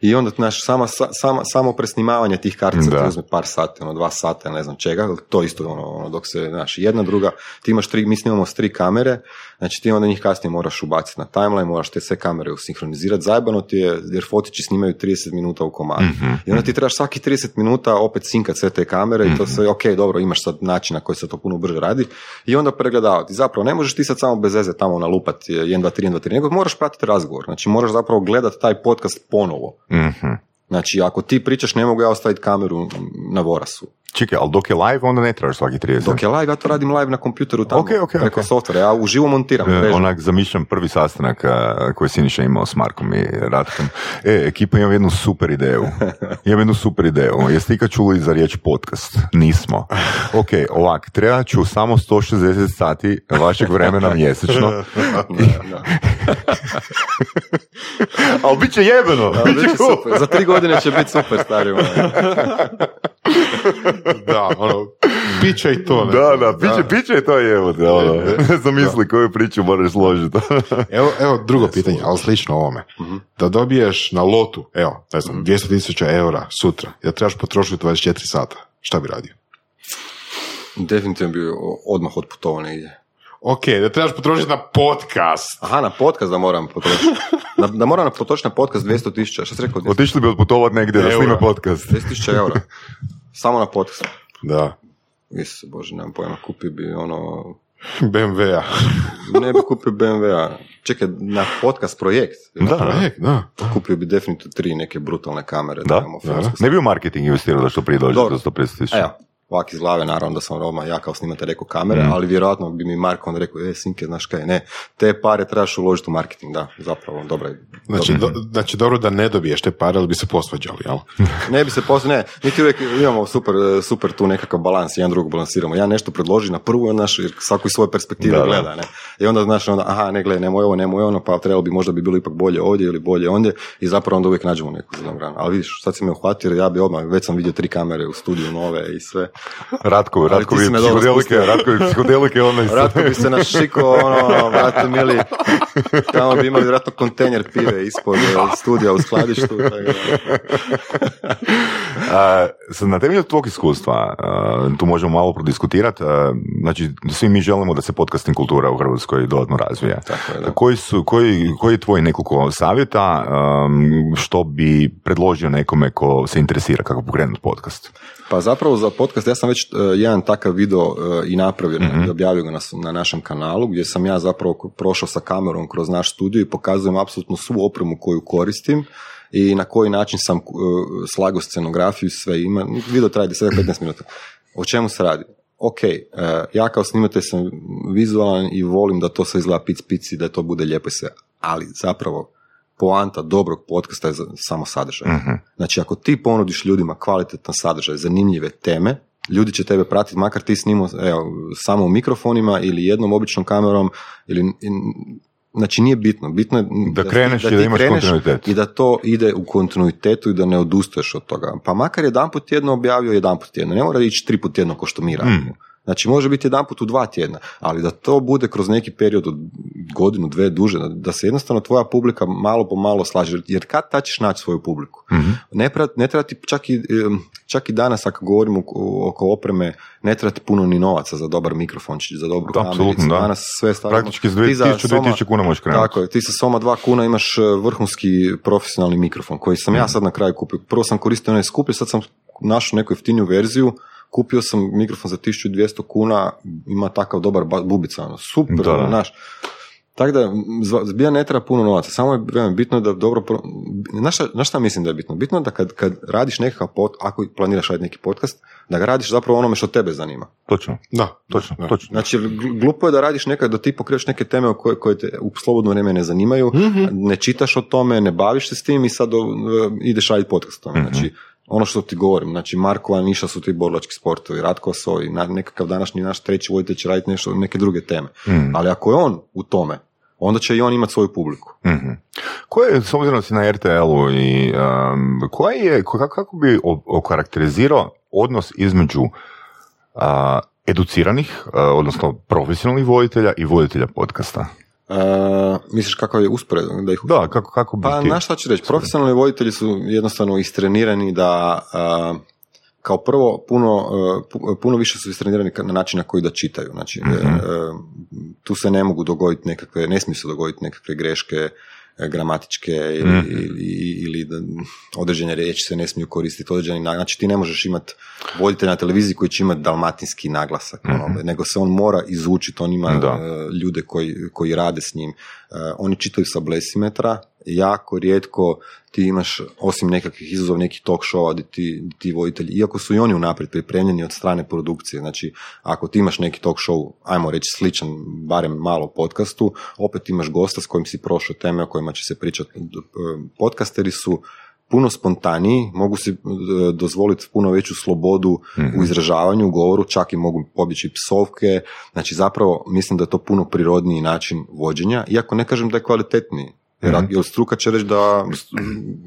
I onda, znaš, sama, sama, samo presnimavanje tih kartica ti uzme par sati, ono, dva sata, ne znam čega, to isto, ono, ono dok se, znaš, jedna, druga, ti imaš tri, mi snimamo s tri kamere, znači ti onda njih kasnije moraš ubaciti na timeline, moraš te sve kamere usinkronizirati, zajebano ti je, jer fotići snimaju trideset minuta u komadu. Mm-hmm. I onda ti trebaš svaki trideset minuta opet sinkati sve te kamere mm-hmm. i to sve, ok, dobro, imaš sad način na koji se to puno brže radi i onda pregledavati. Zapravo ne možeš ti sad samo bez veze tamo nalupati jedan, dva, tri, jedan, dva, tri, nego moraš pratiti razgovor. Znači moraš zapravo gledati taj podcast ponovo. Mm-hmm. Znači ako ti pričaš ne mogu ja ostaviti kameru na vorasu. Čekaj, ali dok je live, onda ne trebaš svaki trideset. Dok je live, ja to radim live na kompjuteru tamo, okay, okay, preko okay. softvera, ja uživo montiram. E, onak, zamišljam prvi sastanak a, koji je Siniša imao s Markom i Ratkom. E, ekipa, imam jednu super ideju. Imam jednu super ideju. Jeste ikad čuli za riječ podcast? Nismo. Ok, ovak, treba ću samo sto šezdeset sati vašeg vremena mjesečno. Ali bit će jebeno. Al, bit će super. Za tri godine će biti super, stari moj. Da, ono, biće i to. Ne. Da, da, biće, biće i to je. Da, ono, ne zamisli koju priču moraš složiti. evo, evo drugo pitanje, ali slično ovome. Mm-hmm. Da dobiješ na lotu, evo, ne znam, dvjesto tisuća eura sutra, da trebaš potrošiti dvadeset četiri sata, šta bi radio? Definitivno bi odmah otputovao negdje. Ok, da trebaš potrošiti na podcast. Aha, na podcast da moram potrošiti. Da, da moram potrošiti na podcast dvjesto tisuća, šta si rekao? Otišli bi otputovati negdje eura. Da snime podcast. dvjesto tisuća eura. Samo na podcast. Da. Isuse Bože, nemam pojma, kupio bi ono... be em ve a. Ne bi kupio be em ve a. Čekaj, na podcast projekt. Da, projekt, da. Kupio bi definitivno tri neke brutalne kamere. Da, da, da. Ne bi u marketing investirao da što prije dođe do sto pedeset tisuća. Evo, ovak iz glave, naravno da sam Roma, ja kao snimate rekao kamere, mm. ali vjerojatno bi mi Marko onda rekao, e, sinke, znaš kaj, ne, te pare trebaš uložiti u marketing, da, zapravo, dobro je. Znači, do, znači, dobro da ne dobiješ te pare, ali bi se posvađali, jel? Ne bi se posvađali, ne, niti uvijek imamo super, super tu nekakav balans, jedan drugog balansiramo, ja nešto predloži na prvu, naš, jer svako iz svoje perspektive da, gleda, ne, i onda, znaš, onda, aha, ne, gledaj, nemoj ovo, nemoj ono, pa trebalo bi možda bi bilo ipak bolje ovdje ili bolje ondje i zapravo onda uvijek nađemo neku zelenom granu, ali vidiš, sad si me uhvatio, jer ja bi odmah, već sam vidio tri kamere u studiju nove i sve. Ratko, Ratko bi psihodelike, Ratko bi psihodelike, ono i sve. Ratko bi se našiko, ono, vratu mili, tamo bi imao vjerojatno kontejner pive ispod studija u skladištu. A, sad, na temelju tvog iskustva, a, tu možemo malo prodiskutirati, a, znači svi mi želimo da se podcasting kultura u Hrvatskoj dodatno razvija. Je, koji, su, koji, koji je tvoj nekoliko savjeta, a, što bi predložio nekome ko se interesira kako pokrenuti podcast? Pa zapravo za podcast, ja sam već uh, jedan takav video uh, i napravio, mm-hmm. objavio ga na, na našem kanalu, gdje sam ja zapravo prošao sa kamerom kroz naš studio i pokazujem apsolutno svu opremu koju koristim i na koji način sam uh, slagao scenografiju i sve ima. Video traje deset do petnaest minuta. O čemu se radi? Ok, uh, ja kao snimatelj sam vizualan i volim da to sve izgleda pic pici, da to bude lijepo i sve, ali zapravo poanta dobrog podcasta je samo sadržaj. Uh-huh. Znači, ako ti ponudiš ljudima kvalitetan sadržaj, zanimljive teme, ljudi će tebe pratiti, makar ti snimo evo, samo mikrofonima ili jednom običnom kamerom, ili, znači nije bitno. Bitno je da, da kreneš da, ti, da, da imaš kontinuitet. I da to ide u kontinuitetu i da ne odustaješ od toga. Pa makar jedan put tjedno objavio, jedan put tjedno. Ne mora ići tri put tjedno ko što mi radimo. Mm. Znači može biti jedan put u dva tjedna, ali da to bude kroz neki period od godinu, dve duže, da se jednostavno tvoja publika malo po malo slaže, jer kad ta ćeš naći svoju publiku? Mm-hmm. Ne, ne treba ti, čak i, čak i danas ako govorimo oko opreme, ne treba ti puno ni novaca za dobar mikrofončić, za dobru kamericu, danas sve stavimo. Praktički s dvije tisuće do dvije tisuće kuna možeš krenuti. Tako je, ti sa Soma dva kuna imaš vrhunski profesionalni mikrofon koji sam mm-hmm. ja sad na kraju kupio. Prvo sam koristio onaj skuplji, sad sam našao neku jeftiniju verziju. Kupio sam mikrofon za tisuću dvjesto kuna, ima takav dobar bubica, ono, super, da. Ono, naš. Tako da, zbija ne treba puno novaca, samo je bitno da dobro... Znaš pro... šta mislim da je bitno? Bitno je da kad, kad radiš nekakav podcast, ako planiraš raditi neki podcast, da ga radiš zapravo onome što tebe zanima. Točno, da, točno. Da. Točno. Znači, glupo je da radiš nekad, da ti pokriješ neke teme koje, koje te u slobodno vrijeme ne zanimaju, mm-hmm. ne čitaš o tome, ne baviš se s tim i sad o, ideš raditi podcast o tome, mm-hmm. znači... Ono što ti govorim, znači Markova niša su ti borlački sportovi, Ratko Soj, nekakav današnji naš treći voditelj će raditi nešto, neke druge teme. Mm. Ali ako je on u tome, onda će i on imati svoju publiku. Mm-hmm. Koja je, s obzirom si na er te el-u, i, um, koja je, kako, kako bi okarakterizirao odnos između uh, educiranih, uh, odnosno profesionalnih voditelja i voditelja podcasta? Uh, misliš kako je uspored da ih... Da, kako, kako bi... Pa, znaš šta ću reći, profesionalni voditelji su jednostavno istrenirani da... Uh, kao prvo, puno, uh, puno više su istrenirani na način na koji da čitaju. Znači, mm-hmm. uh, tu se ne mogu dogoditi nekakve, ne smiju se dogoditi nekakve greške gramatičke ili, mm-hmm. ili, ili da određene riječi se ne smiju koristiti, određeni naglasak. Znači ti ne možeš imati voditelja na televiziji koji će imati dalmatinski naglasak, mm-hmm. ono, nego se on mora izučiti, on ima da. Ljude koji, koji rade s njim. Oni čitaju sa blesimetra, jako rijetko ti imaš, osim nekakvih izazov, nekih talk showa gdje ti, ti voditelji, iako su i oni unaprijed pripremljeni od strane produkcije, znači ako ti imaš neki talk show, ajmo reći sličan, barem malo podcastu, opet imaš gosta s kojim si prošao teme o kojima će se pričati. Podcasteri su puno spontaniji, mogu si dozvoliti puno veću slobodu mm-hmm. u izražavanju, u govoru, čak i mogu pobjeći psovke, znači zapravo mislim da je to puno prirodniji način vođenja, iako ne kažem da je kvalitetniji. Mm-hmm. Jer struka će reći da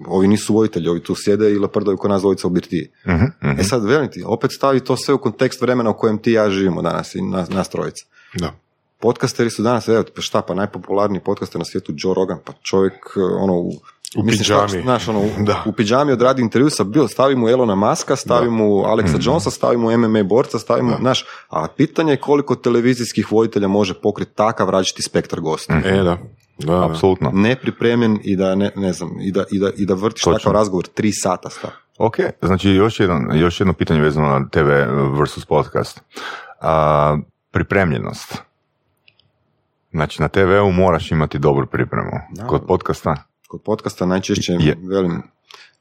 ovi nisu vojitelji, ovi tu sjede i laprdaju ko nas dvojica u birtiji. Mm-hmm. E sad, velim ti, opet stavi to sve u kontekst vremena u kojem ti i ja živimo danas i nas, nas trojica. Da. Podcasteri su danas, evo, šta, pa najpopularniji podcaster na svijetu, Joe Rogan, pa čovjek, ono, u, u mislim, pijami. Šta, znaš, ono, u, u pijami odradi intervju sa bio, stavi mu Elona Muska, stavi da. Mu Alexa mm-hmm. Jonesa, stavi mu em em a borca, stavi mu, znaš, a pitanje je koliko televizijskih voditelja može pokriti takav različiti spektar gosta. Mm-hmm. E, da. Da, apsolutno. Nepripremljen i da, ne, ne znam, i da, i da, i da vrtiš točno. Takav razgovor, tri sata stav. Ok, znači još, jedan, još jedno pitanje vezano na te ve versus podcast. A, pripremljenost. Znači na te veu moraš imati dobru pripremu. Da, kod podcasta? Kod podcasta najčešće, je. Velim,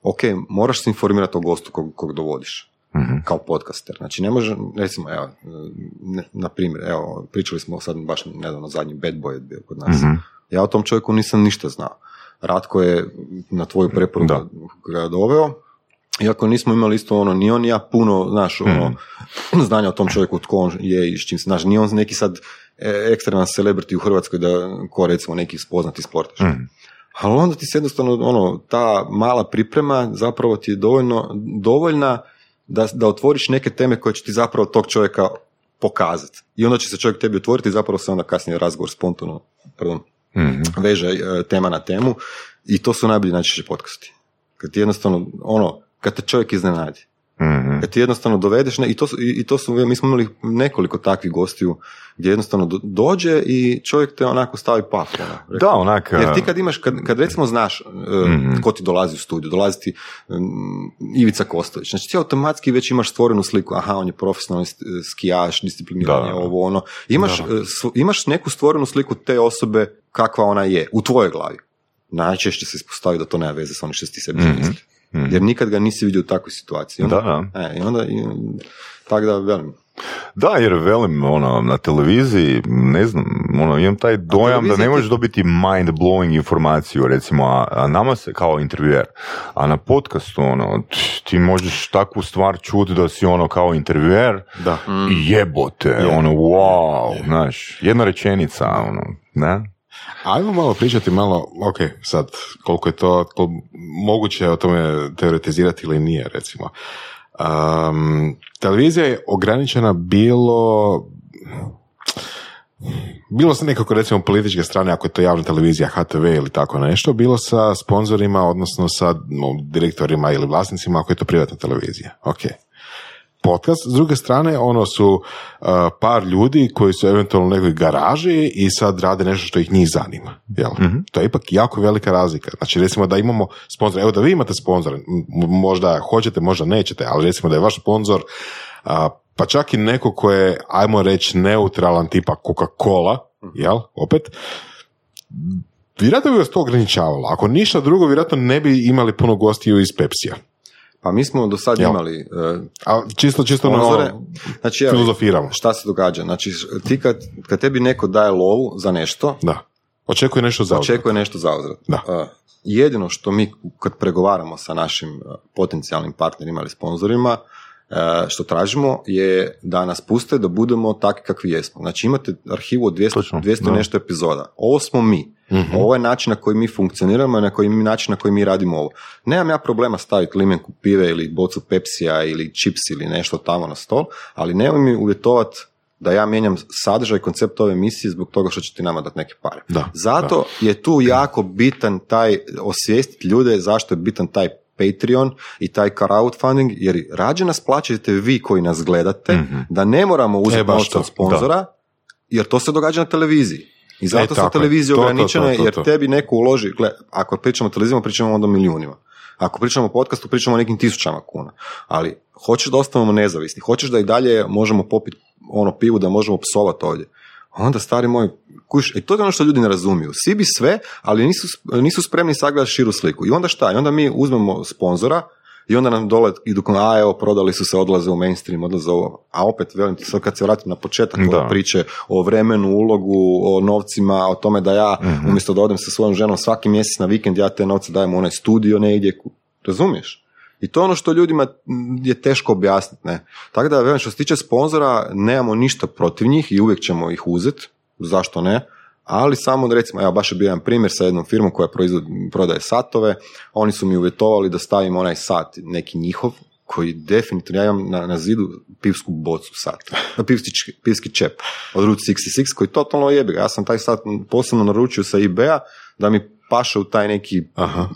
ok, moraš se informirati o gostu kog, kog dovodiš. Mm-hmm. Kao podcaster. Znači ne može, recimo, evo, ne, na primjer, evo, pričali smo sad baš nedavno zadnji Bad Boy je bio kod nas. Mm-hmm. Ja o tom čovjeku nisam ništa znao. Ratko je na tvoju preporuku ga doveo, iako nismo imali isto ono, ni on ni ja puno, znaš, ono, mm-hmm. znanja o tom čovjeku, tko on je i s čim, znaš, nije on neki sad ekstreman celebrity u Hrvatskoj da, ko recimo neki spoznati sportaš. Mm-hmm. Ali onda ti se jednostavno, ono, ta mala priprema zapravo ti je dovoljno, dovoljna da, da otvoriš neke teme koje će ti zapravo tog čovjeka pokazati. I onda će se čovjek tebi otvoriti i zapravo se onda kasnije razgovor spontano, pardon, mm-hmm. veže e, tema na temu i to su najbolji najčešće podcasti. Kad ti jednostavno, ono, kad te čovjek iznenadi. Mm-hmm. Kad ti jednostavno dovedeš, ne, i, to su, i, i to su, mi smo imali nekoliko takvih gostiju gdje jednostavno do, dođe i čovjek te onako stavi paf. Ona, da, onak. Jer ti kad imaš, kad, kad recimo znaš uh, mm-hmm. ko ti dolazi u studiju, dolazi ti um, Ivica Kostović, znači ti automatski već imaš stvorenu sliku, aha, on je profesionalni skijaš, discipliniranje, da. Ovo, ono. Imaš, s, imaš neku stvorenu sliku te osobe kakva ona je, u tvojoj glavi. Najčešće se ispostavi da to nema veze sa onim što ti sebi mm-hmm. misli. Mm. Jer nikad ga nisi vidio u takvoj situaciji. Onda, da, da. E, i onda, i, tak da velim. Da, jer velim, ono, na televiziji, ne znam, ono, imam taj dojam da ne možeš dobiti mind-blowing informaciju, recimo, a, a nama se, kao intervjuer, a na podcastu, ono, ti možeš takvu stvar čuti da si, ono, kao intervjuer, da. Jebote, yeah. ono, wow, yeah. znaš, jedna rečenica, ono, ne? Ajmo malo pričati malo, ok, sad koliko je to koliko moguće o tome teoretizirati ili nije, recimo. Um, televizija je ograničena bilo... Bilo sa nekako, recimo, političke strane, ako je to javna televizija, ha te ve ili tako nešto, bilo sa sponzorima, odnosno sa no, direktorima ili vlasnicima, ako je to privatna televizija. Ok. Podcast, s druge strane, ono su uh, par ljudi koji su eventualno u nekoj garaži i sad rade nešto što ih njih zanima. Jel? Mm-hmm. To je ipak jako velika razlika. Znači, recimo da imamo sponzor, evo da vi imate sponzor, m- možda hoćete, možda nećete, ali recimo da je vaš sponzor uh, pa čak i neko ko je, ajmo reći, neutralan tipa Coca-Cola, jel, opet, vjerojatno bi vas to ograničavalo. Ako ništa drugo, vjerojatno ne bi imali puno gostiju iz Pepsija. Pa mi smo do sad imali... Uh, A čisto, čisto onozore, ono, znači, filozofiramo. Šta se događa? Znači, ti kad, kad tebi neko daje lovu za nešto... Da. Očekuje nešto za uzvrat. Očekuje nešto za uzvrat. Da. Uh, jedino što mi, kad pregovaramo sa našim potencijalnim partnerima ili sponzorima, što tražimo je da nas puste da budemo takvi kakvi jesmo. Znači imate arhivu od dvjesto, dvjesto nešto epizoda. Ovo smo mi. Mm-hmm. Ovo je način na koji mi funkcioniramo i na koji, način na koji mi radimo ovo. Nemam ja problema staviti limenku pive ili bocu Pepsija ili čips ili nešto tamo na stol, ali nemoj mi uvjetovati da ja mijenjam sadržaj, koncept ove emisije zbog toga što će ti nama dati neke pare. Da, Zato da. je tu jako bitan taj, osvijestiti ljude zašto je bitan taj Patreon i taj crowdfunding, jer rađe nas plaćate vi koji nas gledate, mm-hmm. da ne moramo uzeti novca od sponzora, da. jer to se događa na televiziji. I zato e, su televizije ograničene, to, to, to, to, to. jer tebi neko uloži, gled, ako pričamo o televizijama, pričamo onda o milijunima. Ako pričamo o podcastu, pričamo o nekim tisućama kuna. Ali hoćeš da ostanemo nezavisni, hoćeš da i dalje možemo popiti ono pivu, da možemo psovati ovdje. Onda, stari moj, kuš, i to je ono što ljudi ne razumiju. Svi bi sve, ali nisu, nisu spremni sagledati širu sliku. I onda šta? I onda mi uzmemo sponzora i onda nam dole idu, a evo, prodali su se, odlaze u mainstream, odlaze ovo. A opet, velim ti, sad kad se vratim na početak ove priče o vremenu, ulogu, o novcima, o tome da ja, mm-hmm. umjesto da odem sa svojom ženom svaki mjesec na vikend, ja te novce dajem u onaj studio negdje. Razumiješ? I to je ono što ljudima je teško objasniti. Ne? Tako da, velim, što se tiče sponzora, nemamo ništa protiv njih i uvijek ćemo ih uzeti, zašto ne, ali samo da recimo, evo, baš je bio jedan primjer sa jednom firmom koja proizvodi, prodaje satove, oni su mi uvjetovali da stavim onaj sat, neki njihov, koji definitivno, ja imam na, na zidu pivsku bocu sat, pivski, pivski čep od Route šezdeset šest, koji totalno jebi ga. Ja sam taj sat posebno naručio sa eBaya da mi paše u taj neki Aha.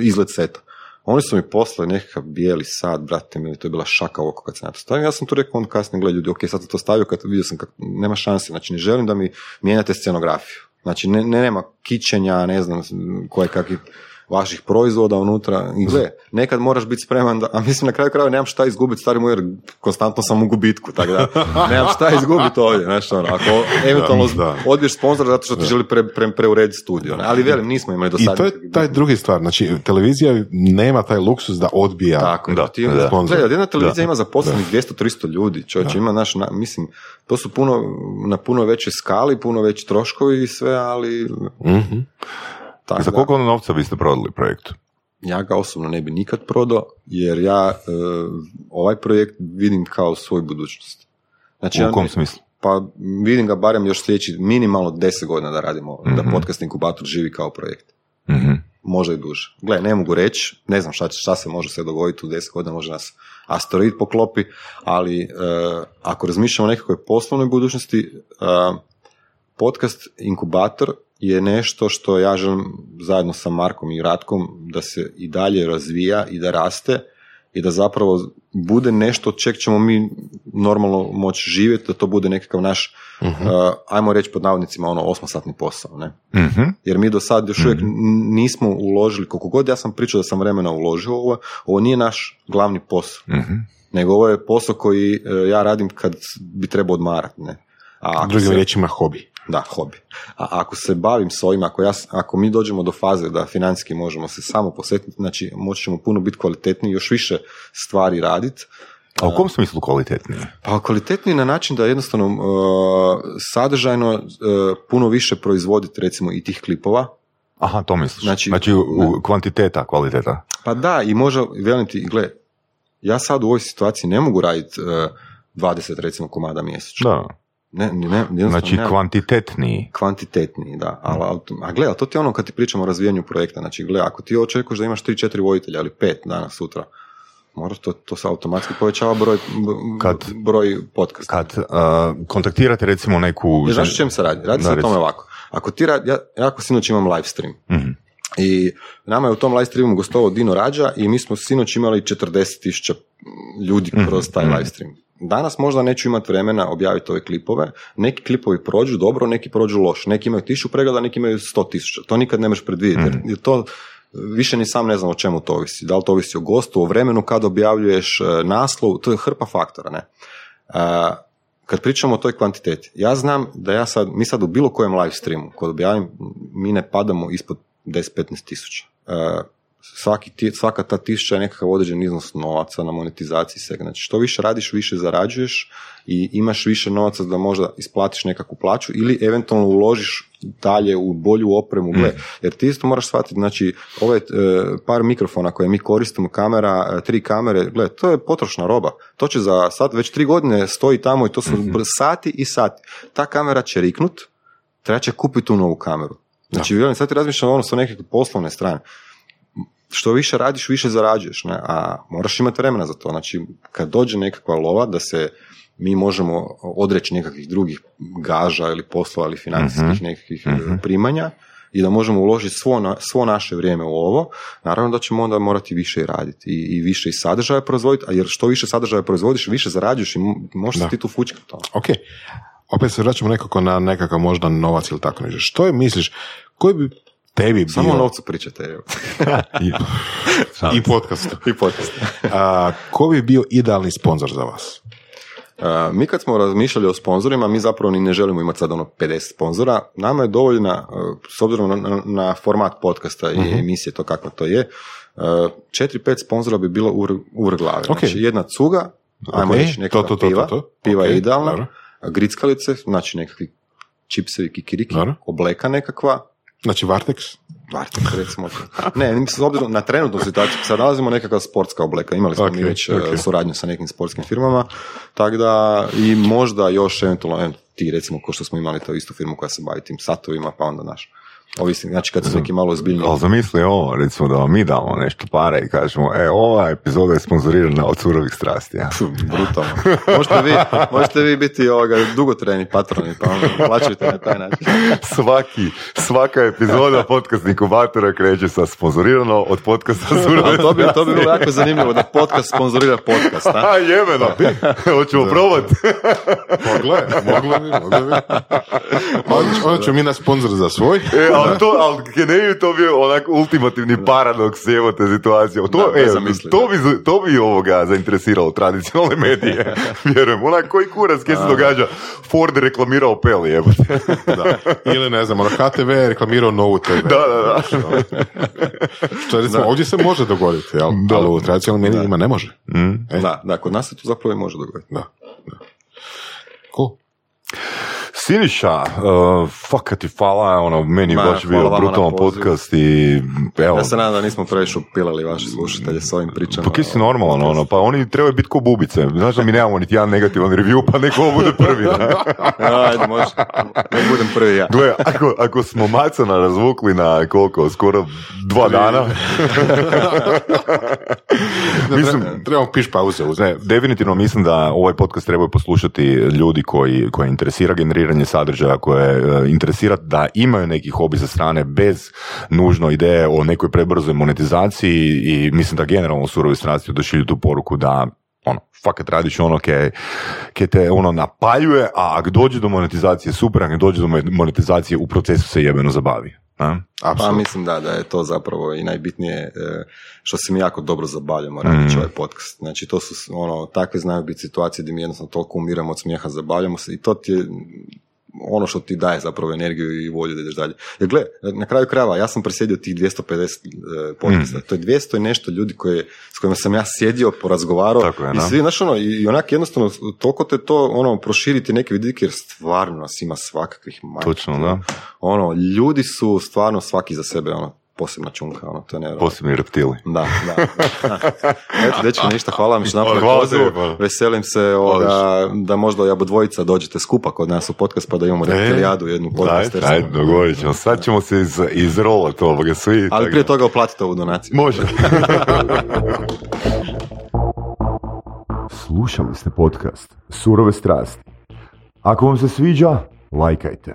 izgled seta. Oni su mi poslali nekakav bijeli sat, brate mi, to je bila šaka oko kad sam ja to stavio. Ja sam tu rekao, on kasnije, gledaj ljudi, ok, sad sam to stavio, kad vidio sam kako nema šanse, znači ne želim da mi mijenjate scenografiju. Znači ne, ne, nema kićenja, ne znam koje kakvih vaših proizvoda unutra. I gle, nekad moraš biti spreman, da, a mislim na kraju krajeva nemam šta izgubiti, stari moj, jer konstantno sam u gubitku, tako da nemam šta izgubiti ovdje, znači ono, ako eventualno odbiješ sponzora zato što ti želi pre, pre, preurediti studio, ne? Ali velim, nismo imali do sada. I to je taj drugi stvar, znači televizija nema taj luksus da odbija. Tako, da, ti da. Sponzor. Gledaj, jedna televizija da. ima zaposlenih dvjesto tristo ljudi, čovječe, ima naš, na, mislim, to su puno, na puno većoj skali, puno veći troškovi i sve, ali... Mm-hmm. Tako, za koliko ono novca biste prodali projektu? Ja ga osobno ne bi nikad prodao, jer ja e, ovaj projekt vidim kao svoju budućnost. Znači, u kom ja, smislu? Pa vidim ga barem još sljedeći minimalno deset godina da radimo, mm-hmm. da Podcast Inkubator živi kao projekt. Mm-hmm. Možda i duže. Gle, ne mogu reći, ne znam šta, šta se može sve dogoditi u deset godina, može nas asteroid poklopi, ali e, ako razmišljamo o nekakvoj poslovnoj budućnosti, e, Podcast Inkubator je nešto što ja želim zajedno sa Markom i Ratkom da se i dalje razvija i da raste i da zapravo bude nešto od čeg ćemo mi normalno moći živjeti, da to bude nekakav naš, uh-huh. uh, ajmo reći pod navodnicima, ono osmosatni posao. Ne? Uh-huh. Jer mi do sad još uvijek uh-huh. nismo uložili, koliko god ja sam pričao da sam vremena uložio ovo, ovo nije naš glavni posao, uh-huh. nego ovo je posao koji uh, ja radim kad bi trebao odmarati. Drugim riječima hobi. Da, hobi. A ako se bavim s ovim, ako, ja, ako mi dođemo do faze da financijski možemo se samo posvetiti, znači moći ćemo puno biti kvalitetniji, još više stvari raditi. A u kom smislu kvalitetniji? Pa kvalitetniji na način da jednostavno uh, sadržajno uh, puno više proizvoditi recimo i tih klipova. Aha, to misliš. Znači, znači u, u kvantiteta, kvaliteta. Pa da, i možda, velim ti, gle, ja sad u ovoj situaciji ne mogu raditi uh, dvadeset recimo komada mjesečno. Da. Ne, ne, ne, znači ne, kvantitetniji. Kvantitetniji, da. A, a gleda, to ti je ono kad ti pričamo o razvijanju projekta. Znači, gleda, ako ti očekuješ da imaš tri četiri voditelja ili pet dana sutra, Moraš, to, to se automatski povećava broj, kad, broj podcasta. Kad a, kontaktirate recimo neku... Znaš o čem se radi? Radi da, se o tome ovako. Ako ti radi, ja, ja ako sinoć imam live stream, mm-hmm. i nama je u tom live streamu gostovao Dino Rađa i mi smo sinoć imali četrdeset tisuća ljudi kroz taj mm-hmm. live stream. Danas možda neću imati vremena objaviti ove klipove, neki klipovi prođu dobro, neki prođu loš, neki imaju tisuću pregleda, neki imaju sto tisuća, to nikad ne možeš predvidjeti, mm-hmm. jer to... Više ni sam ne znam o čemu to ovisi. Da li to ovisi o gostu, o vremenu kad objavljuješ naslov, to je hrpa faktora, ne? A, kad pričamo o toj kvantiteti, ja znam da ja sad, mi sad u bilo kojem live streamu, kad objavim, mi ne padamo ispod deset do petnaest tisuća. Svaki, svaka ta tisuća je nekakav određen iznos novaca na monetizaciji svega. Znači, što više radiš, više zarađuješ i imaš više novaca da možda isplatiš nekakvu plaću ili eventualno uložiš dalje u bolju opremu. Gle, jer ti isto moraš shvatiti, znači, ovaj par mikrofona koje mi koristimo, kamera, tri kamere, gle, to je potrošna roba. To će za sad, već tri godine stoji tamo i to su sati i sati. Ta kamera će riknut, treba će kupiti tu novu kameru. Znači, ja. Sad ti razmišljam ono sa neke poslovne strane. Što više radiš, više zarađuješ, ne? A moraš imati vremena za to. Znači, kad dođe nekakva lova da se mi možemo odreći nekakvih drugih gaža ili poslova ili financijskih mm-hmm. nekakvih mm-hmm. primanja i da možemo uložiti svo, na, svo naše vrijeme u ovo, naravno da ćemo onda morati više i raditi i, i više i sadržaja proizvoditi, a jer što više sadržaja proizvodiš, više zarađuješ i možeš da. Ti tu fučkati. Ok, opet se vraćamo nekako na nekakav možda novac ili tako nešto. Što je misliš, koji bi tebi samo bio... o novcu pričate. I, I podcastu. I podcastu. A, ko bi bio idealni sponzor za vas? A, mi kad smo razmišljali o sponzorima, mi zapravo ni ne želimo imati sad ono pedeset sponzora. Nama je dovoljna, s obzirom na, na, na format podcasta i mm-hmm. emisije, to kakva to je, četiri pet sponzora bi bilo uvr, uvr glave. Okay. Znači jedna cuga, ajmo reći okay. neka piva, to, to, to. Piva okay. je idealna, Dara. Grickalice, znači nekakvi čipsevi kikiriki, Dara. Obleka nekakva, znači Varteks? Varteks, recimo. Ne, s obzirom na trenutnu situaciju, sad nalazimo nekakva sportska obleka. Imali smo okay, mi već okay. suradnju sa nekim sportskim firmama, tako da i možda još eventualno ti, recimo, ko što smo imali to istu firmu koja se bavi tim satovima, pa onda naš. Ovisni, znači kad su neki malo ozbiljni... Ali zamisli ovo, recimo da vam mi damo nešto para i kažemo, e, ova epizoda je sponzorirana od Surovih strasti. Ja. Brutalno. Možete vi, možete vi biti ovoga dugotrajni patroni, pa onda plaćajte na taj način. Svaki, svaka epizoda Podcast Inkubatora kreće sa sponzorirano od podcasta Surove strasti. To bi, to bi bilo jako zanimljivo da podcast sponzorira podcast. A, jebeno. Hoćemo probati. Moglo je, moglo bi, moglo bi. Onda ćemo mi na sponzor za svoj. E, ali to, ali Keneviju to bio onak ultimativni da. Paradoks, evo te situacije. To, da, e, to, bi, to bi ovoga zainteresiralo tradicionalne medije, vjerujem. Onak koji kurac kje se događa, Ford reklamirao Peli, evo te. Da. Ili ne znam, ono H T V je reklamirao Novu te ve. Da, da, da. Što recimo, da. Ovdje se može dogoditi, ali, da. Ali u tradicionalnim medijima ne može. Mm. E? Da, da, kod nas se to zapravo i može dogoditi. Da. Da. Cool. Siniša, uh, faka ti hvala, ono, meni je baš bio brutalan podcast i evo. Ja se nadam da nismo previše upilali vaše slušatelje s ovim pričama. Pa kje si normalan, ono, pa oni trebaju biti ko bubice. Znaš da mi nemamo niti jedan negativan review, pa neko ovo bude prvi. Ajde, može, nek budem prvi ja. Gle, ako, ako smo Macana razvukli na koliko, skoro dva dana. Mislim, trebamo piš pauze. Ne, definitivno mislim da ovaj podcast trebaju poslušati ljudi koji, koji interesira generiranje sadržaja koje interesira, da imaju neki hobi sa strane bez nužno ideje o nekoj prebrzoj monetizaciji i mislim da generalno Surove strasti odašilju tu poruku da ono, fakat radiš ono ke, ke te ono napaljuje, a ako dođe do monetizacije super, ako dođe do monetizacije u procesu se jebeno zabavi. A? Pa mislim da, da je to zapravo i najbitnije što se mi jako dobro zabavljamo raditi mm. ovaj podcast. Znači to su ono, takve znaju biti situacije gdje mi jednostavno toliko umiramo od smijeha, zabavljamo se i to ti je ono što ti daje zapravo energiju i volju da ideš dalje. Jer gle, na kraju krajeva, ja sam presjedio tih dvjesto pedeset eh, podcasta. Mm. To je dvjesto i nešto ljudi koje, s kojima sam ja sjedio, porazgovarao. Je, i svi, znaš ono, i, i onak jednostavno, toliko te to, ono, proširiti neke vidike, jer stvarno nas ima svakakvih majka. Točno, da. Ono, ljudi su stvarno svaki za sebe, ono, posebna čunka, ono, to je nevjerojatno. Posebni reptili. Da, da. da. Eto, dečki, ništa, hvala mi što napravili pozivu. Veselim se ovoga, da možda jabo dvojica dođete skupa kod nas u podcast, pa da imamo reptilijadu, jednu podcast. Ajde, ajde, dogovorit ćemo. Sad ćemo se iz, izrolati ovoga svi. Ali prije toga oplatite ovu donaciju. Može. Slušali ste podcast Surove strasti. Ako vam se sviđa, lajkajte.